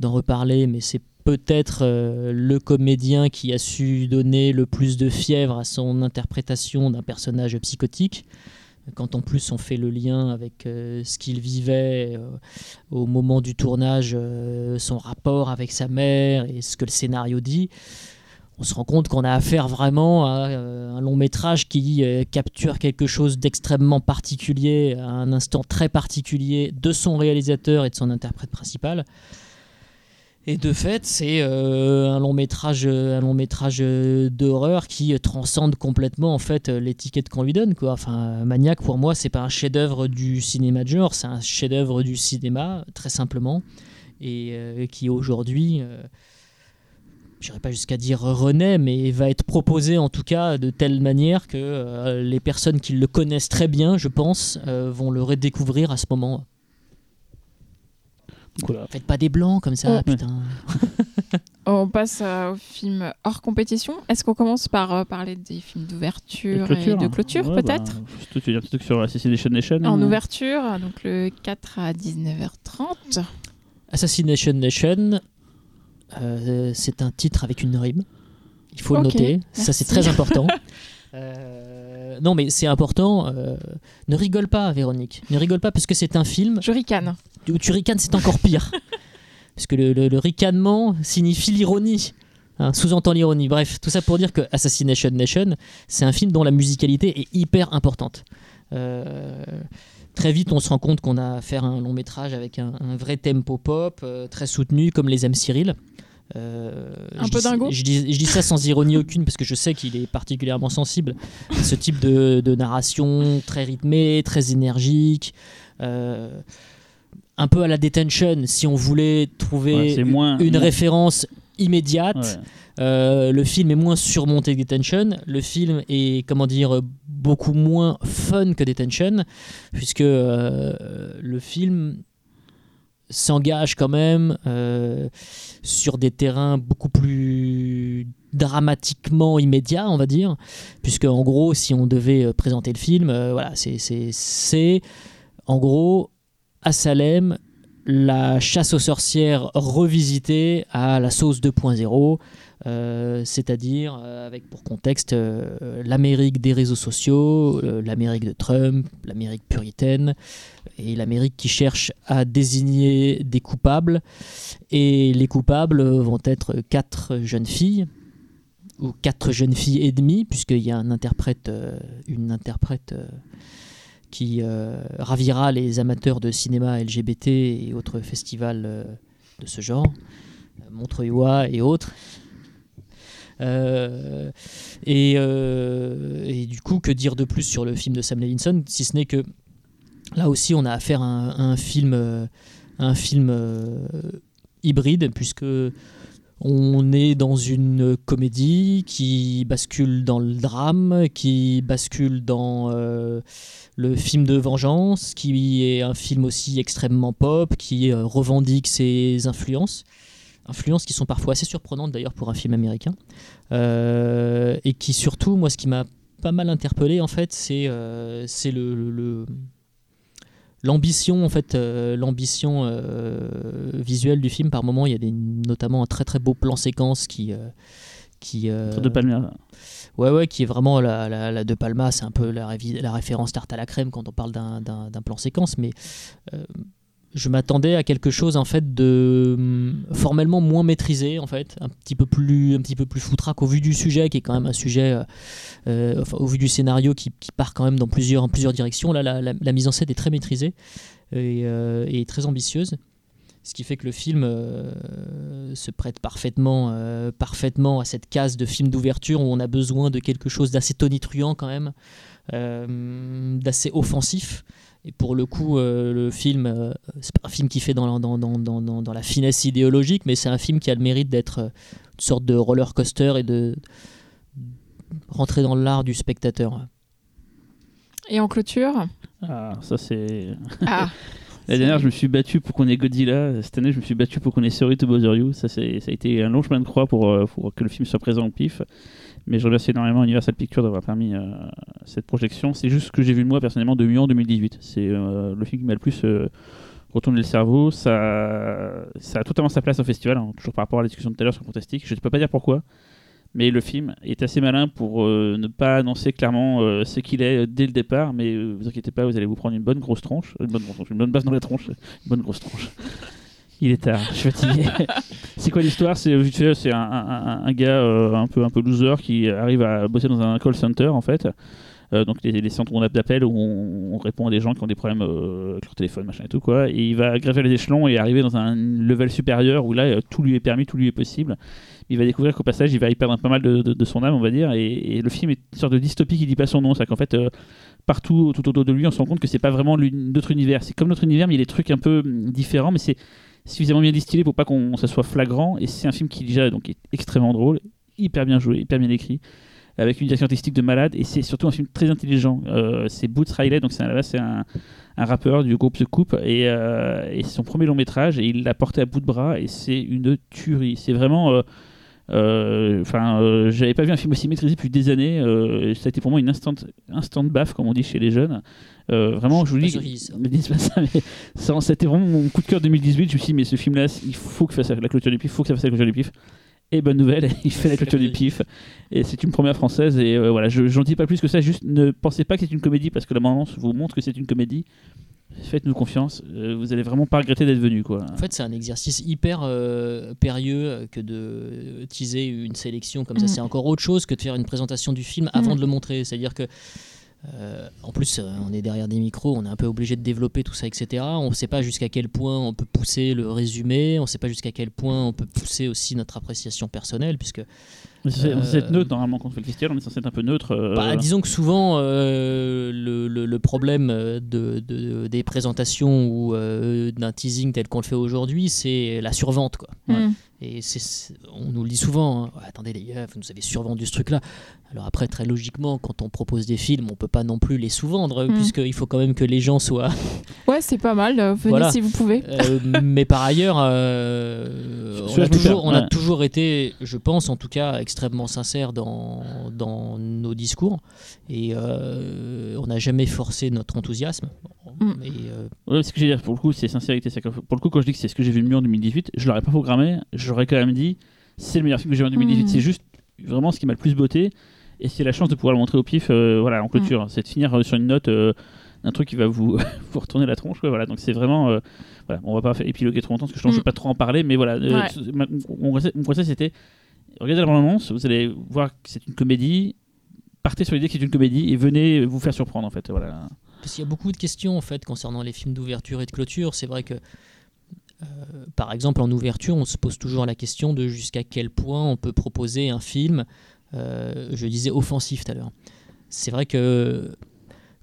d'en reparler, mais c'est peut-être le comédien qui a su donner le plus de fièvre à son interprétation d'un personnage psychotique. Quand en plus on fait le lien avec ce qu'il vivait au moment du tournage, son rapport avec sa mère et ce que le scénario dit, on se rend compte qu'on a affaire vraiment à un long métrage qui capture quelque chose d'extrêmement particulier, à un instant très particulier de son réalisateur et de son interprète principal. Et de fait, c'est un long métrage d'horreur qui transcende complètement en fait l'étiquette qu'on lui donne, quoi. Enfin, Maniac, pour moi, c'est pas un chef-d'œuvre du cinéma de genre, c'est un chef-d'œuvre du cinéma, très simplement, et qui aujourd'hui, j'irai pas jusqu'à dire renaît, mais va être proposé en tout cas de telle manière que les personnes qui le connaissent très bien, je pense, vont le redécouvrir à ce moment. Voilà. Faites pas des blancs comme ça, putain. On passe aux films hors compétition. Est-ce qu'on commence par parler des films d'ouverture et de clôture, ouais, peut-être bah, tu veux dire un petit truc sur Assassination Nation. En ouverture, donc le 4 à 19h30. Assassination Nation, c'est un titre avec une rime. Il faut le noter, merci. Ça c'est très important. Non mais c'est important, ne rigole pas Véronique, ne rigole pas parce que c'est un film... Je ricane. Où tu ricanes, c'est encore pire. Parce que le ricanement signifie l'ironie, hein, sous-entend l'ironie. Bref, tout ça pour dire que Assassination Nation, c'est un film dont la musicalité est hyper importante. Très vite, on se rend compte qu'on a affaire à un long métrage avec un vrai tempo pop, très soutenu, comme les aime Cyril. Un peu dingo. Je dis ça sans ironie aucune parce que je sais qu'il est particulièrement sensible à ce type de narration très rythmée, très énergique, un peu à la Detention si on voulait trouver une référence immédiate. Ouais. Le film est moins surmonté que Detention, le film est beaucoup moins fun que Detention puisque le film s'engage quand même sur des terrains beaucoup plus dramatiquement immédiats, on va dire, puisque en gros, si on devait présenter le film, voilà, c'est en gros à Salem la chasse aux sorcières revisitée à la sauce 2.0, c'est-à-dire avec pour contexte l'Amérique des réseaux sociaux, l'Amérique de Trump, l'Amérique puritaine et l'Amérique qui cherche à désigner des coupables, et les coupables vont être 4 jeunes filles ou 4 jeunes filles et demie puisqu'il y a une interprète qui ravira les amateurs de cinéma LGBT et autres festivals de ce genre, Montreuilois et autres. Et du coup, que dire de plus sur le film de Sam Levinson, si ce n'est que là aussi on a affaire à un film hybride, puisque on est dans une comédie qui bascule dans le drame, qui bascule dans le film de vengeance, qui est un film aussi extrêmement pop, qui revendique ses influences qui sont parfois assez surprenantes d'ailleurs pour un film américain, et qui surtout, moi ce qui m'a pas mal interpellé en fait, c'est l'ambition en fait, l'ambition visuelle du film. Par moment, il y a notamment un très très beau plan séquence qui De Palma, là. Ouais, qui est vraiment la De Palma, c'est un peu la référence tarte à la crème quand on parle d'un plan séquence, mais je m'attendais à quelque chose en fait de formellement moins maîtrisé, en fait un petit peu plus foutraque au vu du sujet, qui est quand même un sujet au vu du scénario qui part quand même dans plusieurs directions. Là la mise en scène est très maîtrisée et très ambitieuse, ce qui fait que le film se prête parfaitement à cette case de film d'ouverture où on a besoin de quelque chose d'assez tonitruant quand même, d'assez offensif. Et pour le coup, le film, c'est pas un film qui fait dans la finesse idéologique, mais c'est un film qui a le mérite d'être une sorte de roller coaster et de rentrer dans l'art du spectateur. Et en clôture ? Ah, ça c'est... Ah, la dernière, je me suis battu pour qu'on ait Godzilla. Cette année, je me suis battu pour qu'on ait Sorry to Bother You. Ça a été un long chemin de croix pour que le film soit présent au PIF. Mais je remercie énormément Universal Pictures d'avoir permis cette projection. C'est juste ce que j'ai vu de moi personnellement de mieux en 2018. C'est le film qui m'a le plus retourné le cerveau. Ça a totalement sa place au festival, hein, toujours par rapport à la discussion de tout à l'heure sur Fantastique. Je ne peux pas dire pourquoi, mais le film est assez malin pour ne pas annoncer clairement ce qu'il est dès le départ. Mais ne vous inquiétez pas, vous allez vous prendre une bonne base dans la tronche, une bonne grosse tronche. Il est tard, je suis fatigué. C'est quoi l'histoire ? C'est un gars un peu loser qui arrive à bosser dans un call center en fait, donc les centres d'appel où on répond à des gens qui ont des problèmes avec leur téléphone, machin et tout quoi. Et il va gravir les échelons et arriver dans un level supérieur où là tout lui est permis, tout lui est possible. Il va découvrir qu'au passage, il va y perdre pas mal de son âme, on va dire. Et le film est une sorte de dystopie qui dit pas son nom. C'est-à-dire qu'en fait, partout, tout autour de lui, on se rend compte que c'est pas vraiment notre univers. C'est comme notre univers, mais il y a des trucs un peu différents, mais c'est suffisamment bien distillé pour pas qu'on ça soit flagrant. Et c'est un film qui déjà donc est extrêmement drôle, hyper bien joué, hyper bien écrit, avec une direction artistique de malade. Et c'est surtout un film très intelligent. C'est Boots Riley, donc c'est un rappeur du groupe The Coop, et c'est son premier long métrage et il l'a porté à bout de bras et c'est une tuerie. C'est vraiment j'avais pas vu un film aussi maîtrisé depuis des années. Ça a été pour moi une instant baffe, comme on dit chez les jeunes. Vraiment, je vous dis, ne dis pas ça, mais c'était vraiment mon coup de cœur 2018. Je me suis dit, mais ce film-là, il faut que fasse la clôture du PIF, il faut que ça fasse la clôture du PIF. Et bonne nouvelle, il fait la clôture du PIF. Et c'est une première française. Et voilà, j'en dis pas plus que ça. Juste, ne pensez pas que c'est une comédie parce que la bande-annonce vous montre que c'est une comédie. Faites-nous confiance, vous allez vraiment pas regretter d'être venu quoi. En fait, c'est un exercice hyper périlleux que de teaser une sélection comme ça. C'est encore autre chose que de faire une présentation du film avant de le montrer. C'est-à-dire que en plus, on est derrière des micros, on est un peu obligé de développer tout ça, etc. On sait pas jusqu'à quel point on peut pousser le résumé, on sait pas jusqu'à quel point on peut pousser aussi notre appréciation personnelle, puisque on est censé être neutre normalement quand on fait le festival, on est censé être un peu neutre. Bah, disons que souvent le problème des présentations ou d'un teasing tel qu'on le fait aujourd'hui, c'est la survente quoi. Ouais. Et on nous le dit souvent, hein. Oh, attendez les gars, vous nous avez survendu ce truc-là. Alors après, très logiquement, quand on propose des films, on peut pas non plus les sous-vendre, puisqu'il faut quand même que les gens soient... Ouais, c'est pas mal, venez voilà. Si vous pouvez. Mais par ailleurs, on a toujours été, je pense en tout cas, extrêmement sincères dans nos discours, et on n'a jamais forcé notre enthousiasme. Ouais, ce que j'ai à dire, pour le coup, c'est sincérité. Pour le coup, quand je dis que c'est ce que j'ai vu le mieux en 2018, je l'aurais pas programmé, j'aurais quand même dit c'est le meilleur film que j'ai vu en 2018. C'est juste vraiment ce qui m'a le plus botté et c'est la chance de pouvoir le montrer au PIF en clôture. C'est de finir sur une note d'un truc qui va vous retourner la tronche quoi. Voilà, donc c'est vraiment on va pas épiloguer trop longtemps parce que je ne vais pas trop en parler, mais voilà, mon conseil c'était regardez la bande-annonce, vous allez voir que c'est une comédie, partez sur l'idée que c'est une comédie et venez vous faire surprendre en fait, voilà. Parce qu'il y a beaucoup de questions en fait concernant les films d'ouverture et de clôture. C'est vrai que par exemple, en ouverture, on se pose toujours la question de jusqu'à quel point on peut proposer un film, je disais offensif tout à l'heure. C'est vrai que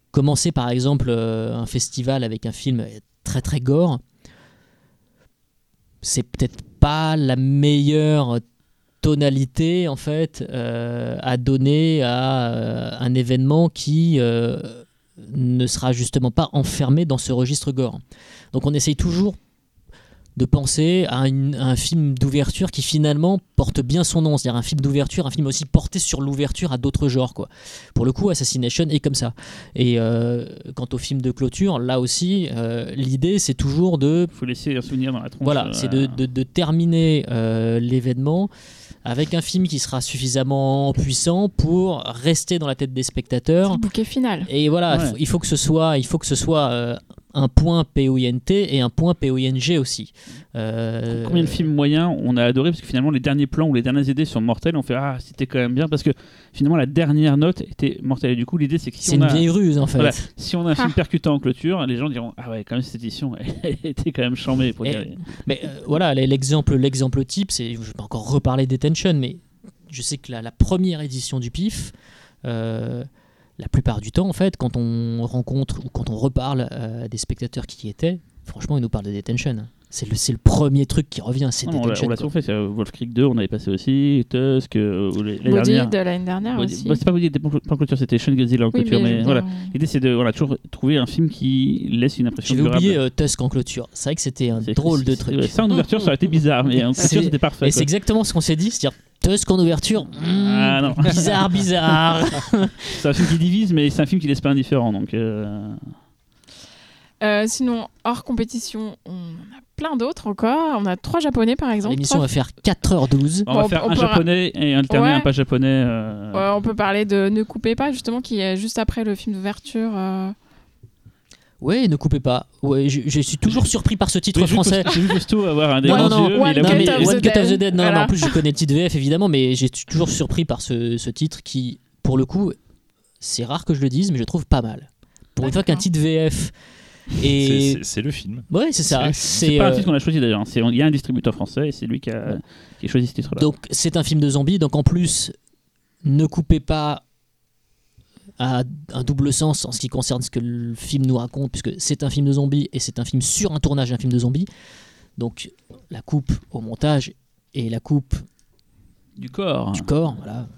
commencer par exemple un festival avec un film très très gore, c'est peut-être pas la meilleure tonalité en fait à donner à un événement qui... ne sera justement pas enfermé dans ce registre gore. Donc on essaye toujours de penser à un film d'ouverture qui finalement porte bien son nom, c'est-à-dire un film d'ouverture, un film aussi porté sur l'ouverture à d'autres genres quoi. Pour le coup, Assassination est comme ça. Et quant au film de clôture, là aussi, l'idée c'est toujours de... Faut laisser un souvenir dans la tronche. Voilà, c'est de terminer l'événement avec un film qui sera suffisamment puissant pour rester dans la tête des spectateurs. C'est le bouquet final. Et voilà, ouais. Il faut que ce soit un point POINT et un point POING aussi. Combien de films moyens on a adoré parce que finalement les derniers plans ou les dernières idées sont mortelles, on fait ah c'était quand même bien parce que finalement la dernière note était mortelle et du coup l'idée c'est que si c'est une vieille ruse en fait. Voilà, si on a un film percutant en clôture, les gens diront ah ouais quand même cette édition elle était quand même chambée. Mais voilà l'exemple type, c'est je vais encore reparler Detention, mais je sais que la première édition du PIF. La plupart du temps, en fait, quand on rencontre ou quand on reparle des spectateurs qui y étaient, franchement, ils nous parlent de Detention. C'est le premier truc qui revient, c'est Detention. On l'a toujours fait, c'est Wolf Creek 2, on avait passé aussi, Tusk, Bodied de l'année dernière aussi. Bah, c'est pas Bodied, en clôture, c'était Sean Godzilla en clôture. Mais voilà. L'idée, c'est de toujours trouver un film qui laisse une impression durable. J'ai oublié Tusk en clôture. C'est vrai que c'était un drôle de truc. Ça, en ouverture, ça aurait été bizarre, mais en clôture, c'était parfait. Et c'est exactement ce qu'on s'est dit, c'est-à-dire... Tusk en ouverture, bizarre. C'est un film qui divise, mais c'est un film qui laisse pas indifférent. Donc sinon, hors compétition, on en a plein d'autres encore. On a 3 japonais par exemple. L'émission va faire 4h12. On va faire un japonais et alterner un pas japonais. On peut parler de Ne coupez pas, justement, qui est juste après le film d'ouverture. Ouais, Ne coupez pas. Ouais, je suis toujours surpris par ce titre français. J'ai vu Fausto avoir un démon yeux. One Cut of the Dead. Non, en plus je connais le titre VF évidemment, mais j'ai toujours surpris par ce titre qui, pour le coup, c'est rare que je le dise, mais je trouve pas mal. Pour une fois qu'un titre VF... Et... c'est le film. Ouais, c'est ça. C'est pas un titre qu'on a choisi d'ailleurs. Il y a un distributeur français et c'est lui qui a choisi ce titre-là. Donc c'est un film de zombies. Donc en plus, ne coupez pas à un double sens en ce qui concerne ce que le film nous raconte, puisque c'est un film de zombies et c'est un film sur un tournage d'un film de zombies. Donc la coupe au montage et la coupe du corps. Du corps, voilà.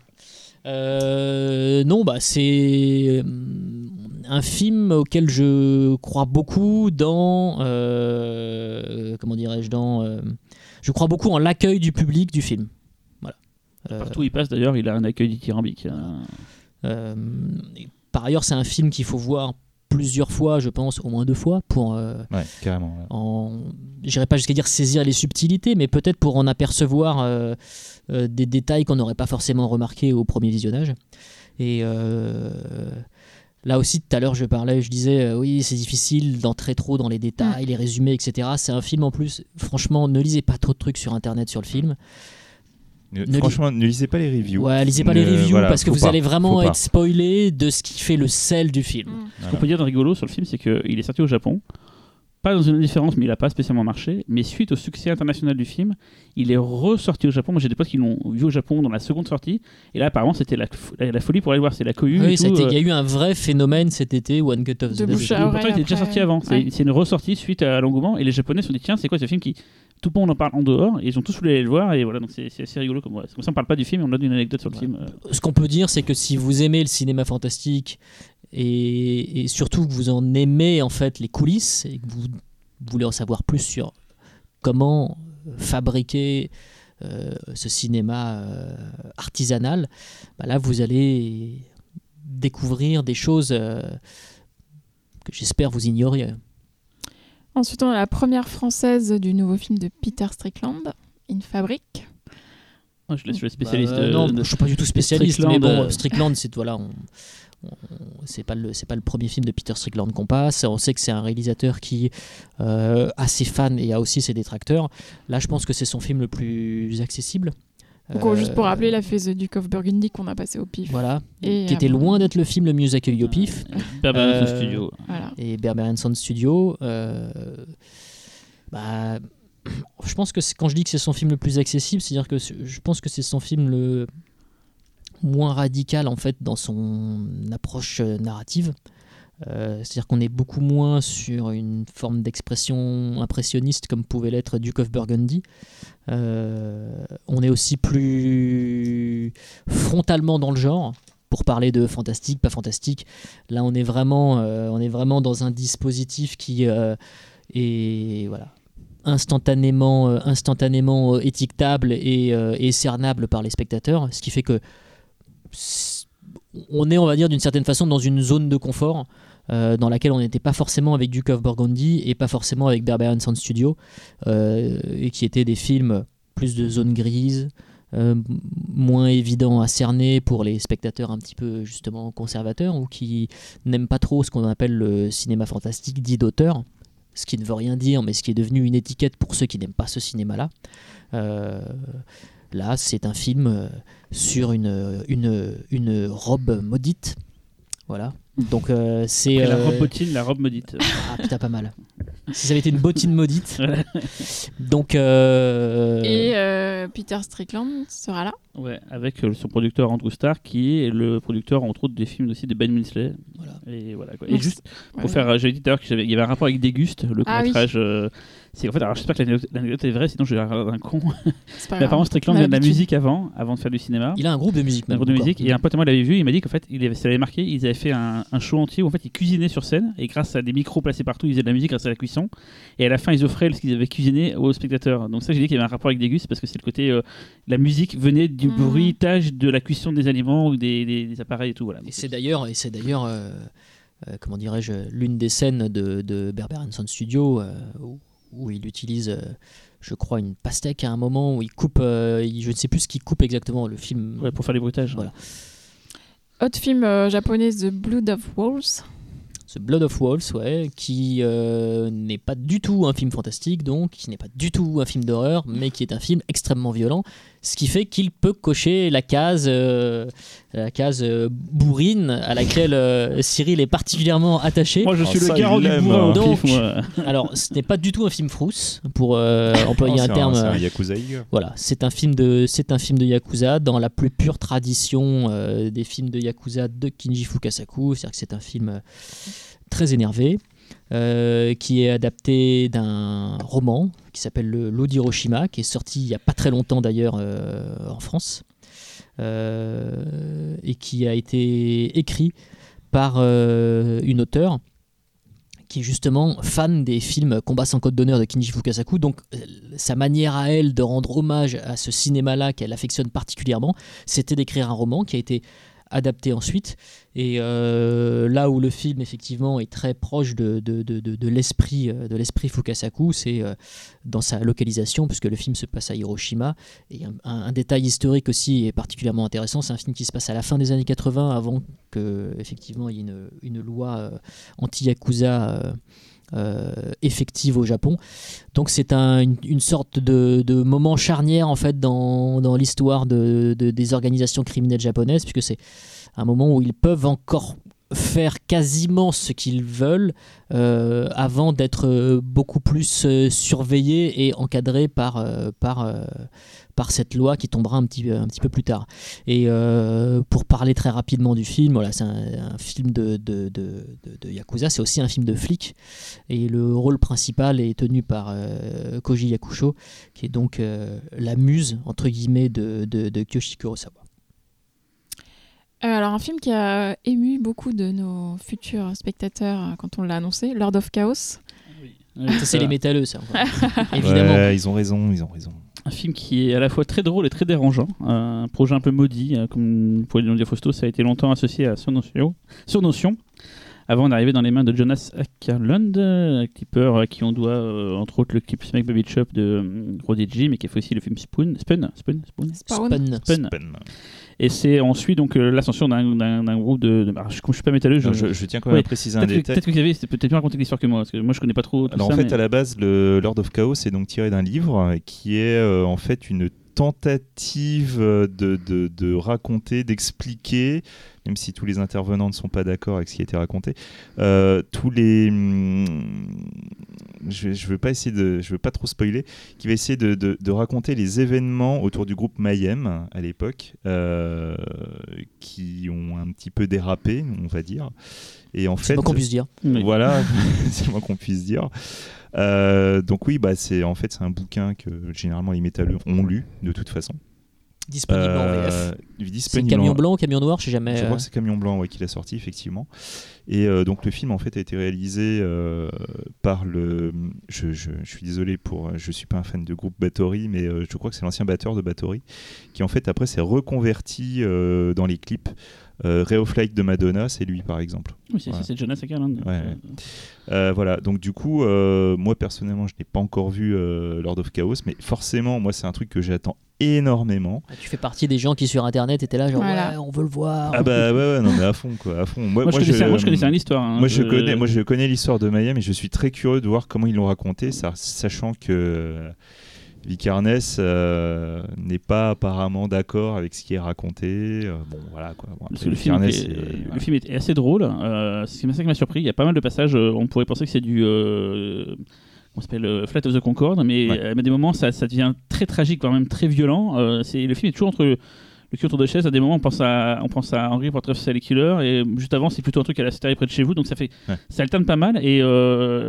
Non, bah c'est un film auquel je crois beaucoup dans comment dirais-je, dans je crois beaucoup en l'accueil du public du film. Voilà. Partout où il passe d'ailleurs, il a un accueil dithyrambique. Par ailleurs, c'est un film qu'il faut voir plusieurs fois, je pense au moins 2 fois pour carrément. Ouais. J'irai pas jusqu'à dire saisir les subtilités, mais peut-être pour en apercevoir des détails qu'on n'aurait pas forcément remarqués au premier visionnage. Et là aussi, tout à l'heure, je disais oui, c'est difficile d'entrer trop dans les détails, les résumés, etc. C'est un film en plus. Franchement, ne lisez pas trop de trucs sur Internet sur le film. Franchement, ne lisez pas les reviews. Ouais, lisez pas les reviews voilà, parce que vous allez vraiment être spoilé de ce qui fait le sel du film. Ce qu'on peut dire de rigolo sur le film, c'est qu'il est sorti au Japon, pas dans une indifférence, mais il n'a pas spécialement marché. Mais suite au succès international du film, il est ressorti au Japon. Moi, j'ai des potes qui l'ont vu au Japon dans la seconde sortie. Et là, apparemment, c'était la folie pour aller le voir. C'est la cohue. Oui, il y a eu un vrai phénomène cet été, One Cut of the Dead. Pourtant, il était déjà sorti avant. C'est une ressortie suite à l'engouement. Et les Japonais se sont dit tiens, c'est quoi ce film qui. Tout le monde en parle en dehors et ils ont tous voulu aller le voir et voilà, donc c'est assez rigolo comme ça. On ne parle pas du film, on a une anecdote sur le film. Ce qu'on peut dire, c'est que si vous aimez le cinéma fantastique et surtout que vous en aimez en fait les coulisses et que vous voulez en savoir plus sur comment fabriquer ce cinéma artisanal, bah là vous allez découvrir des choses que j'espère vous ignoriez. Ensuite, on a la première française du nouveau film de Peter Strickland, Une fabrique. Oh, je laisse le spécialiste. Non, je ne suis pas du tout spécialiste, mais bon, Strickland, c'est voilà, c'est pas le premier film de Peter Strickland qu'on passe. On sait que c'est un réalisateur qui a ses fans et a aussi ses détracteurs. Là, je pense que c'est son film le plus accessible. Donc, juste pour rappeler, il a fait The Duke of Burgundy qu'on a passé au PIF. Voilà, qui était loin d'être le film le mieux accueilli au PIF. Berber & Son Studio. Voilà. Et Berber & Son Studio, je pense que quand je dis que c'est son film le plus accessible, c'est-à-dire que je pense que c'est son film le moins radical en fait dans son approche narrative. C'est-à-dire qu'on est beaucoup moins sur une forme d'expression impressionniste comme pouvait l'être Duke of Burgundy. On est aussi plus frontalement dans le genre pour parler de fantastique, pas fantastique. Là, on est vraiment dans un dispositif qui est voilà, instantanément étiquetable et cernable par les spectateurs, ce qui fait que on est, on va dire, d'une certaine façon dans une zone de confort dans laquelle on n'était pas forcément avec Duke of Burgundy et pas forcément avec Berber & Son Studio et qui étaient des films plus de zone grise, moins évident à cerner pour les spectateurs un petit peu justement conservateurs ou qui n'aiment pas trop ce qu'on appelle le cinéma fantastique dit d'auteur, ce qui ne veut rien dire mais ce qui est devenu une étiquette pour ceux qui n'aiment pas ce cinéma-là. Là, c'est un film sur une robe maudite. Voilà. Donc, c'est. Après la robe bottine, la robe maudite. Ah putain, pas mal. Si ça avait été une bottine maudite. Donc. Et Peter Strickland sera là. Ouais, avec son producteur Andrew Starr, qui est le producteur, entre autres, des films aussi de Ben Kingsley. Voilà. Et voilà quoi. Et juste, pour faire. J'avais dit d'ailleurs qu'il y avait un rapport avec Déguste, le court-métrage. Oui. C'est, en fait, alors j'espère que l'anecdote est vraie, sinon je vais avoir un con. Mais apparemment, Strickland faisait de la musique avant de faire du cinéma. Il a un groupe de musique. Et un pote à moi l'avait vu, il m'a dit qu'en fait, ça l'avait marqué. Ils avaient fait un show entier où en fait, ils cuisinaient sur scène et grâce à des micros placés partout, ils faisaient de la musique grâce à la cuisson. Et à la fin, ils offraient ce qu'ils avaient cuisiné aux spectateurs. Donc ça, j'ai dit qu'il y avait un rapport avec Déguste parce que c'est le côté la musique venait du bruitage de la cuisson des aliments ou des appareils et tout. Voilà. Et c'est d'ailleurs. Comment dirais-je, l'une des scènes de Berber & Son Studio où il utilise, je crois, une pastèque à un moment où il coupe, je ne sais plus ce qu'il coupe exactement, le film. Ouais, pour faire les bruitages. Voilà. Autre film japonais, The Blood of Wolves, ouais, qui n'est pas du tout un film fantastique, donc qui n'est pas du tout un film d'horreur, mais qui est un film extrêmement violent, ce qui fait qu'il peut cocher la case bourrine à laquelle Cyril est particulièrement attaché. Moi, je suis le garant du bourrin. Donc, alors, ce n'est pas du tout un film frousse, pour employer un terme. C'est un yakuza. Voilà, c'est un film de yakuza dans la plus pure tradition des films de yakuza de Kinji Fukasaku. C'est-à-dire que c'est un film très énervé. Qui est adapté d'un roman qui s'appelle L'eau d'Hiroshima, qui est sorti il n'y a pas très longtemps d'ailleurs en France, et qui a été écrit par une auteure qui est justement fan des films Combat sans code d'honneur de Kinji Fukasaku. Donc sa manière à elle de rendre hommage à ce cinéma-là qu'elle affectionne particulièrement, c'était d'écrire un roman qui a été adapté ensuite, et là où le film effectivement est très proche de l'esprit Fukasaku, c'est dans sa localisation, puisque le film se passe à Hiroshima. Et un détail historique aussi est particulièrement intéressant, c'est un film qui se passe à la fin des années 80, avant que effectivement il y ait une loi anti-yakuza effective au Japon. Donc c'est une sorte de moment charnière en fait dans l'histoire des organisations criminelles japonaises, puisque c'est un moment où ils peuvent encore faire quasiment ce qu'ils veulent avant d'être beaucoup plus surveillés et encadrés par cette loi qui tombera un petit peu plus tard. Et pour parler très rapidement du film, voilà, c'est un film de yakuza, c'est aussi un film de flic, et le rôle principal est tenu par Koji Yakusho, qui est donc la muse entre guillemets de Kiyoshi Kurosawa. Alors un film qui a ému beaucoup de nos futurs spectateurs quand on l'a annoncé, Lord of Chaos. Oui. Ça, c'est les métalleux, ça. Évidemment. Ouais, ils ont raison. Un film qui est à la fois très drôle et très dérangeant, un projet un peu maudit, comme vous pouvez le dire, Fausto, ça a été longtemps associé à Surnotion, avant d'arriver dans les mains de Jonas Ackerlund, un clipper à qui on doit entre autres le clip Smack Baby Chop de Rodigi, mais qui a fait aussi le film Spawn. Et c'est ensuite donc l'ascension d'un groupe de. Alors, je ne suis pas métalleux. Je tiens quand même à préciser un détail. Peut-être que vous avez peut-être mieux raconté l'histoire que moi, parce que moi je ne connais pas trop tout. Alors, ça. Alors en fait, à la base, le Lord of Chaos est donc tiré d'un livre qui est en fait une tentative de raconter, d'expliquer, même si tous les intervenants ne sont pas d'accord avec ce qui a été raconté, tous les... Je veux pas trop spoiler, qui va essayer de raconter les événements autour du groupe Mayhem à l'époque, qui ont un petit peu dérapé, on va dire. Et en fait, c'est pas qu'on puisse dire. Voilà, c'est pas qu'on puisse dire. Donc oui, bah c'est un bouquin que généralement les métalleux ont lu de toute façon. Disponible en VF. C'est Camion Blanc ou Camion Noir, je sais jamais. Je crois que c'est Camion Blanc, ouais, qui l'a sorti effectivement. Et donc le film en fait a été réalisé par le. Je suis désolé pour. Je suis pas un fan de groupe Bathory, mais je crois que c'est l'ancien batteur de Bathory qui en fait après s'est reconverti dans les clips. Ray of Light de Madonna, c'est lui par exemple. Oui, c'est Jonas Ackerlund. Ouais. Voilà, donc du coup, moi personnellement, je n'ai pas encore vu Lord of Chaos, mais forcément, moi, c'est un truc que j'attends énormément. Ah, tu fais partie des gens qui sur internet étaient là, genre, voilà. Ouais, on veut le voir. Ah bah ouais, non mais à fond quoi, à fond. Moi, je connaissais l'histoire. Hein, moi je connais l'histoire de Mayhem, et je suis très curieux de voir comment ils l'ont raconté, sachant que Vicarnes n'est pas apparemment d'accord avec ce qui est raconté. Bon, voilà quoi. Bon, après, le film est assez drôle. C'est ça qui m'a surpris. Il y a pas mal de passages. On pourrait penser que c'est du. On s'appelle Flight of the Concorde, mais ouais. À des moments, ça devient très tragique, voire même très violent. Le film est toujours entre le cul autour de chaise. À des moments, on pense à Henry Portrait of Sally Killer, et juste avant, c'est plutôt un truc à la série près de chez vous. Donc ça alterne pas mal. Et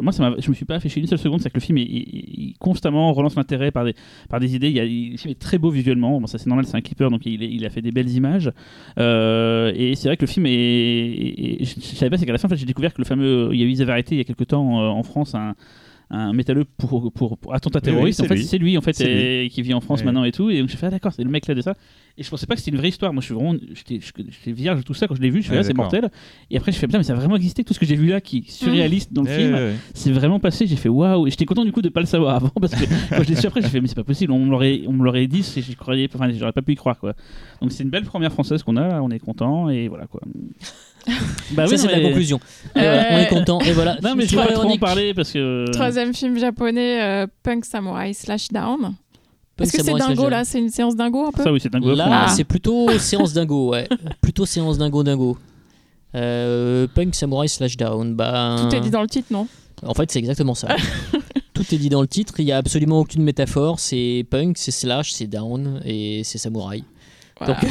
moi, je me suis pas affiché une seule seconde. C'est que le film il constamment relance l'intérêt par des idées. Le film est très beau visuellement. Bon, ça c'est normal, c'est un clipper, donc il a fait des belles images. Et c'est vrai que le film est je savais pas, c'est qu'à la fin, en fait, j'ai découvert que le fameux, ils avaient arrêté il y a quelques temps en France un métalleux pour attentat terroriste, oui, en fait, c'est lui en fait qui vit en France maintenant et tout, et donc je fais d'accord, c'est le mec là de ça, et je pensais pas que c'était une vraie histoire. Moi j'étais vierge de tout ça quand je l'ai vu, je fais c'est mortel, et après je fais putain, mais ça a vraiment existé, tout ce que j'ai vu là qui est surréaliste dans le film, c'est vraiment passé. J'ai fait waouh, et j'étais content du coup de pas le savoir avant, parce que quand je l'ai su après j'ai fait mais c'est pas possible, on me l'aurait dit, j'aurais pas pu y croire quoi. Donc c'est une belle première française qu'on a, on est content et voilà quoi. Bah oui, ça c'est la conclusion. On est content et voilà. Non mais je vais pas trop en parler parce que troisième film japonais, Punk Samurai Slashdown. peu. Est-ce que c'est dingo là? C'est une séance dingo un peu? Ça oui, c'est dingo. Là, c'est plutôt séance dingo, ouais. Plutôt séance dingo. Punk Samurai Slashdown. Bah, tout est dit dans le titre, non? En fait, c'est exactement ça. Tout est dit dans le titre. Il n'y a absolument aucune métaphore. C'est punk, c'est slash, c'est down et c'est samouraï. Voilà. Donc,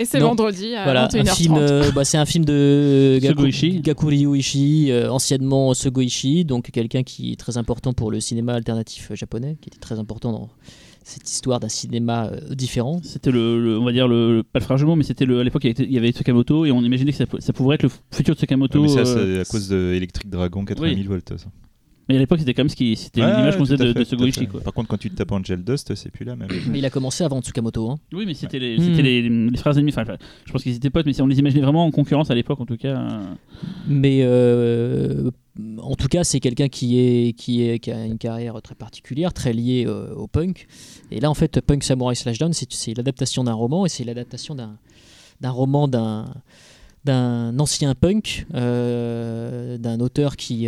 et c'est vendredi à 21h30. C'est un film de Gakuryu Ishii, anciennement Sego Ishii, donc quelqu'un qui est très important pour le cinéma alternatif japonais, qui était très important dans cette histoire d'un cinéma différent. C'était on va dire le pas le frère jumeau, mais c'était à l'époque il y avait Tsukamoto et on imaginait que ça pouvait être le futur de Tsukamoto. Mais ça, c'est à cause de Electric Dragon 80 000 volts. Ça. Mais à l'époque, c'était quand même c'était l'image qu'on faisait de Sego Ishii. Par contre, quand tu tapes Angel Dust, c'est plus la même. Mais il a commencé avant Tsukamoto. Hein. Oui, mais c'était les frères ennemis. Enfin, je pense qu'ils étaient potes, mais on les imaginait vraiment en concurrence à l'époque, en tout cas. Mais en tout cas, c'est quelqu'un qui a une carrière très particulière, très liée au punk. Et là, en fait, Punk Samurai Slashdown, c'est l'adaptation d'un roman et c'est l'adaptation d'un roman d'un ancien punk, d'un auteur qui...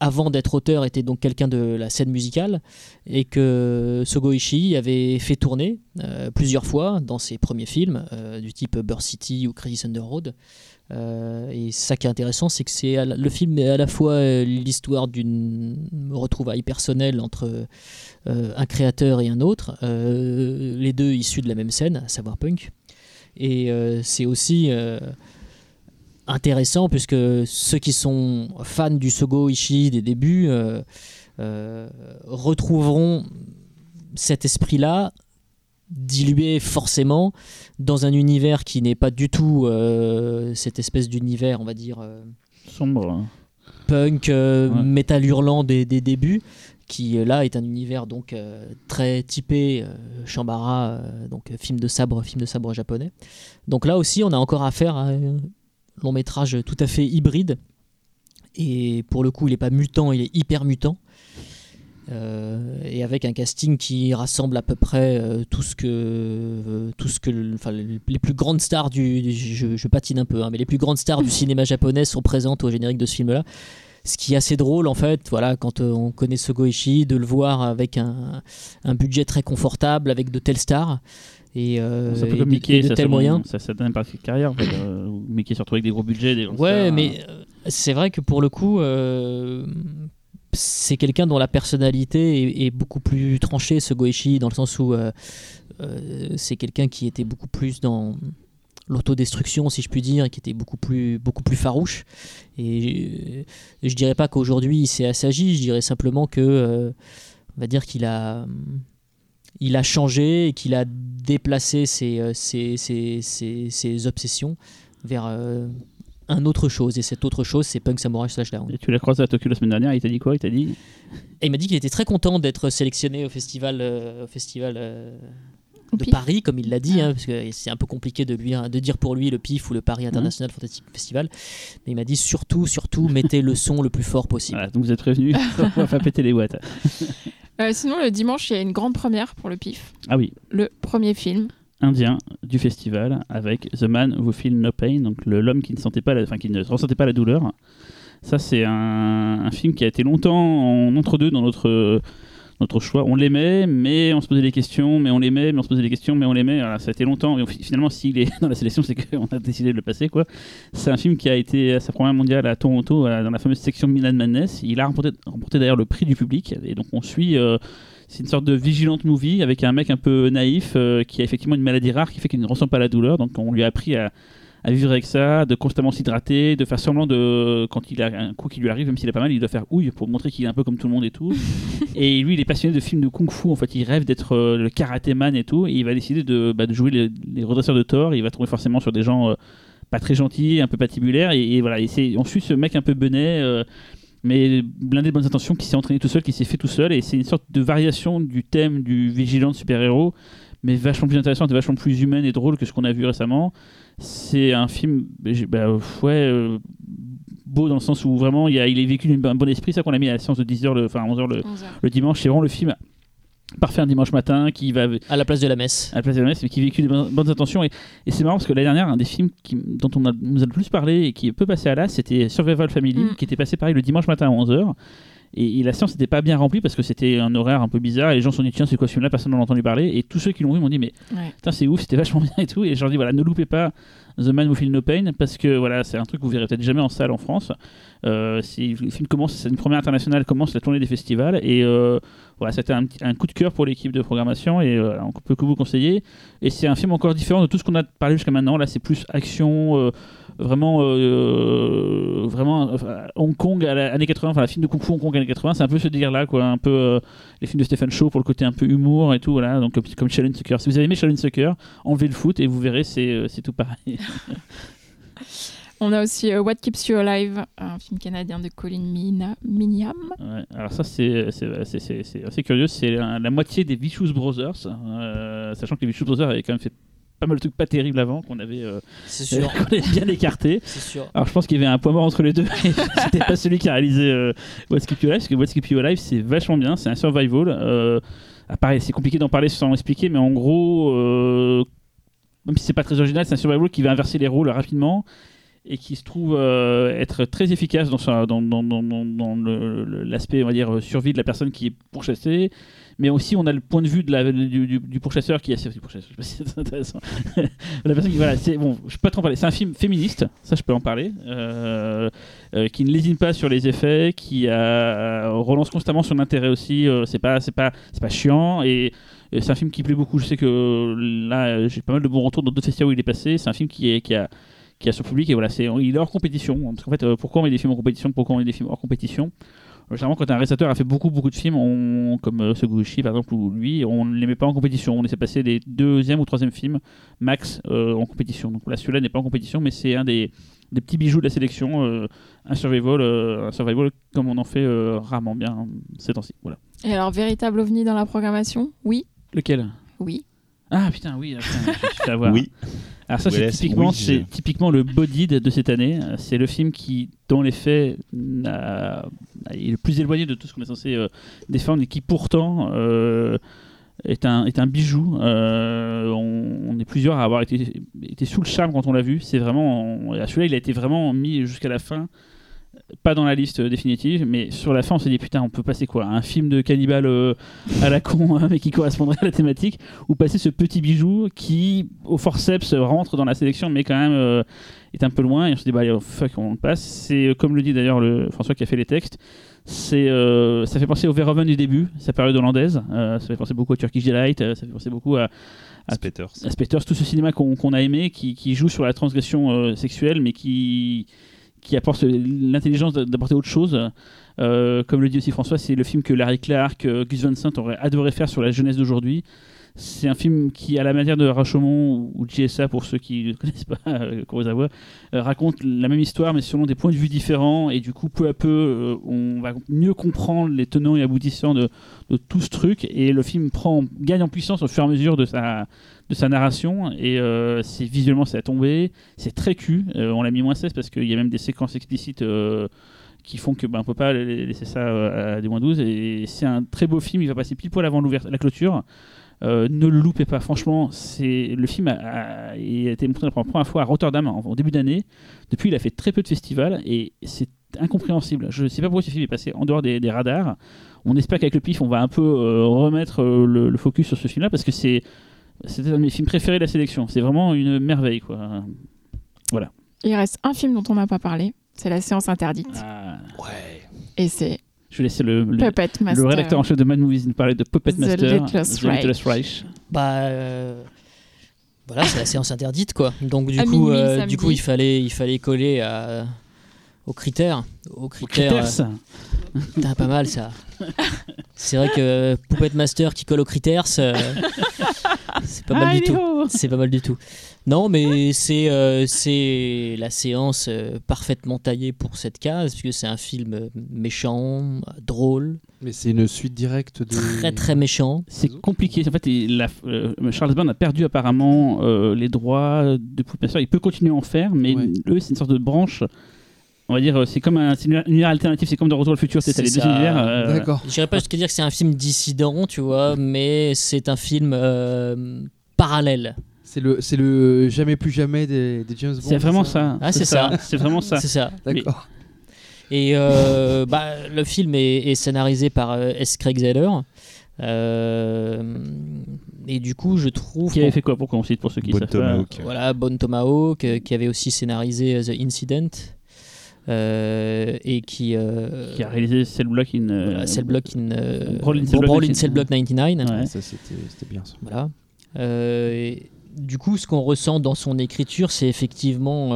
avant d'être auteur, était donc quelqu'un de la scène musicale et que Sego Ishii avait fait tourner plusieurs fois dans ses premiers films du type Burr City ou Crisis on the Road. Et ça qui est intéressant, c'est que le film est à la fois l'histoire d'une retrouvaille personnelle entre un créateur et un autre, les deux issus de la même scène, à savoir punk. Et c'est aussi... intéressant puisque ceux qui sont fans du Sego Ishii des débuts retrouveront cet esprit-là dilué forcément dans un univers qui n'est pas du tout cette espèce d'univers, on va dire, sombre, hein. Punk, métal hurlant des débuts, qui là est un univers donc très typé Shambara, donc film de sabre japonais. Donc là aussi on a encore affaire à long métrage tout à fait hybride, et pour le coup il n'est pas mutant, il est hyper mutant, et avec un casting qui rassemble à peu près les plus grandes stars je patine un peu, hein, mais les plus grandes stars du cinéma japonais sont présentes au générique de ce film là ce qui est assez drôle en fait, voilà, quand on connaît Sego Ishii, de le voir avec un budget très confortable avec de telles stars. C'est un peu comme Mickey, ça donne une partie de carrière. En fait, Mickey se retrouve avec des gros budgets. C'est vrai que pour le coup, c'est quelqu'un dont la personnalité est beaucoup plus tranchée, Sego Ishii, dans le sens où c'est quelqu'un qui était beaucoup plus dans l'autodestruction, si je puis dire, et qui était beaucoup plus farouche. Et je dirais pas qu'aujourd'hui il s'est assagi, je dirais simplement que, on va dire qu'il a. Il a changé et qu'il a déplacé ses obsessions vers un autre chose. Et cette autre chose, c'est Punk Samurai Slashdown. Et tu l'as croisé à Tokyo la semaine dernière, il t'a dit quoi? Il m'a dit qu'il était très content d'être sélectionné au festival de Paris, comme il l'a dit, hein, parce que c'est un peu compliqué de dire pour lui le PIF ou le Paris International Fantastic Festival. Mais il m'a dit surtout, mettez le son le plus fort possible. Voilà, donc vous êtes prévenus, on va faire péter les watts. Sinon, le dimanche, il y a une grande première pour le PIF. Ah oui. Le premier film indien du festival avec The Man Who Feels No Pain, donc l'homme qui ne ressentait pas la douleur. Ça, c'est un film qui a été longtemps en entre-deux dans notre choix. On l'aimait, mais on se posait des questions, mais on l'aimait, mais on se posait des questions, mais on l'aimait. Alors, ça a été longtemps. Et finalement, s'il est dans la sélection, c'est qu'on a décidé de le passer, quoi. C'est un film qui a été à sa première mondiale à Toronto, dans la fameuse section Midnight Madness. Il a remporté d'ailleurs le prix du public. Et donc, on suit... c'est une sorte de vigilante movie avec un mec un peu naïf qui a effectivement une maladie rare qui fait qu'il ne ressent pas la douleur. Donc, on lui a appris à vivre avec ça, de constamment s'hydrater, de faire semblant de... Quand il a un coup qui lui arrive, même s'il a pas mal, il doit faire ouille pour montrer qu'il est un peu comme tout le monde et tout. Et lui, il est passionné de films de kung-fu, en fait. Il rêve d'être le karatéman et tout. Et il va décider de jouer les redresseurs de tort. Il va tomber forcément sur des gens pas très gentils, un peu patibulaires. Et voilà, on suit ce mec un peu benêt, mais blindé de bonnes intentions, qui s'est entraîné tout seul, qui s'est fait tout seul. Et c'est une sorte de variation du thème du vigilant de super-héros, mais vachement plus intéressante, vachement plus humaine et drôle que ce qu'on a vu récemment. C'est un film beau dans le sens où vraiment il est vécu d'un bon esprit. C'est ça qu'on a mis à la séance de 11h le dimanche. C'est vraiment le film parfait un dimanche matin qui va à la place de la messe, mais qui véhicule de bonnes intentions. Et c'est marrant parce que l'année dernière, un des films dont on nous a le plus parlé et qui peut passer à l'as, c'était Survival Family, qui était passé pareil le dimanche matin à 11h. Et la séance n'était pas bien remplie parce que c'était un horaire un peu bizarre et les gens se sont dit tiens c'est quoi ce film là, personne n'en a entendu parler, et tous ceux qui l'ont vu m'ont dit mais putain c'est ouf, c'était vachement bien et tout, et je leur dis voilà, ne loupez pas The Man Who Feel No Pain parce que voilà, c'est un truc que vous verrez peut-être jamais en salle en France. Si le film commence, c'est une première internationale, commence la tournée des festivals, et voilà, c'était un coup de cœur pour l'équipe de programmation, et on peut que vous conseiller, et c'est un film encore différent de tout ce qu'on a parlé jusqu'à maintenant. Là c'est plus action, vraiment, Hong Kong à l'année 80, enfin la film de Kung Fu Hong Kong années 80, c'est un peu ce délire là quoi, un peu les films de Stephen Chow pour le côté un peu humour et tout, voilà, donc comme Challenge Sucker. Si vous avez aimé Challenge Sucker, enlevez le foot et vous verrez, c'est tout pareil. On a aussi What Keeps You Alive, un film canadien de Colin Miniam. Ouais, alors ça c'est assez curieux, c'est la moitié des Vicious Brothers, sachant que les Vicious Brothers avaient quand même fait pas mal de trucs pas terribles avant, qu'on avait, qu'on avait bien écarté. C'est sûr. Alors je pense qu'il y avait un point mort entre les deux. C'était pas celui qui a réalisé What's Keep You Alive, parce que What's Keep You Alive c'est vachement bien, c'est un survival. Pareil, c'est compliqué d'en parler sans expliquer, mais en gros, même si c'est pas très original, c'est un survival qui va inverser les rôles rapidement, et qui se trouve être très efficace dans l'aspect, on va dire, survie de la personne qui est pourchassée, mais aussi on a le point de vue du pourchasseur qui est assez... Je sais pas si c'est intéressant. La personne qui, voilà, c'est bon, je peux pas trop en parler, c'est un film féministe, ça je peux en parler, qui ne lésine pas sur les effets, qui relance constamment son intérêt aussi, c'est pas chiant, et c'est un film qui plaît beaucoup. Je sais que là j'ai pas mal de bons retours dans d'autres festivals où il est passé. C'est un film qui a son public, et voilà, il est hors compétition. Parce qu'en fait, pourquoi on met des films en compétition, pourquoi on met des films hors compétition? Généralement, quand un réalisateur a fait beaucoup de films, comme Seguchi par exemple, ou lui, on ne les met pas en compétition, on laissait passer les deuxième ou troisième films max en compétition. Donc là, celui-là n'est pas en compétition, mais c'est un des petits bijoux de la sélection, un survival comme on en fait rarement bien ces temps-ci. Voilà. Et alors, véritable ovni dans la programmation? Oui. Lequel? Oui. Ah putain, oui, je vais l'avoir. Oui. Alors ça, c'est typiquement le Bodied de cette année. C'est le film qui, dans les faits, est le plus éloigné de tout ce qu'on est censé défendre, et qui pourtant est un bijou. On est plusieurs à avoir été sous le charme quand on l'a vu. C'est vraiment, celui-là, il a été vraiment mis jusqu'à la fin. Pas dans la liste définitive, mais sur la fin on s'est dit putain, on peut passer quoi, un film de cannibale à la con, mais qui correspondrait à la thématique, ou passer ce petit bijou qui au forceps rentre dans la sélection mais quand même est un peu loin, et on se dit bah allez, fuck, on le passe. C'est comme le dit d'ailleurs le François qui a fait les textes, c'est ça fait penser au Verhoeven du début, sa période hollandaise, ça fait penser beaucoup à Turkish Delight, ça fait penser beaucoup à Spetters, tout ce cinéma qu'on a aimé, qui joue sur la transgression sexuelle, mais qui apporte l'intelligence d'apporter autre chose. Comme le dit aussi François, c'est le film que Larry Clark, Gus Van Sant auraient adoré faire sur la jeunesse d'aujourd'hui. C'est un film qui, à la manière de Rashomon ou JSA, pour ceux qui ne connaissent pas Kurosawa, raconte la même histoire mais selon des points de vue différents, et du coup peu à peu on va mieux comprendre les tenants et aboutissants de tout ce truc, et le film gagne en puissance au fur et à mesure de sa narration, et c'est visuellement ça a tombé, c'est très cul, on l'a mis moins 16 parce qu'il y a même des séquences explicites qui font qu'on ne peut pas laisser ça à des moins 12, et c'est un très beau film. Il va passer pile poil avant la clôture. Ne le loupez pas, franchement. Le film a été montré pour la première fois à Rotterdam en début d'année. Depuis, il a fait très peu de festivals et c'est incompréhensible. Je ne sais pas pourquoi ce film est passé en dehors des radars. On espère qu'avec le PIF, on va un peu remettre le focus sur ce film-là, parce que c'était un de mes films préférés de la sélection. C'est vraiment une merveille, quoi. Voilà. Il reste un film dont on n'a pas parlé, c'est La Séance Interdite. Ah, ouais. Et c'est... Je vais laisser le rédacteur en chef de Mad Movies nous parler de Puppet Master, The Littlest Reich. Voilà, c'est La Séance Interdite, quoi. Donc du coup, il fallait coller aux critères. Putain, pas mal ça. C'est vrai que Puppet Master qui colle aux critères, c'est pas mal du tout. Non, mais c'est la séance parfaitement taillée pour cette case, puisque c'est un film méchant, drôle. Mais c'est une suite directe de... Très très méchant. C'est compliqué. En fait, Charles Band a perdu apparemment les droits de Puppet Master. Il peut continuer à en faire, mais eux, c'est une sorte de branche... On va dire, c'est comme un univers alternatif, c'est comme dans Retour vers le futur, c'est les deux univers. D'accord. Je dirais pas jusqu'à dire que c'est un film dissident, tu vois, mais c'est un film parallèle. C'est le jamais plus jamais des James Bond. C'est vraiment ça. Ah, c'est ça. C'est vraiment ça. C'est ça. D'accord. Mais... Et le film est scénarisé par S. Craig Zeller. Et du coup, je trouve. Qui avait fait quoi pour qu'on cite pour ceux qui savent pas ? Voilà, Bone Tomahawk, qui avait aussi scénarisé The Incident. Et qui a réalisé Cell Block in Cell Block 99. Ouais. Ça c'était bien ça. Voilà. Et, du coup, ce qu'on ressent dans son écriture, c'est effectivement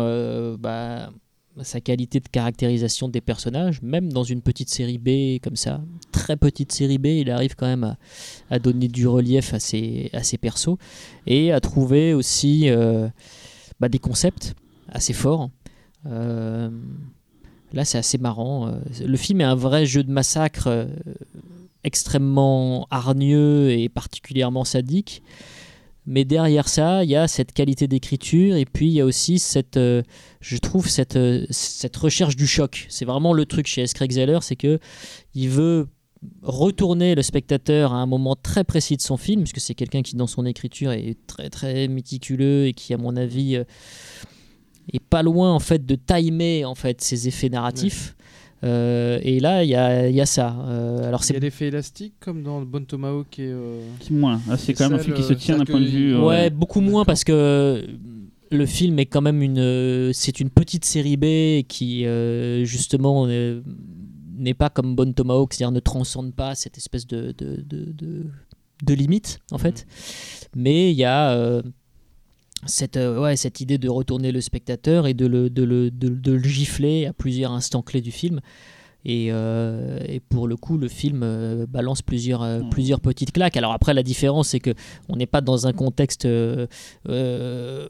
sa qualité de caractérisation des personnages, même dans une petite série B comme ça, très petite série B, il arrive quand même à donner du relief à ses persos et à trouver aussi des concepts assez forts. Là, c'est assez marrant. Le film est un vrai jeu de massacre extrêmement hargneux et particulièrement sadique. Mais derrière ça, il y a cette qualité d'écriture et puis il y a aussi cette recherche du choc. C'est vraiment le truc chez S. Craig Zeller, c'est que il veut retourner le spectateur à un moment très précis de son film, parce que c'est quelqu'un qui dans son écriture est très très méticuleux et qui, à mon avis, est pas loin en fait de timer en fait ses effets narratifs. Ouais. Et là, il y a ça. Il y a l'effet élastique comme dans Bone Tomahawk et. Moins. Ah, c'est quand même un film qui se tient d'un point de vue. Ouais, beaucoup moins parce que le film est quand même c'est une petite série B qui justement n'est pas comme Bone Tomahawk, c'est-à-dire ne transcende pas cette espèce de limite en fait. Mais il y a cette idée de retourner le spectateur et de le gifler à plusieurs instants clés du film et pour le coup le film balance plusieurs petites claques. Alors après la différence c'est que on n'est pas dans un contexte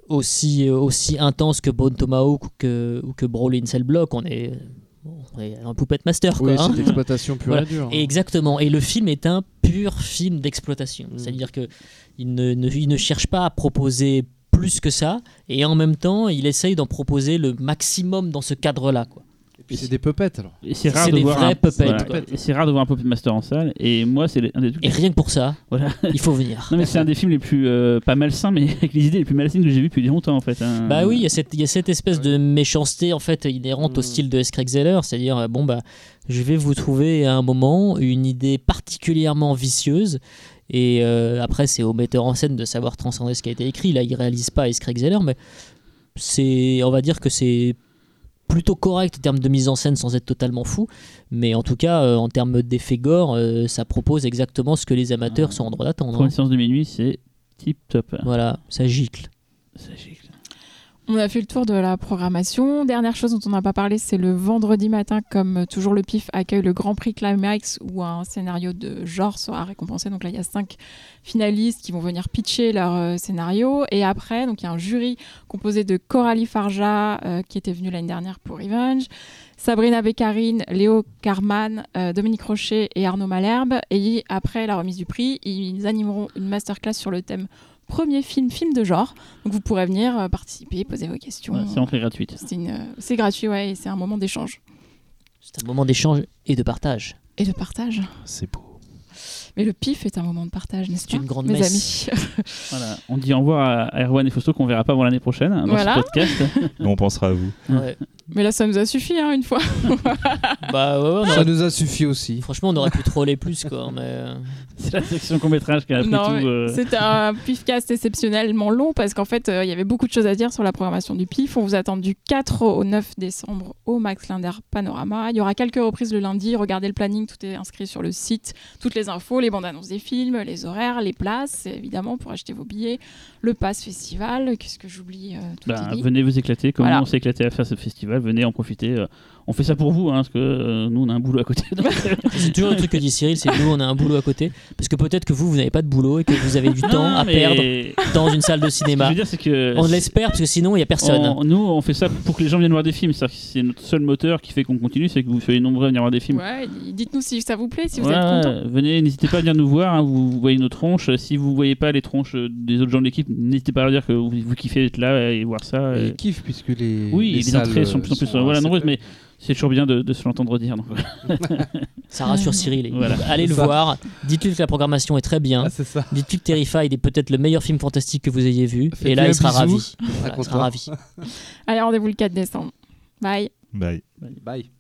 aussi intense que Bone Tomahawk ou que Brawl in Cell Block, on est un Puppet Master quoi, c'est l'exploitation pure et dure. Exactement, et le film est un pur film d'exploitation, c'est-à-dire que il ne cherche pas à proposer plus que ça, et en même temps, il essaye d'en proposer le maximum dans ce cadre-là, quoi. Et puis c'est des puppets alors. Et c'est rare de voir vrais puppets. Voilà. Et c'est rare de voir un Puppet Master en salle. Et moi, c'est un des trucs. Et rien que pour ça, voilà. Il faut venir. Non mais c'est un des films les plus pas malsains, mais avec les idées les plus malsaines que j'ai vues depuis longtemps en fait. Hein. Bah oui, il y a cette espèce de méchanceté en fait inhérente au style de S. Craig Zeller, c'est-à-dire je vais vous trouver à un moment une idée particulièrement vicieuse. Et après, c'est au metteur en scène de savoir transcender ce qui a été écrit. Là, il réalise pas S. Craig Zeller, mais on va dire que c'est plutôt correct en termes de mise en scène sans être totalement fou. Mais en tout cas, en termes d'effet gore, ça propose exactement ce que les amateurs sont en droit d'attendre. Pour une séance de minuit, c'est tip top. Voilà, ça gicle. Ça gicle. On a fait le tour de la programmation. Dernière chose dont on n'a pas parlé, c'est le vendredi matin, comme toujours le PIF accueille le Grand Prix Climax où un scénario de genre sera récompensé. Donc là, il y a 5 finalistes qui vont venir pitcher leur scénario. Et après, donc, il y a un jury composé de Coralie Farja, qui était venue l'année dernière pour Revenge, Sabrina Beccarine, Léo Carman, Dominique Rocher et Arnaud Malherbe. Et après la remise du prix, ils animeront une masterclass sur le thème premier film de genre. Donc vous pourrez venir participer, poser vos questions. Ouais, c'est en fait gratuit. C'est gratuit, ouais, et c'est un moment d'échange. C'est un moment d'échange et de partage. Et de partage. C'est beau. Mais le PIF est un moment de partage, n'est-ce pas ? C'est une grande mes messe. Amis. Voilà, on dit au revoir à Erwan et Fausto qu'on verra pas avant l'année prochaine dans ce podcast. Mais on pensera à vous. Ouais. Mais là, ça nous a suffi une fois. Ça nous a suffi aussi. Franchement, on aurait pu troller plus quoi. Mais... C'est la section court-métrage qui a pris tout. C'était un PIFcast exceptionnellement long parce qu'en fait, il y avait beaucoup de choses à dire sur la programmation du PIF. On vous attend du 4 au 9 décembre au Max Linder Panorama. Il y aura quelques reprises le lundi. Regardez le planning, tout est inscrit sur le site. Toutes les infos, les bandes annonces des films, les horaires, les places, évidemment pour acheter vos billets, le pass festival. Qu'est-ce que j'oublie venez vous éclater. Comment on s'est éclaté à faire ce festival ? Venez en profiter. On fait ça pour vous, parce que nous on a un boulot à côté. Donc... C'est toujours le truc que dit Cyril, c'est nous on a un boulot à côté, parce que peut-être que vous n'avez pas de boulot et que vous avez du temps à perdre dans une salle de cinéma. Ce que je veux dire, c'est que on l'espère parce que sinon il y a personne. Nous on fait ça pour que les gens viennent voir des films. C'est notre seul moteur qui fait qu'on continue, c'est que vous soyez nombreux à venir voir des films. Ouais, dites-nous si ça vous plaît, si vous êtes contents. Venez, n'hésitez pas à venir nous voir, vous voyez nos tronches. Si vous voyez pas les tronches des autres gens de l'équipe, n'hésitez pas à leur dire que vous kiffez d'être là et voir ça. Ils kiffent puisque les entrées sont de plus en plus nombreuses, mais c'est toujours bien de se l'entendre dire. Donc. Ça rassure Cyril. Voilà. Allez le voir. Dites-lui que la programmation est très bien. Ah, dites-lui que Terrified est peut-être le meilleur film fantastique que vous ayez vu. Faites-lui et là, il sera ravi. Allez, rendez-vous le 4 décembre. Bye. Bye. Bye.